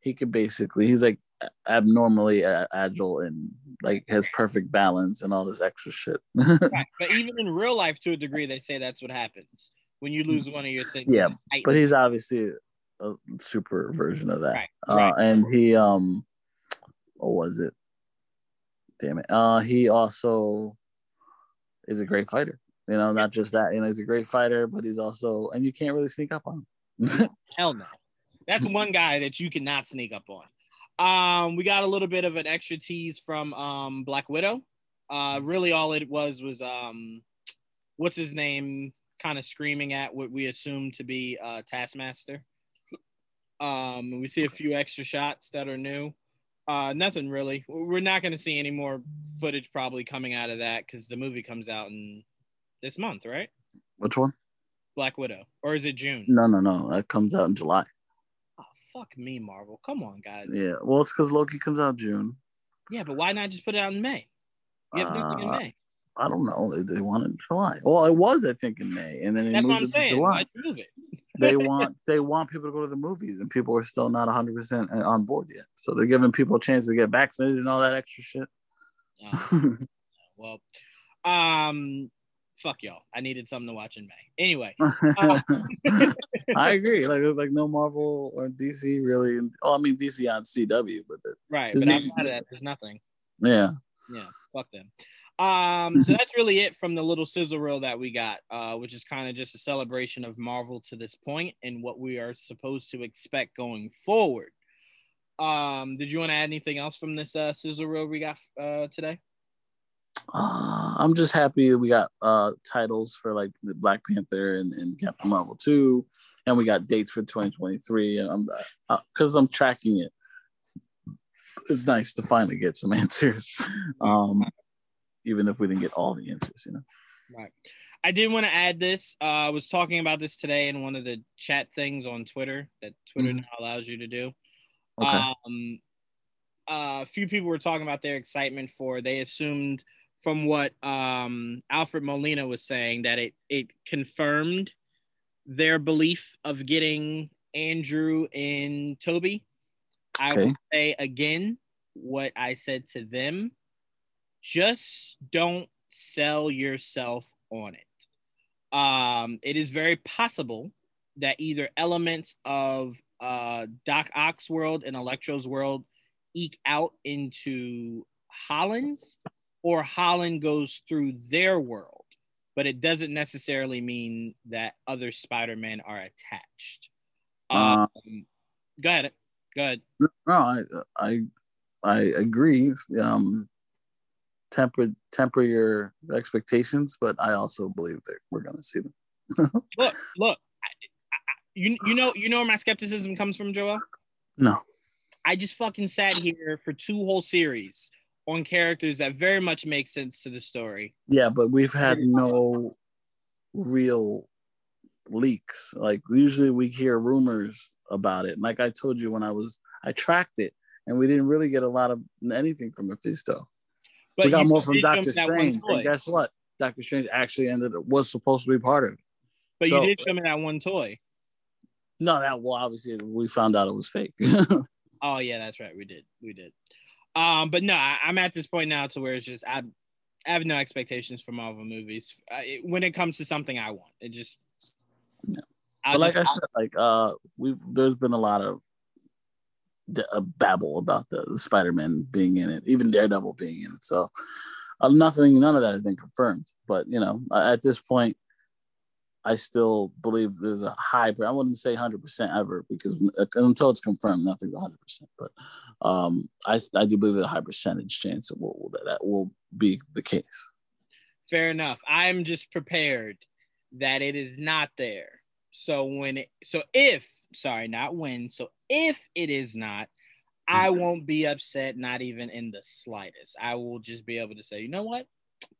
He could basically, he's like abnormally agile and like has perfect balance and all this extra shit. Right. But even in real life, to a degree, they say that's what happens when you lose one of your senses. Yeah, but he's obviously a super version of that. Right. And he, what was it? Damn it. He also is a great fighter. You know, not just that, you know, he's a great fighter, but he's also, and you can't really sneak up on him. Hell no. That's one guy that you cannot sneak up on. We got a little bit of an extra tease from Black Widow. Really all it was what's his name kind of screaming at what we assume to be Taskmaster. We see a few extra shots that are new. Nothing really. We're not going to see any more footage probably coming out of that because the movie comes out in this month, right? Which one? Black Widow. Or is it June? No. That comes out in July. Fuck me, Marvel. Come on, guys. Yeah, well, it's because Loki comes out June. Yeah, but why not just put it out in May? You have nothing in May. I don't know. They want it in July. Well, it was, I think, in May, and then that's what I'm saying. Why move it? They want people to go to the movies, and people are still not 100% on board yet. So they're giving people a chance to get vaccinated and all that extra shit. Well, fuck y'all. I needed something to watch in May. Anyway. I agree. Like, there's like no Marvel or DC really. Oh, I mean, DC on CW, but right. But outside of that, there's nothing. Yeah. Yeah. Fuck them. So that's really it from the little sizzle reel that we got, which is kind of just a celebration of Marvel to this point and what we are supposed to expect going forward. Did you want to add anything else from this sizzle reel we got today? I'm just happy we got titles for like the Black Panther and Captain Marvel 2, and we got dates for 2023. And I'm because I'm tracking it. It's nice to finally get some answers, even if we didn't get all the answers, you know. Right. I did want to add this. I was talking about this today in one of the chat things on Twitter that Twitter now allows you to do. Okay. A few people were talking about their excitement for. They assumed from what Alfred Molina was saying that it confirmed their belief of getting Andrew and Toby. Okay. I will say again what I said to them. Just don't sell yourself on it. It is very possible that either elements of Doc Ock's world and Electro's world eke out into Holland's, or Holland goes through their world, but it doesn't necessarily mean that other Spider-Men are attached. Go ahead. No, I agree. temper your expectations, but I also believe that we're going to see them. Look. You know where my skepticism comes from, Joel? No. I just fucking sat here for two whole series on characters that very much make sense to the story. Yeah, but we've had no real leaks. Like, usually we hear rumors about it. Like I told you when I tracked it, and we didn't really get a lot of anything from Mephisto. But we got more from Dr. Strange. And guess what? Dr. Strange actually was supposed to be part of it. But so, you did come in that one toy. No, obviously we found out it was fake. Oh yeah, that's right. We did. But no, I'm at this point now to where it's just I have no expectations for Marvel movies when it comes to something I want. It just. Yeah. But like I said, like there's been a lot of babble about the Spider-Man being in it, even Daredevil being in it. So none of that has been confirmed. But you know, at this point, I still believe there's a high. I wouldn't say 100% ever, because until it's confirmed, nothing's 100%. But I do believe there's a high percentage chance that will be the case. Fair enough. I'm just prepared that it is not there. So if it is not, I won't be upset, not even in the slightest. I will just be able to say, you know what?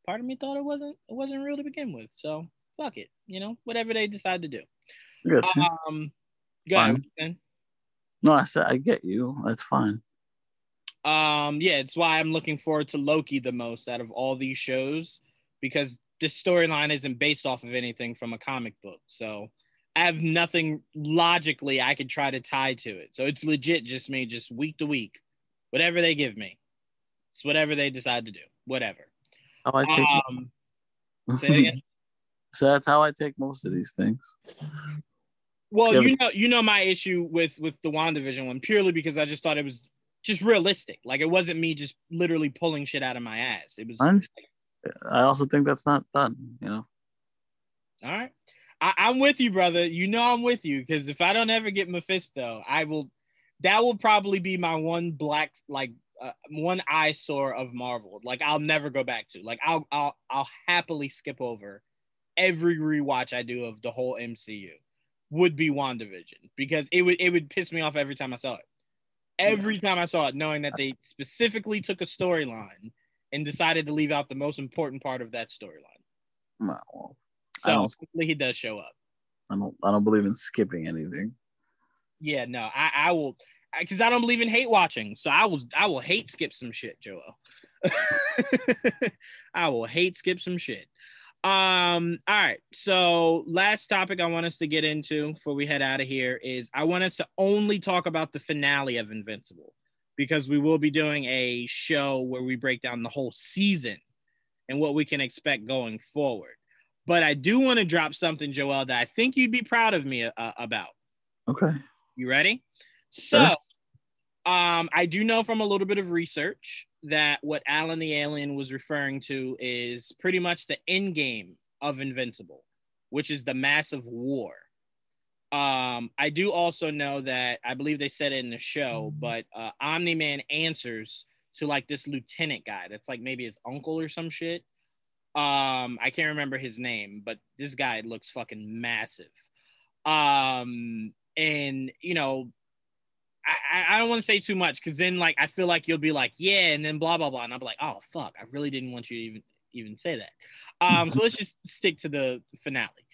Part of me thought it wasn't real to begin with. So. Fuck it, you know, whatever they decide to do. Yes. Go ahead, man. No, I said I get you. That's fine. Yeah, it's why I'm looking forward to Loki the most out of all these shows, because this storyline isn't based off of anything from a comic book, so I have nothing logically I could try to tie to it. So it's legit, just me, just week to week, whatever they give me. It's whatever they decide to do, whatever. Oh, I take say it again. So that's how I take most of these things. Well, you know my issue with the WandaVision one, purely because I just thought it was just realistic. Like, it wasn't me just literally pulling shit out of my ass. It was. I also think that's not done, you know. All right, I'm with you, brother. You know I'm with you, because if I don't ever get Mephisto, I will. That will probably be my one black, like one eyesore of Marvel. Like, I'll never go back to. Like, I'll happily skip over. Every rewatch I do of the whole MCU would be WandaVision, because it would piss me off every time I saw it. Every time I saw it, knowing that they specifically took a storyline and decided to leave out the most important part of that storyline. Well, so hopefully he does show up. I don't believe in skipping anything. Yeah, no, I will, because I don't believe in hate watching. So I will hate skip some shit, Joel. I will hate skip some shit. All right, so last topic I want us to get into before we head out of here is I want us to only talk about the finale of Invincible, because we will be doing a show where we break down the whole season and what we can expect going forward. But I do want to drop something, Joel, that I think you'd be proud of me about. Okay. You ready? So, sure. I do know from a little bit of research that what Alan the Alien was referring to is pretty much the end game of Invincible, which is the massive war. I do also know that, I believe they said it in the show, but Omni-Man answers to like this lieutenant guy that's like maybe his uncle or some shit. I can't remember his name, but this guy looks fucking massive. And, you know, I don't want to say too much, because then like I feel like you'll be like, yeah, and then blah blah blah, and I'll be like, oh fuck, I really didn't want you to even say that. So let's just stick to the finale.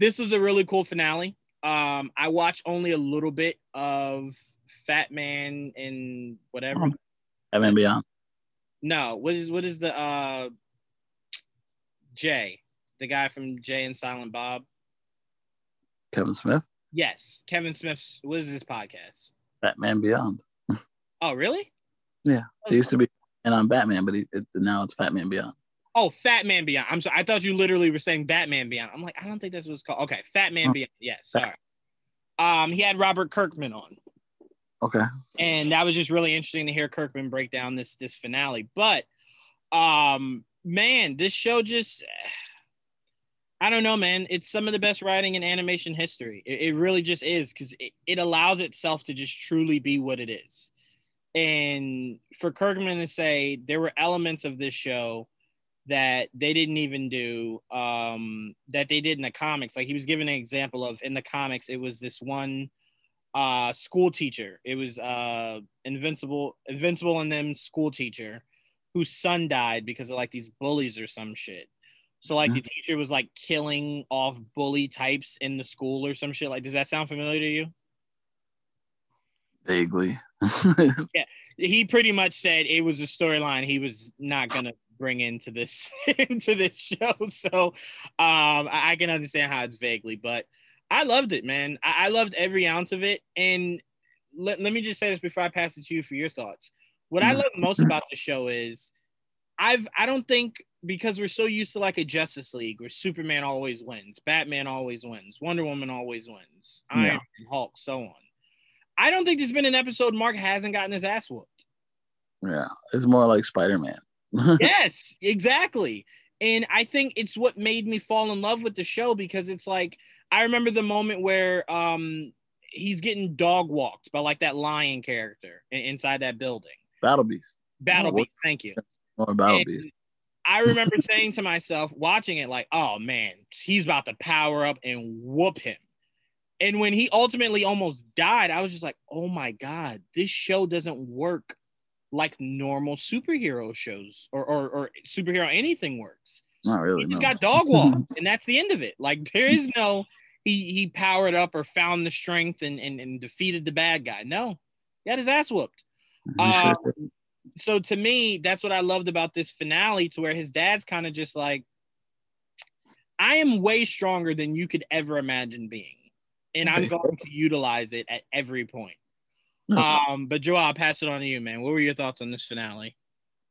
This was a really cool finale. I watched only a little bit of Fat Man and whatever. Fat Man Beyond. No, what is the Jay, the guy from Jay and Silent Bob? Kevin Smith. Yes, Kevin Smith's, what is his podcast? Batman Beyond. Oh, really? Yeah. It used to be And I'm Batman, but now it's Fat Man Beyond. Oh, Fat Man Beyond. I'm sorry. I thought you literally were saying Batman Beyond. I'm like, I don't think that's what it's called. Okay, Fat Man Beyond. Yes, sorry. He had Robert Kirkman on. Okay. And that was just really interesting to hear Kirkman break down this finale. But, man, this show just... I don't know, man. It's some of the best writing in animation history. It really just is, because it allows itself to just truly be what it is. And for Kirkman to say there were elements of this show that they didn't even do, that they did in the comics. Like, he was giving an example of, in the comics, it was this one school teacher. It was Invincible and them school teacher whose son died because of like these bullies or some shit. So like the teacher was like killing off bully types in the school or some shit. Like, does that sound familiar to you? Vaguely. Yeah. He pretty much said it was a storyline he was not going to bring into this into this show. So I can understand how it's vaguely, but I loved it, man. I loved every ounce of it. And let me just say this before I pass it to you for your thoughts. What I love most about the show is I don't think, because we're so used to like a Justice League where Superman always wins, Batman always wins, Wonder Woman always wins, Iron Man, Hulk, so on. I don't think there's been an episode Mark hasn't gotten his ass whooped. Yeah, it's more like Spider-Man. Yes, exactly. And I think it's what made me fall in love with the show, because it's like, I remember the moment where he's getting dog walked by like that lion character inside that building. Battle Beast. Battle Beast. Thank you. More Battle Beast. I remember saying to myself, watching it, like, oh man, he's about to power up and whoop him. And when he ultimately almost died, I was just like, oh my God, this show doesn't work like normal superhero shows or superhero anything works. Not really. He just got dog walked, and that's the end of it. Like, there is no he powered up or found the strength and defeated the bad guy. No, he got his ass whooped. So to me, that's what I loved about this finale, to where his dad's kind of just like, I am way stronger than you could ever imagine being, and I'm going to utilize it at every point. But Joel, I'll pass it on to you, man. What were your thoughts on this finale?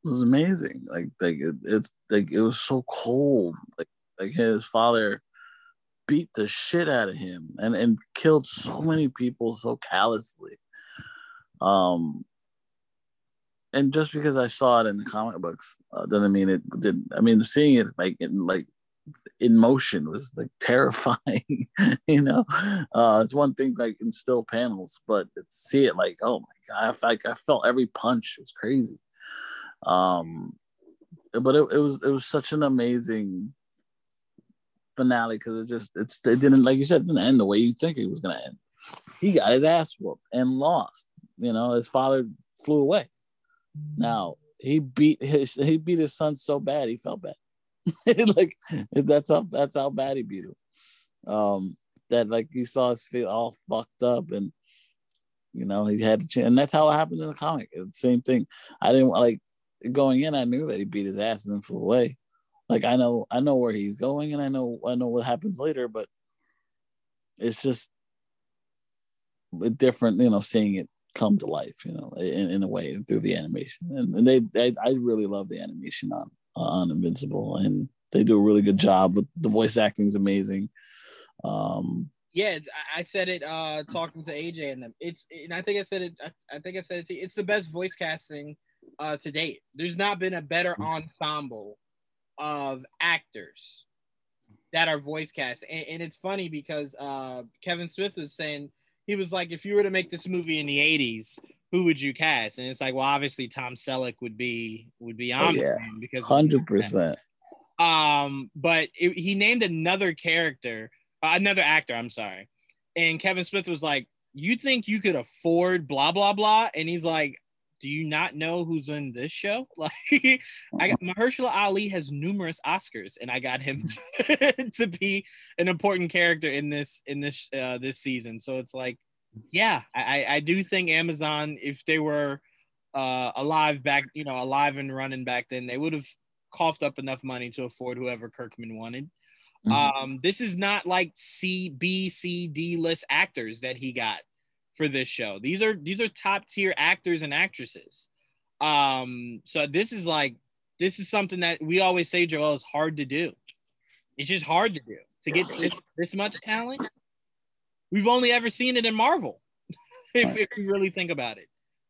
It was amazing. It was so cold. Like his father beat the shit out of him and killed so many people so callously. And just because I saw it in the comic books doesn't mean it did. I mean, seeing it in motion was like terrifying. You know, it's one thing like in still panels, but to see it like, oh my God, I felt every punch. It was crazy. But it was such an amazing finale, because it didn't, like you said, it didn't end the way you think it was gonna end. He got his ass whooped and lost. You know, his father flew away. Now he beat his son so bad he felt bad. Like, that's how bad he beat him. That like he saw his feet all fucked up, and you know he had to change. And that's how it happened in the comic. Same thing. I didn't like going in. I knew that he beat his ass and then flew away. Like I know where he's going, and I know what happens later. But it's just different, you know, seeing it come to life, you know, in a way through the animation. And I really love the animation on Invincible, and they do a really good job. But the voice acting is amazing. Yeah, I said it talking to AJ and them. I think I said it. It's the best voice casting to date. There's not been a better ensemble of actors that are voice cast, and it's funny because Kevin Smith was saying. He was like, if you were to make this movie in the 80s, who would you cast? And it's like, well, obviously Tom Selleck would be on because 100%. But he named another actor, I'm sorry. And Kevin Smith was like, you think you could afford blah, blah, blah? And he's like, do you not know who's in this show? Like, Mahershala Ali has numerous Oscars, and I got him to be an important character in this season. So it's like, yeah, I do think Amazon, if they were alive and running back then, they would have coughed up enough money to afford whoever Kirkman wanted. Mm-hmm. This is not like B, C, D list actors that he got for this show. These are top tier actors and actresses. So this is something that we always say, Joel, is hard to do. It's just hard to do, to get this much talent. We've only ever seen it in Marvel. if you really think about it,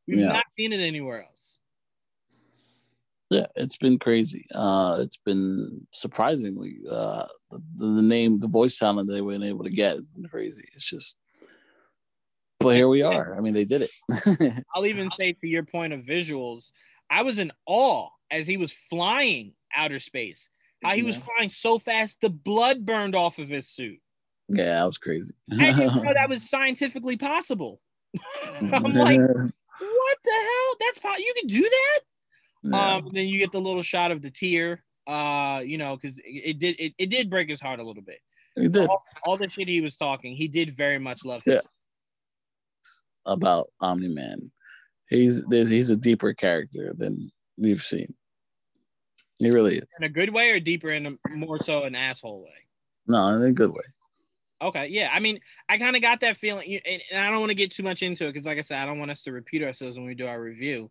we've not seen it anywhere else. Yeah, it's been crazy. It's been surprisingly, the voice talent they've been able to get has been crazy. It's just, But here we are. I mean, they did it. I'll even say, to your point of visuals, I was in awe as he was flying outer space. How he was flying so fast, the blood burned off of his suit. Yeah, that was crazy. I didn't know that was scientifically possible. I'm like, what the hell? That's you can do that? Yeah. Then you get the little shot of the tear, you know, because it did break his heart a little bit. It did. All the shit he was talking, he did very much love this. Yeah. About Omni-Man. He's a deeper character than we've seen. He really is. In a good way, or deeper in a more so an asshole way? No, in a good way. Okay, yeah. I mean, I kind of got that feeling, and I don't want to get too much into it because, like I said, I don't want us to repeat ourselves when we do our review.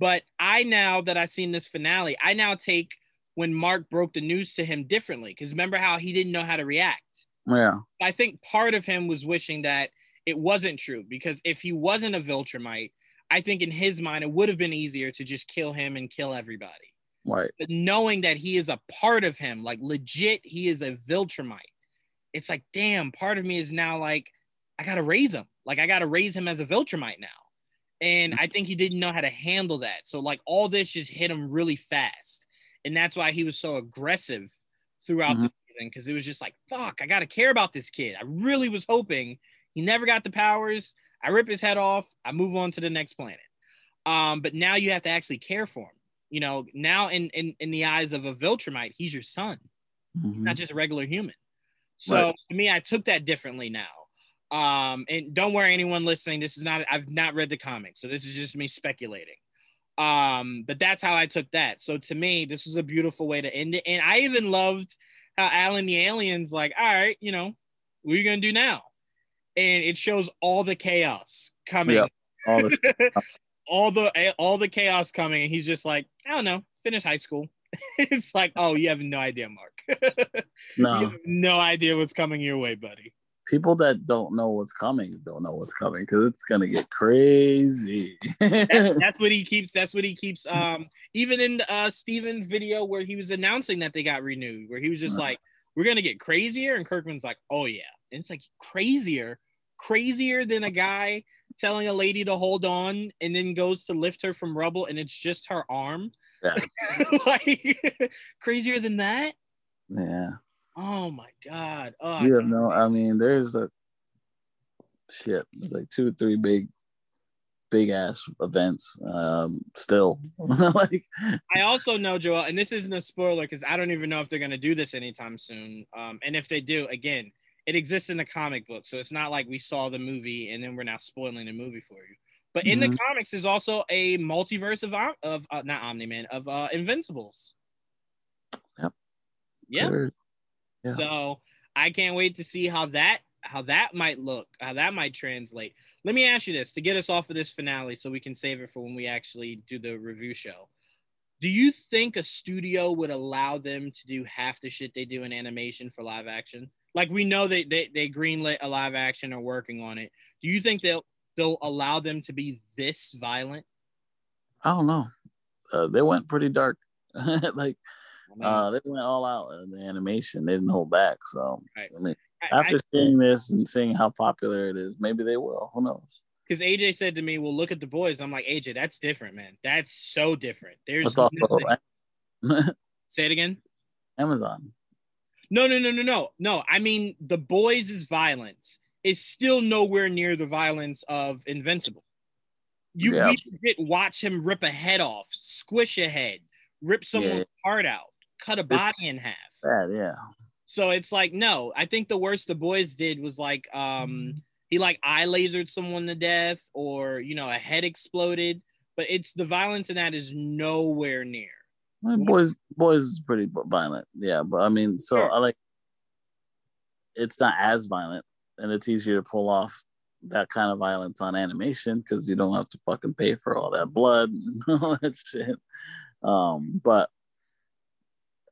But now that I've seen this finale, I now take when Mark broke the news to him differently, because remember how he didn't know how to react. Yeah. I think part of him was wishing that it wasn't true, because if he wasn't a Viltrumite, I think in his mind it would have been easier to just kill him and kill everybody. Right. But knowing that he is a part of him, like legit, he is a Viltrumite. It's like, damn, part of me is now like, I got to raise him. Like, I got to raise him as a Viltrumite now. And I think he didn't know how to handle that. So, like, all this just hit him really fast. And that's why he was so aggressive throughout the season, because it was just like, fuck, I got to care about this kid. I really was hoping. He never got the powers. I rip his head off. I move on to the next planet. But now you have to actually care for him. You know, now in the eyes of a Viltrumite, he's your son. He's not just a regular human. So, to me, I took that differently now. And don't worry, anyone listening, this is not, I've not read the comics, so this is just me speculating. But that's how I took that. So to me, this was a beautiful way to end it. And I even loved how Alan the Alien's like, all right, you know, what are you going to do now? And it shows all the chaos coming, all the chaos coming. And he's just like, I don't know, finish high school. It's like, oh, you have no idea, Mark. No. You have no idea what's coming your way, buddy. People that don't know what's coming don't know what's coming, because it's gonna get crazy. That's what he keeps. That's what he keeps. Even in Steven's video where he was announcing that they got renewed, where he was just like, "We're gonna get crazier," and Kirkman's like, "Oh yeah," and it's like crazier than a guy telling a lady to hold on and then goes to lift her from rubble and it's just her arm. Yeah. Like crazier than that. Yeah. Oh my God! Oh, you have no. I mean, there's like 2 or 3 big ass events still. Like, I also know, Joel, and this isn't a spoiler because I don't even know if they're gonna do this anytime soon. And if they do, again, it exists in the comic book, so it's not like we saw the movie and then we're now spoiling the movie for you. But in the comics, there's also a multiverse of not Omni-Man, of Invincibles. Yep. Yeah. Sure. Yeah. So I can't wait to see how that might look, how that might translate. Let me ask you this to get us off of this finale so we can save it for when we actually do the review show. Do you think a studio would allow them to do half the shit they do in animation for live action? Like, we know they greenlit a live action or working on it. Do you think they'll allow them to be this violent? I don't know. They went pretty dark. Like, they went all out in the animation. They didn't hold back. So, right. I mean, after seeing this and seeing how popular it is, maybe they will. Who knows? Because AJ said to me, well, look at The Boys. I'm like, AJ, that's different, man. That's so different. There's also... Say it again? Amazon. No. I mean, The Boys' violence is still nowhere near the violence of Invincible. We legit watch him rip a head off, squish a head, rip someone's heart out, cut a body in half. Yeah. So it's like, no, I think the worst The Boys did was like, he like eye lasered someone to death, or, you know, a head exploded, but it's the violence in that is nowhere near. Boys is pretty violent. Yeah. But I mean, so sure. I like, it's not as violent, and it's easier to pull off that kind of violence on animation, 'cause you don't have to fucking pay for all that blood and all that shit. But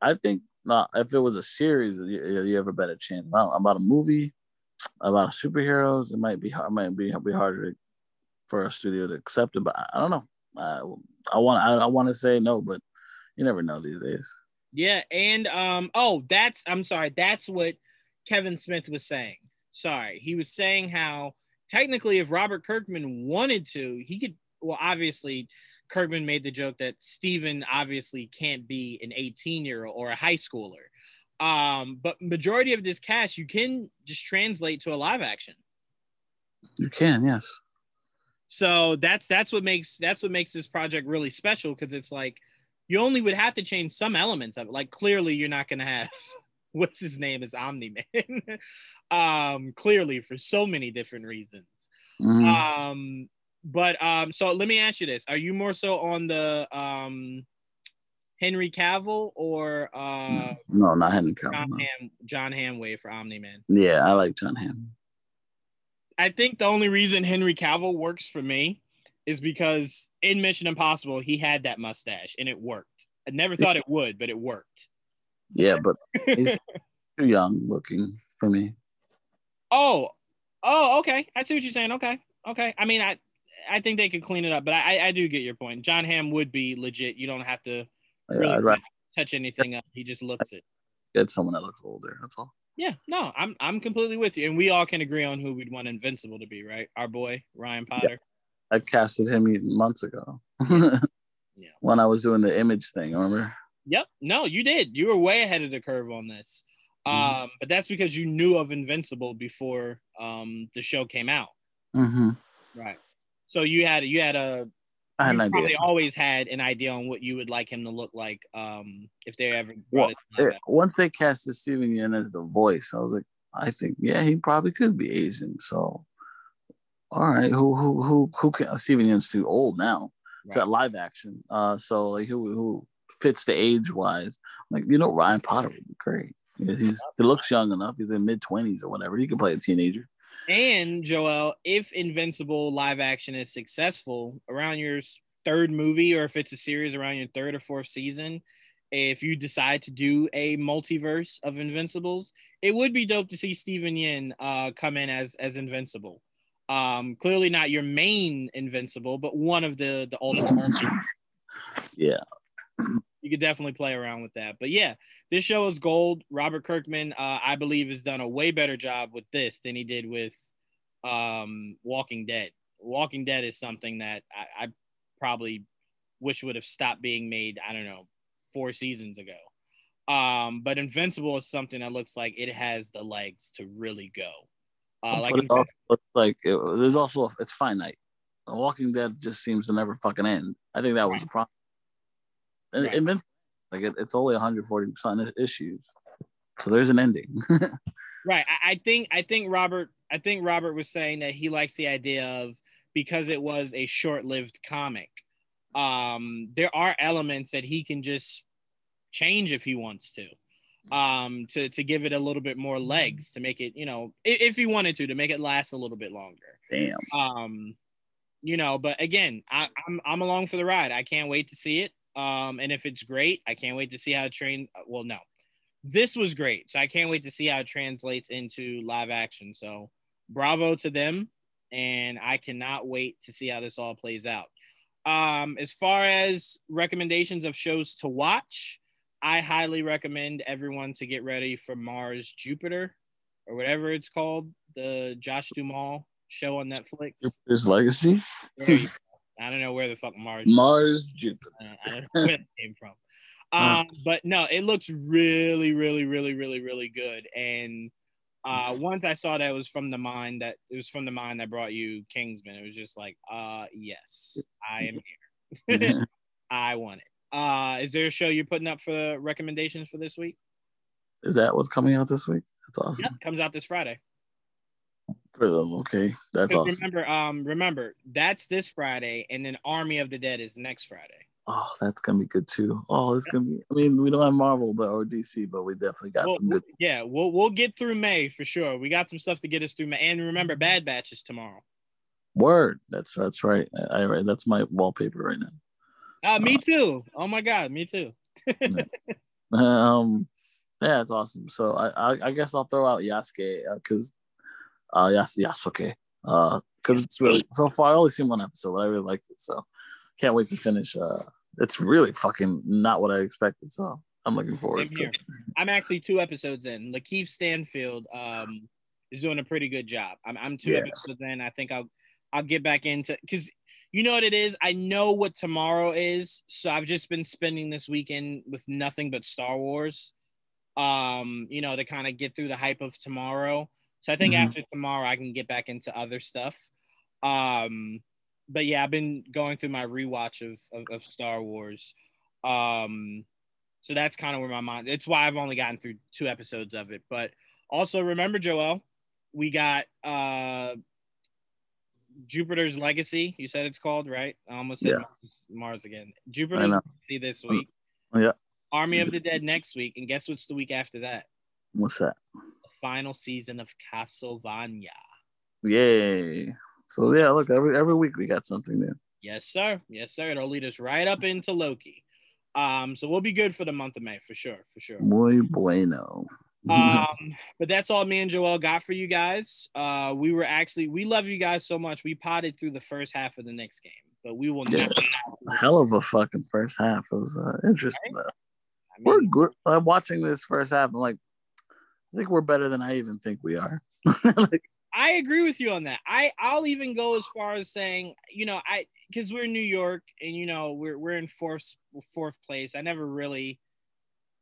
I think if it was a series, you have a better chance. About a movie, about superheroes, it might be harder for a studio to accept it. But I don't know. I want to say no, but you never know these days. Yeah, and I'm sorry. That's what Kevin Smith was saying. Sorry, he was saying how technically, if Robert Kirkman wanted to, he could. Well, obviously, Kirkman made the joke that Steven obviously can't be an 18-year-old or a high schooler. But majority of this cast, you can just translate to a live action. You can, yes. So that's what makes this project really special, because it's like you only would have to change some elements of it. Like, clearly, you're not going to have what's his name is Omni-Man. Clearly, for so many different reasons. Mm-hmm. So let me ask you this. Are you more so on the Henry Cavill or no, not Henry Cavill. John Hammway for Omni-Man. Yeah, I like John Hammway. I think the only reason Henry Cavill works for me is because in Mission Impossible, he had that mustache and it worked. I never thought it would, but it worked. Yeah, but he's too young looking for me. Oh, okay. I see what you're saying. Okay. I mean, I think they could clean it up, but I do get your point. John Hamm would be legit. You don't have to really touch anything up. He just looks it. Get someone that looks older. That's all. Yeah. No, I'm completely with you. And we all can agree on who we'd want Invincible to be, right? Our boy, Ryan Potter. Yeah. I casted him months ago. Yeah. When I was doing the image thing, remember? Yep. No, you did. You were way ahead of the curve on this. Mm-hmm. But that's because you knew of Invincible before the show came out. Mm-hmm. Right. So you probably always had an idea on what you would like him to look like if they ever brought it. Once they cast Steven Yeun as the voice, I was like, I think, yeah, he probably could be Asian. So, all right, who can? Steven Yeun's too old now. It's that live action. So like who fits the age wise? Like, Ryan Potter would be great. He looks young enough. He's in mid-20s or whatever. He can play a teenager. And Joel, if Invincible live action is successful around your third movie, or if it's a series around your third or fourth season, if you decide to do a multiverse of Invincibles, it would be dope to see Steven Yeun come in as Invincible. Clearly not your main Invincible, but one of the oldest ones. Yeah. You could definitely play around with that. But yeah, this show is gold. Robert Kirkman, I believe, has done a way better job with this than he did with Walking Dead. Walking Dead is something that I probably wish would have stopped being made, I don't know, 4 seasons ago. But Invincible is something that looks like it has the legs to really go. It's finite. Walking Dead just seems to never fucking end. I think that was the problem. Right. It's only 140% issues, so there's an ending. Right. I think Robert was saying that he likes the idea of, because it was a short-lived comic, there are elements that he can just change if he wants to give it a little bit more legs, to make it, if he wanted to make it last a little bit longer. Damn. But again, I'm along for the ride. I can't wait to see it. And if it's great, I can't wait to see how it this was great. So I can't wait to see how it translates into live action. So bravo to them. And I cannot wait to see how this all plays out. As far as recommendations of shows to watch, I highly recommend everyone to get ready for Mars Jupiter, or whatever it's called. The Josh Duhamel show on Netflix. Jupiter's Legacy. I don't know where the fuck Mars Jupiter. I don't know where that came from. But no, it looks really, really, really, really, really good. And once I saw that it was from the mind that brought you Kingsman, it was just like, yes, I am here. I want it. Is there a show you're putting up for recommendations for this week? Is that what's coming out this week? That's awesome. Yep, comes out this Friday. Okay, that's awesome. Remember, that's this Friday, and then Army of the Dead is next Friday. Oh, that's gonna be good too. Oh, it's gonna be. I mean, we don't have Marvel, or DC, but we definitely got some good. Yeah, we'll get through May for sure. We got some stuff to get us through May, and remember, Bad Batch is tomorrow. Word, that's right. That's my wallpaper right now. Me too. Oh my God, me too. Yeah, it's awesome. So I guess I'll throw out Yasuke because. Yasuke. Because it's really, so far I only seen one episode, but I really liked it, so can't wait to finish. It's really fucking not what I expected, so I'm looking forward to it. I'm actually 2 episodes in. Lakeith Stanfield is doing a pretty good job. I'm two episodes in. I think I'll get back into, because you know what it is. I know what tomorrow is. So I've just been spending this weekend with nothing but Star Wars, you know, to kind of get through the hype of tomorrow. So I think after tomorrow, I can get back into other stuff. But yeah, I've been going through my rewatch of Star Wars. So that's kind of where my mind, it's why I've only gotten through two episodes of it. But also remember, Joel, we got Jupiter's Legacy. You said it's called, right? I almost said Mars again. Jupiter's Legacy this week. Yeah. Army of the Dead next week. And guess what's the week after that? What's that? The final season of Castlevania. Yay. So, yeah, look, every week we got something there. Yes, sir. Yes, sir. It'll lead us right up into Loki. So we'll be good for the month of May, for sure, for sure. Muy bueno. But that's all me and Joel got for you guys. We love you guys so much. We potted through the first half of the next game, but we will not. A hell of a fucking first half. It was interesting. Right? I mean, I'm watching this first half. I'm like, I think we're better than I even think we are. I agree with you on that. I'll even go as far as saying, you know, because we're in New York and, you know, we're in fourth place. I never really,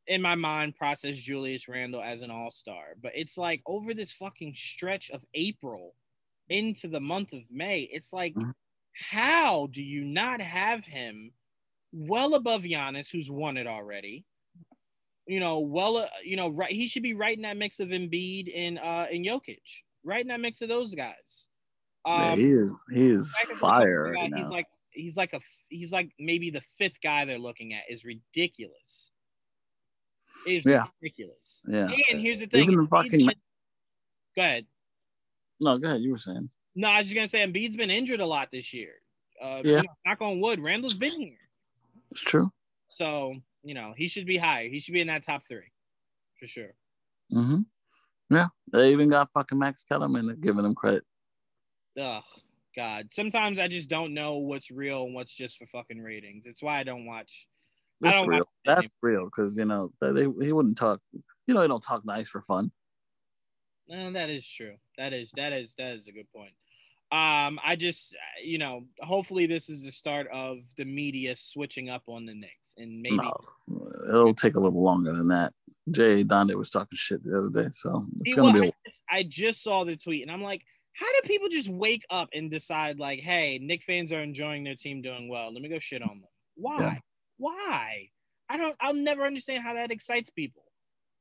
in my mind, processed Julius Randle as an all-star. But it's like over this fucking stretch of April into the month of May, it's like, how do you not have him well above Giannis, who's won it already? You know, right, he should be right in that mix of Embiid and Jokic. Right in that mix of those guys. He is fire. Right now. He's like maybe the fifth guy they're looking at is ridiculous. Ridiculous. Yeah. And here's the thing. Go ahead. No, go ahead. You were saying. No, I was just gonna say Embiid's been injured a lot this year. You know, knock on wood, Randall's been here. It's true. So, you know, he should be higher. He should be in that top three for sure. Mm-hmm. Yeah, they even got fucking Max Kellerman giving him credit. Ugh, God. Sometimes I just don't know what's real and what's just for fucking ratings. It's why I don't watch. That's real because, you know, he wouldn't talk. You know, he don't talk nice for fun. No, that is true. That is a good point. I just, you know, hopefully this is the start of the media switching up on the Knicks and maybe it'll take a little longer than that. Jay Donde was talking shit the other day, so it's gonna be. I just saw the tweet, and I'm like, how do people just wake up and decide, like, hey, Knicks fans are enjoying their team doing well. Let me go shit on them. Why? Yeah. Why? I'll never understand how that excites people.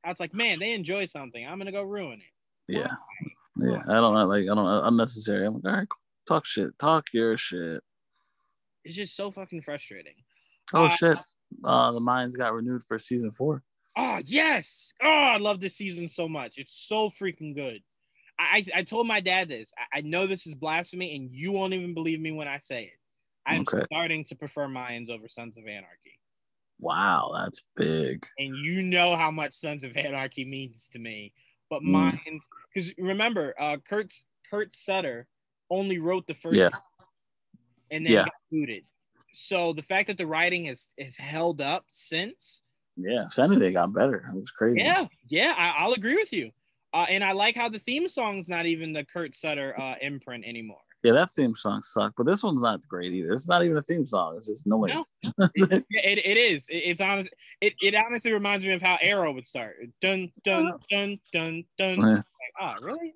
It's like, man, they enjoy something. I'm gonna go ruin it. Why? Yeah, I don't know. Like, I don't unnecessary. I'm like, all right, talk shit, talk your shit. It's just so fucking frustrating. Oh shit! The Mines got renewed for season 4. Oh, yes. Oh, I love this season so much. It's so freaking good. I told my dad this. I know this is blasphemy, and you won't even believe me when I say it. I'm starting to prefer Mayans over Sons of Anarchy. Wow, that's big. And you know how much Sons of Anarchy means to me. But Mayans, because remember, Kurt Sutter only wrote the first season and then got booted. So the fact that the writing has held up since... Yeah, Saturday got better. It was crazy. Yeah, I'll agree with you. And I like how the theme song's not even the Kurt Sutter imprint anymore. Yeah, that theme song sucked, but this one's not great either. It's not even a theme song. It's just noise. No, it is. It's honest. It honestly reminds me of how Arrow would start. Dun dun dun dun dun. Yeah. Like, oh, really?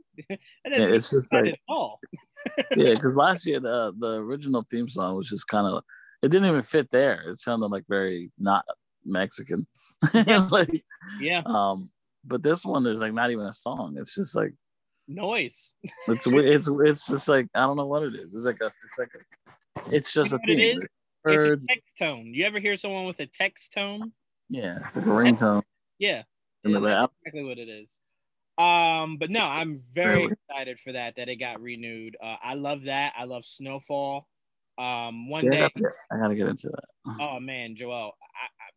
It's just like at all. Yeah, because last year the original theme song was just kind of. It didn't even fit there. It sounded like very not Mexican. Like, yeah. But this one is like not even a song. It's just like noise. It's just like I don't know what it is. It's just a thing. It's a text tone. You ever hear someone with a text tone? Yeah, it's like a ringtone. Yeah. That's exactly what it is. But no, I'm very excited for that it got renewed. I love that. I love Snowfall. One day I gotta get into that. Oh man, Joel.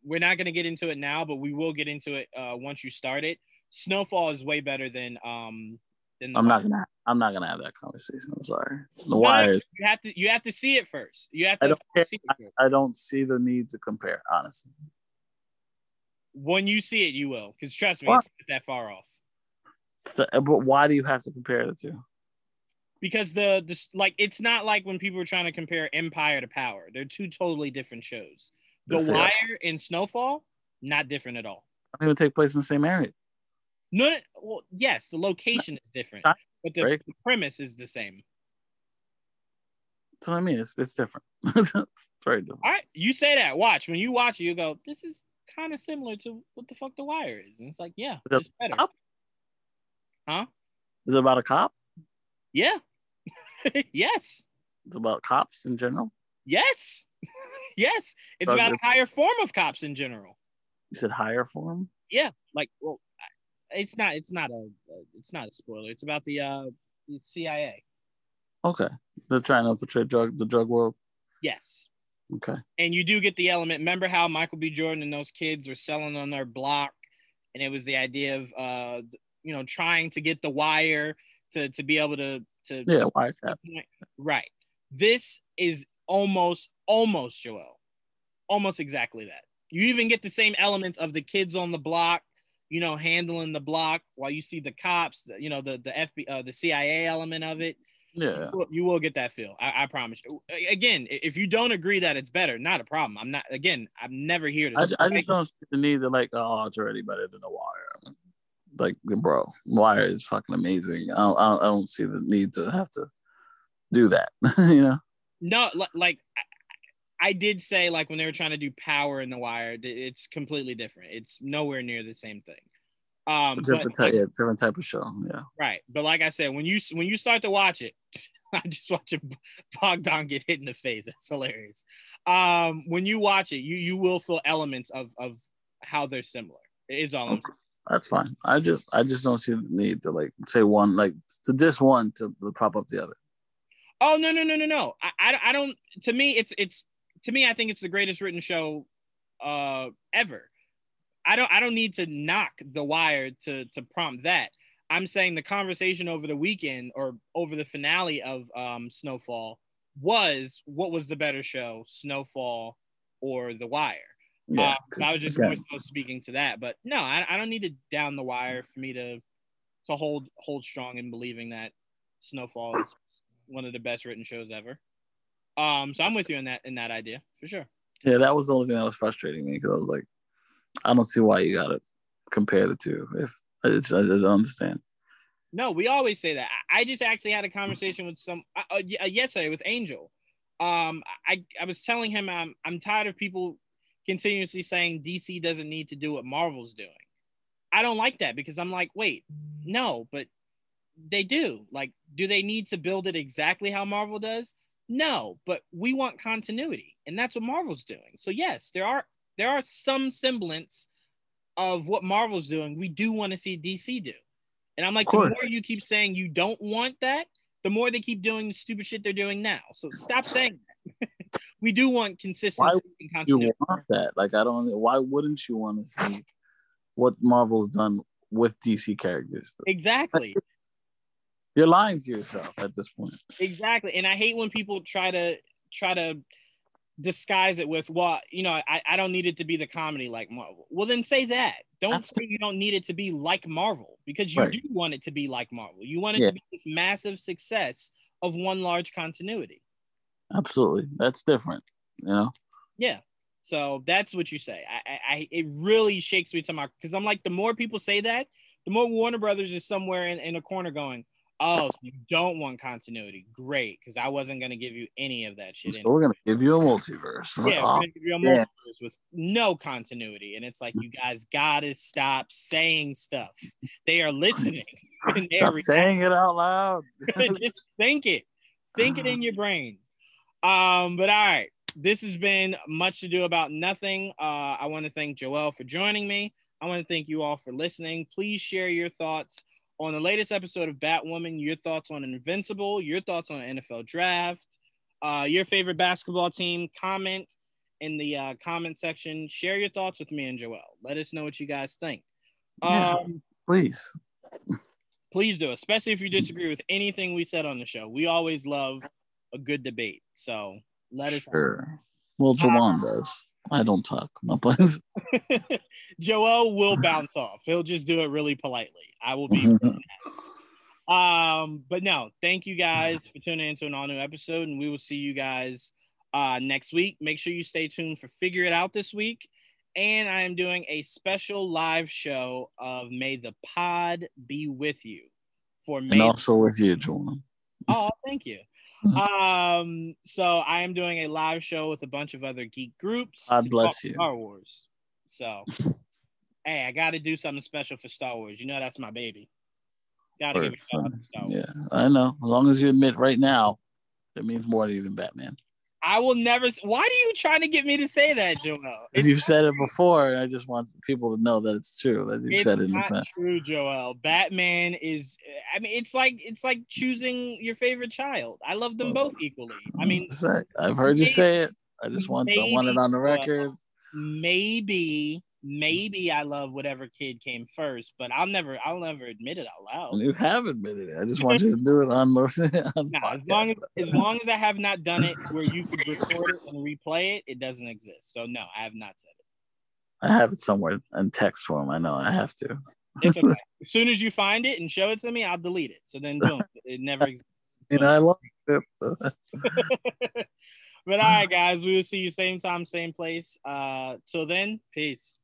We're not going to get into it now, but we will get into it once you start it. Snowfall is way better than. I'm not gonna have that conversation. I'm sorry. The Wire. You have to see it first. You have to. I don't see the need to compare, honestly. When you see it, you will, because trust me, it's not that far off. But why do you have to compare the two? Because it's not like when people were trying to compare Empire to Power. They're two totally different shows. The Wire and Snowfall, not different at all. They would take place in the same area. No, well, yes, the location is different, but the premise is the same. That's what I mean. It's different. It's very different. All right, you say that. Watch. When you watch it, you go, this is kind of similar to what the fuck The Wire is. And it's like, yeah, it's better. Cop? Huh? Is it about a cop? Yeah. Yes. It's about cops in general? Yes. Yes. It's about a higher form of cops in general. You said higher form? Yeah. Like, well, it's not a spoiler. It's about the CIA. Okay. They're trying to infiltrate the drug world. Yes. Okay. And you do get the element. Remember how Michael B. Jordan and those kids were selling on their block, and it was the idea of trying to get the wire to be able to wiretap. Right. This is almost Joel. Almost exactly that. You even get the same elements of the kids on the block, handling the block while you see the cops, the FBI, the CIA element of it. Yeah. You will get that feel. I promise. Again, if you don't agree that it's better, not a problem. I'm never here to. I just don't see the need to it's already better than The Wire. Like, bro, Wire is fucking amazing. I don't see the need to have to do that, No, like I did say, like when they were trying to do Power in The Wire, it's completely different. It's nowhere near the same thing. Different type of show. Yeah. Right. But like I said, when you start to watch it, I'm just watching Bogdan get hit in the face. That's hilarious. When you watch it, you will feel elements of how they're similar. It's all I'm saying. That's fine. I just don't see the need to say one, to diss one to prop up the other. Oh, no. I don't, I think it's the greatest written show ever. I don't need to knock The Wire to prompt that. I'm saying the conversation over the weekend or over the finale of Snowfall was what was the better show, Snowfall or The Wire? Yeah, I was just more so speaking to that, but no, I don't need to down The Wire for me to hold strong in believing that Snowfall is one of the best written shows ever. So I'm with you in that idea for sure. Yeah, that was the only thing that was frustrating me because I was like, I don't see why you gotta compare the two. I don't understand. No, we always say that. I just actually had a conversation with yesterday with Angel. I was telling him I'm tired of people continuously saying DC doesn't need to do what Marvel's doing. I don't like that because I'm like, wait, no, but they do. Like, do they need to build it exactly how Marvel does? No, but we want continuity, and that's what Marvel's doing. So yes, there are some semblance of what Marvel's doing. We do want to see DC do. And I'm like, the more you keep saying you don't want that, the more they keep doing the stupid shit they're doing now. So stop saying that. We do want consistency and continuity. You want that? Why wouldn't you want to see what Marvel's done with DC characters? Exactly. You're lying to yourself at this point. Exactly. And I hate when people try to disguise it with, well, I don't need it to be the comedy like Marvel. Well, then say that. Don't say you don't need it to be like Marvel, because you do want it to be like Marvel. You want it to be this massive success of one large continuity. Absolutely. That's different, Yeah. So that's what you say. I it really shakes me to my, because I'm like, the more people say that, the more Warner Brothers is somewhere in a corner going, oh, so you don't want continuity. Great, because I wasn't going to give you any of that shit. So we're going to give you a multiverse. Yeah, we're going to give you a multiverse with no continuity. And it's like, you guys got to stop saying stuff. They are listening. And they stop saying it out loud. Just think it. Think it in your brain. But all right. This has been Much To Do About Nothing. I want to thank Joel for joining me. I want to thank you all for listening. Please share your thoughts on the latest episode of Batwoman, your thoughts on Invincible, your thoughts on NFL draft, your favorite basketball team. Comment in the comment section. Share your thoughts with me and Joel. Let us know what you guys think. Please do, especially if you disagree with anything we said on the show. We always love a good debate. So let us know. Well, Javon does. I don't talk. No plans. Joel will bounce off. He'll just do it really politely. I will be. But no, thank you guys for tuning into an all new episode, and we will see you guys next week. Make sure you stay tuned for Figure It Out this week. And I am doing a special live show of May the Pod Be With You for May. And also with you, Jordan. Oh, thank you. So I am doing a live show with a bunch of other geek groups. God bless you. Star Wars. So, hey, I got to do something special for Star Wars. You know that's my baby. Got to give it up for Star Wars. Yeah, I know. As long as you admit right now, it means more to you than Batman. I will never. Why do you trying to get me to say that, Joel? Because you've said it before. I just want people to know that it's true. That you've said it. It's not true, Joel. Batman is. I mean, it's like choosing your favorite child. I love them both equally. I mean, I've heard you say it. I just want to want it on the record. Maybe I love whatever kid came first, but I'll never admit it out loud. You have admitted it. I just want you to do it on podcast. As long as I have not done it where you could record it and replay it, it doesn't exist. So no, I have not said it. I have it somewhere in text form. I know I have to. It's okay. As soon as you find it and show it to me, I'll delete it. So then boom, it never exists. And I love it. But all right, guys, we will see you same time, same place. Till then, peace.